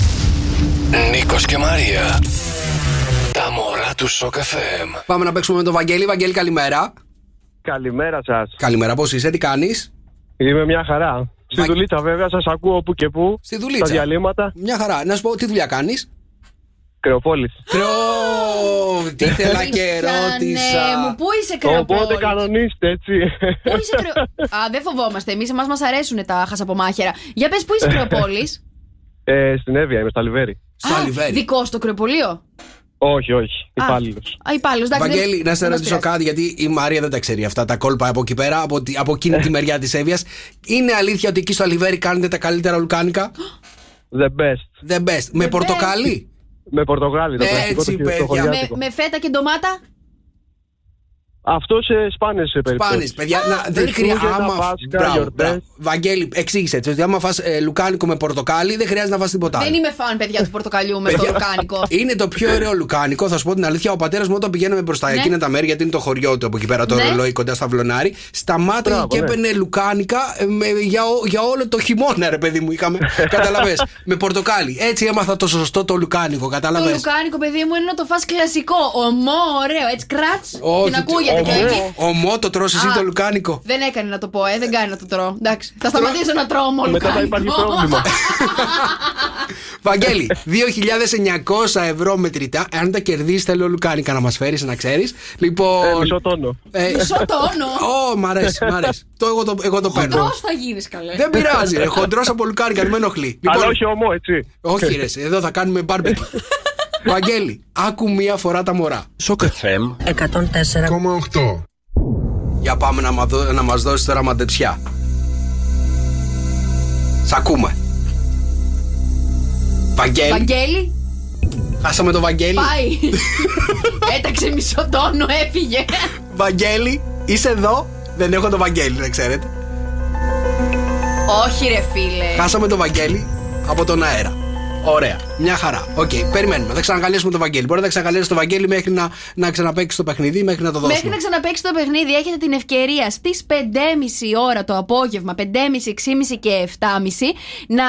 Νίκος και Μαρία. Τα μωρά του Sok εφ εμ. Πάμε να παίξουμε με τον Βαγγέλη. Βαγγέλη, καλημέρα. Καλημέρα σας. Καλημέρα, πώς είσαι, τι κάνεις? Είμαι μια χαρά. Στη Βα... δουλίτσα, βέβαια, σας ακούω όπου και που. Στη δουλίτσα. Στα διαλύματα. Μια χαρά. Να σου πω, τι δουλειά κάνεις? Κρεοπόλης. Κρεό! Τι ήθελα και ρώτησα. Πού είσαι Κρεοπόλης? Οπότε κανονίστε, έτσι. Πού είσαι Κρεοπόλης? Α, δεν φοβόμαστε. Εμείς, εμάς μας αρέσουν τα χασαπομάχερα. Για πες, πού είσαι Κρεοπόλης? Ε, στην Εύβοια, είμαι στο Αλιβέρι. Στο Αλιβέρι. Δικό στο κρεοπολείο. Όχι, όχι. Υπάλληλος. Α, υπάλληλος. Βαγγέλη, να σε ρωτήσω κάτι, γιατί η Μαρία δεν τα ξέρει αυτά. Τα κόλπα από εκεί πέρα, από, από εκείνη τη μεριά της Εύβοιας. Είναι αλήθεια ότι εκεί στο Αλιβέρι κάνετε τα καλύτερα λουκάνικα? The best. The best. Με πορτοκάλι. Με πορτοκάλι, το πορτοκάλι. Με φέτα και ντομάτα. Αυτό σε σπάνιες περιπτώσεις. Σπάνιες, παιδιά. Να, δεν χρειάζεται. Άμα... Βαγγέλη, εξήγησε έτσι. Ότι άμα φας ε, λουκάνικο με πορτοκάλι, δεν χρειάζεται να φας τίποτα. Δεν είμαι φαν, παιδιά, του πορτοκαλιού με το λουκάνικο. Είναι το πιο ωραίο λουκάνικο, θα σου πω την αλήθεια. Ο πατέρας μου, όταν πηγαίναμε προς τα εκείνα τα μέρη, γιατί είναι το χωριό του από εκεί πέρα, το ρολόι κοντά στα Βλονάρη, σταμάταγε και έπαιρνε λουκάνικα για όλο το χειμώνα, ρε παιδί μου. Είχαμε. Καταλαβες. Με πορτοκάλι. Έτσι έμαθα το σωστό το λουκάνικο. Καταλαβες. Το λουκάνικο, παιδί μου, είναι να το φας κλασικό. Ομό, ωραίο, έτσι κράτ. Ομό, το τρως εσύ το λουκάνικο? Δεν έκανε να το πω, ε, δεν κάνει να το τρώω. Εντάξει, θα σταματήσω να τρώω μόνο λουκάνικο. Μετά θα υπάρχει πρόβλημα. Βαγγέλη, δύο χιλιάδες εννιακόσια ευρώ μετρητά. Αν τα κερδίσεις θέλω λουκάνικα να μας φέρεις, να ξέρεις. Λοιπόν... Μισό τόνο. Μισό τόνο. Ω, μ' αρέσει, μ' αρέσει. Εγώ το παίρνω. Χοντρός θα γίνεις, καλέ. Δεν πειράζει, ρε, χοντρός από λουκάνικα, με ενοχλεί. Αλλά όχι ομό, έτσι. Όχι, ρε, εδώ θα κάνουμε μπάρμπεκι. Βαγγέλη, άκου μία φορά τα μωρά. Sok εφ εμ εκατόν τέσσερα κόμμα οκτώ. Για πάμε να, μα, να μας δώσεις τώρα μαντεψιά. Σ' ακούμε. Βαγγέλη. Βαγγέλη. Χάσαμε το Βαγγέλη. Πάει. Έταξε μισό τόνο, έφυγε. Βαγγέλη, είσαι εδώ? Δεν έχω το Βαγγέλη, δεν ξέρετε. Όχι ρε φίλε. Χάσαμε το Βαγγέλη από τον αέρα. Ωραία, μια χαρά. Οκ, okay, περιμένουμε. Θα ξανακαλέσουμε το Βαγγέλη. Μπορεί να ξανακαλέσει το Βαγγέλη μέχρι να, να ξαναπαίξει το παιχνίδι, μέχρι να το δώσουμε. Μέχρι να ξαναπαίξει το παιχνίδι, έχετε την ευκαιρία στις πεντέμισι ώρα το απόγευμα, πεντέμισι, έξι και μισή και εφτά και μισή, να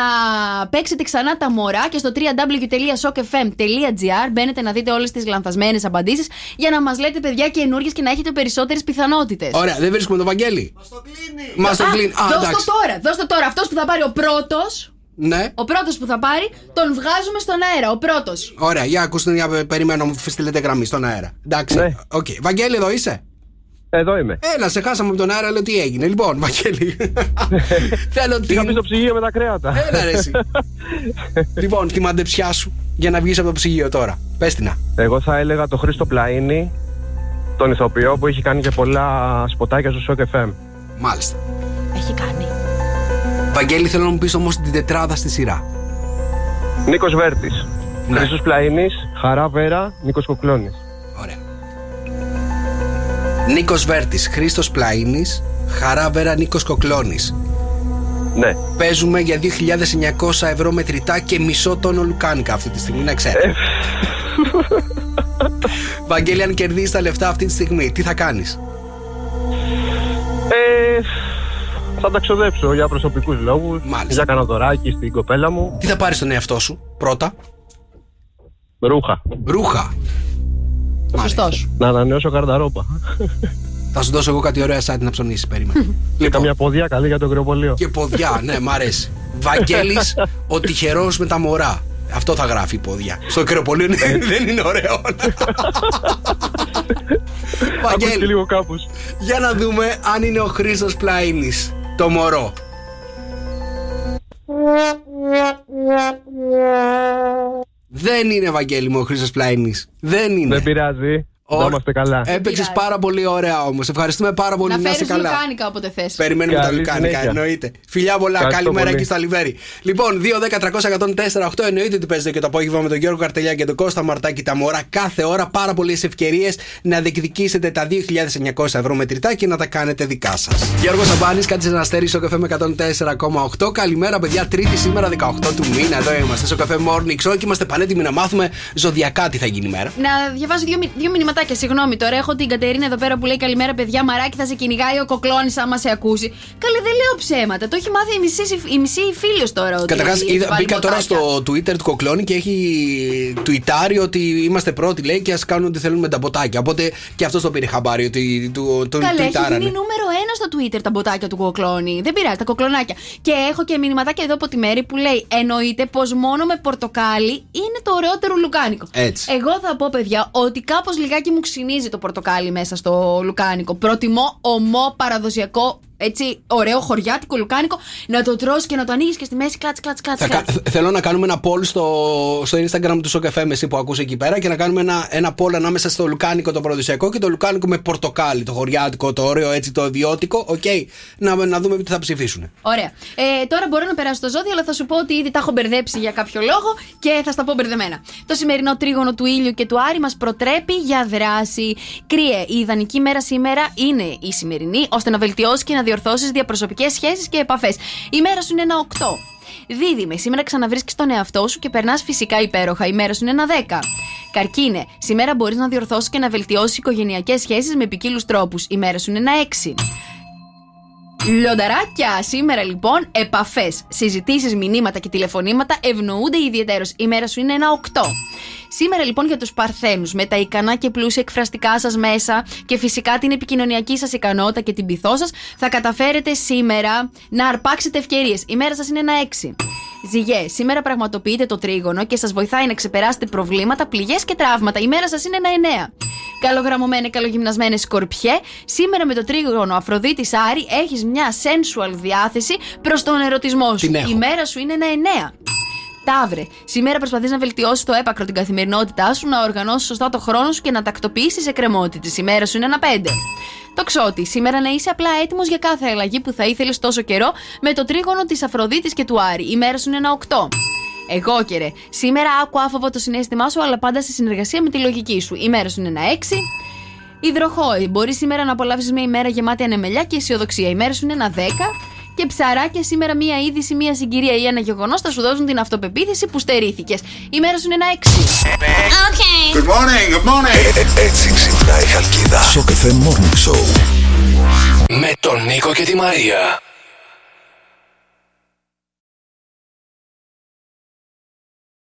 παίξετε ξανά τα μωρά και στο double-u double-u double-u τελεία σοκ εφ εμ τελεία τζι άρ μπαίνετε να δείτε όλες τις λανθασμένες απαντήσεις για να μας λέτε παιδιά καινούργιες και να έχετε περισσότερες πιθανότητες. Ωραία, δεν βρίσκουμε το Βαγγέλη. Μας το κλείνει. Μας το κλείνει. Α, δώστε τώρα, δώστε τώρα. Αυτό που θα πάρει ο πρώτος. Ναι. Ο πρώτος που θα πάρει, τον βγάζουμε στον αέρα. Ο πρώτος. Ωραία, για ακούστε, για περιμένω, μου στείλετε γραμμή στον αέρα. Εντάξει. Ναι. Okay. Βαγγέλη, εδώ είσαι? Εδώ είμαι. Έλα, σε χάσαμε από τον αέρα, λέω τι έγινε. Λοιπόν, Βαγγέλη. Θέλω την. Είχα πει στο ψυγείο με τα κρέατα. Έλα, ρε, εσύ. Λοιπόν, τη μαντεψιά σου για να βγεις από το ψυγείο τώρα. Πες την. Εγώ θα έλεγα τον Χρήστο Πλαΐνη, τον ηθοποιό που έχει κάνει και πολλά σποτάκια στο Sok εφ εμ. Μάλιστα. Έχει κάνει. Βαγγέλη, θέλω να μου πεις όμως την τετράδα στη σειρά. Νίκος Βέρτης, ναι. Χρήστος Πλαΐνης, Χαρά Βέρα, Νίκος Κοκλώνης. Ωραία. Νίκος Βέρτης, Χρήστος Πλαΐνης, Χαρά Βέρα, Νίκος Κοκλώνης. Ναι. Παίζουμε για δύο χιλιάδες εννιακόσια ευρώ μετρητά και μισό τόνο λουκάνικα αυτή τη στιγμή, να ξέρετε. Βαγγέλη, αν κερδίσεις τα λεφτά αυτή τη στιγμή, τι θα κάνεις? Ε... Θα τα ξοδέψω για προσωπικούς λόγους. Μάλιστα. Για κανένα δωράκι στην κοπέλα μου. Τι θα πάρεις στον εαυτό σου πρώτα? Ρούχα. Ρούχα. Σωστό. Να ανανεώσω καρδαρόμπα. Θα σου δώσω εγώ κάτι ωραία site να ψωνίσεις, περίμενα. Λοιπόν. Και καμιά ποδιά καλή για το κρεοπολείο. Και ποδιά, ναι, μ' αρέσει. Βαγγέλης, ο τυχερός με τα μωρά. Αυτό θα γράφει η ποδιά. Στο κρεοπολείο δεν είναι ωραίο. Βαγγέλη, λίγο κάπως. Για να δούμε αν είναι ο Χρήστος Πλαΐνης το μωρό. Δεν είναι, Βαγγέλη μου, ο Χρήστος Πλαΐνης. Δεν είναι. Δεν πειράζει. Να είμαστε καλά. Έπαιξες πάρα πολύ ωραία όμως. Ευχαριστούμε πάρα πολύ. Να, να φέρεις λουκάνικα όποτε θες. Περιμένουμε τα λουκάνικα, εννοείται. Φιλιά πολλά, καλημέρα εκεί στα Λιβέρι. Λοιπόν, δύο, δέκα, τριακόσια, εκατόν τέσσερα, οκτώ. Εννοείται ότι παίζετε και το απόγευμα με τον Γιώργο Καρτελιά και τον Κώστα Μαρτάκη τα μωρά. Κάθε ώρα πάρα πολλές ευκαιρίες να διεκδικήσετε τα δύο χιλιάδες εννιακόσια ευρώ μετρητά και να τα κάνετε δικά σας. Γιώργο Σαμπάνης, κάτσε να στέρει στο καφέ με εκατόν τέσσερα κόμμα οκτώ. Καλημέρα, παιδιά. Τρίτη σήμερα, δεκαοκτώ του μήνα. Εδώ είμαστε στο καφέ Morning Show και είμαστε πανέτοιμοι να μάθουμε ζωδιακά τι θα γίνει η μέρα. Να διαβάζω δύο μηνύματα. Και συγγνώμη, τώρα έχω την Κατερίνα εδώ πέρα που λέει καλημέρα, παιδιά. Μαράκι, θα σε κυνηγάει ο Κοκλώνης άμα σε ακούσει. Καλέ, δεν λέω ψέματα. Το έχει μάθει η μισή η, μισή η φίλος τώρα. Καταρχάς, μπήκα τώρα στο Twitter του Κοκλώνη και έχει τουιτάρει ότι είμαστε πρώτοι, λέει, και ας κάνουν ό,τι θέλουν με τα μποτάκια. Οπότε και αυτό το πήρε χαμπάρι, ότι του τουιτάρανε. Καλέ, έχει γίνει νούμερο ένα στο Twitter τα μποτάκια του Κοκλώνη. Δεν πειράζει, τα κοκλωνάκια. Και έχω και μηνυματάκια εδώ από τη Μέρη που λέει εννοείται πως μόνο με πορτοκάλι είναι το ωραιότερο λουκάνικο. Έτσι. Εγώ θα πω, παιδιά, ότι κάπως λιγάκι μου ξυνίζει το πορτοκάλι μέσα στο λουκάνικο. Προτιμώ ομό παραδοσιακό έτσι ωραίο χωριάτικο λουκάνικο, να το τρως και να το ανοίγεις και στη μέση κλατς κλατς κλατς. Θέλω να κάνουμε ένα poll στο, στο Instagram του Sok εφ εμ, εσύ που ακούς εκεί πέρα, και να κάνουμε ένα, ένα poll ανάμεσα στο λουκάνικο το παραδοσιακό και το λουκάνικο με πορτοκάλι, το χωριάτικο, το ωραίο έτσι, το ιδιώτικο. Οκ, okay. να, να δούμε τι θα ψηφίσουν. Ωραία. Ε, τώρα μπορώ να περάσω το ζώδιο, αλλά θα σου πω ότι ήδη τα έχω μπερδέψει για κάποιο λόγο και θα στα πω μπερδεμένα. Το σημερινό τρίγωνο του ήλιου και του Άρη μας προτρέπει για δράση. Κρύε, η ιδανική μέρα σήμερα είναι η σημερινή, ώστε να βελτιώσει και να διορθώσεις διαπροσωπικές σχέσεις και επαφές. Η μέρα σου είναι ένα οκτώ. Δίδυμε, σήμερα ξαναβρίσκεις τον εαυτό σου και περνάς φυσικά υπέροχα. Η μέρα σου είναι ένα δέκα. Καρκίνε, σήμερα μπορείς να διορθώσεις και να βελτιώσεις οικογενειακές σχέσεις με ποικίλους τρόπους. Η μέρα σου είναι ένα έξι. Λιονταράκια, σήμερα λοιπόν επαφές, συζητήσεις, μηνύματα και τηλεφωνήματα ευνοούνται ιδιαιτέρως. Η μέρα σου είναι ένα οκτώ. Σήμερα λοιπόν για τους Παρθένους, με τα ικανά και πλούσια εκφραστικά σας μέσα και φυσικά την επικοινωνιακή σας ικανότητα και την πειθό σας, θα καταφέρετε σήμερα να αρπάξετε ευκαιρίες. Η μέρα σας είναι ένα έξι. Ζυγέ, σήμερα πραγματοποιείτε το τρίγωνο και σας βοηθάει να ξεπεράσετε προβλήματα, πληγές και τραύματα. Η μέρα σας είναι ένα εννέα. Καλογραμμωμένε, καλογυμνασμένε Σκορπιέ, σήμερα με το τρίγωνο Αφροδίτης Άρη έχεις μια sensual διάθεση προς τον ερωτισμό σου. Η μέρα σου είναι ένα εννέα. Ταύρε, σήμερα προσπαθείς να βελτιώσεις το έπακρο την καθημερινότητά σου, να οργανώσεις σωστά το χρόνο σου και να τακτοποιήσεις τις εκκρεμότητες. Η μέρα σου είναι ένα πέντε. Τοξότη, σήμερα να είσαι απλά έτοιμος για κάθε αλλαγή που θα ήθελες τόσο καιρό, με το τρίγωνο της Αφροδίτης και του Άρη. Η μέρα σου είναι ένα οκτώ. Εγώ καιρε, σήμερα άκου άφοβο το συνέστημά σου, αλλά πάντα σε συνεργασία με τη λογική σου. Η μέρα σου είναι ένα έξι. Υδροχόη, μπορείς σήμερα να απολαύσεις μια ημέρα γεμάτη ανεμελιά και αισιοδοξία. Η μέρα σου είναι ένα δέκα. Και ψαράκια, σήμερα μια είδηση, μια συγκυρία ή ένα γεγονός θα σου δώσουν την αυτοπεποίθηση που στερήθηκες. Η μέρα σου είναι ένα έξι. Okay. Good morning, good morning. Ε, έτσι ξυπνάει η Χαλκίδα. Sok εφ εμ Morning Show. Με τον Νίκο και τη Μαρία.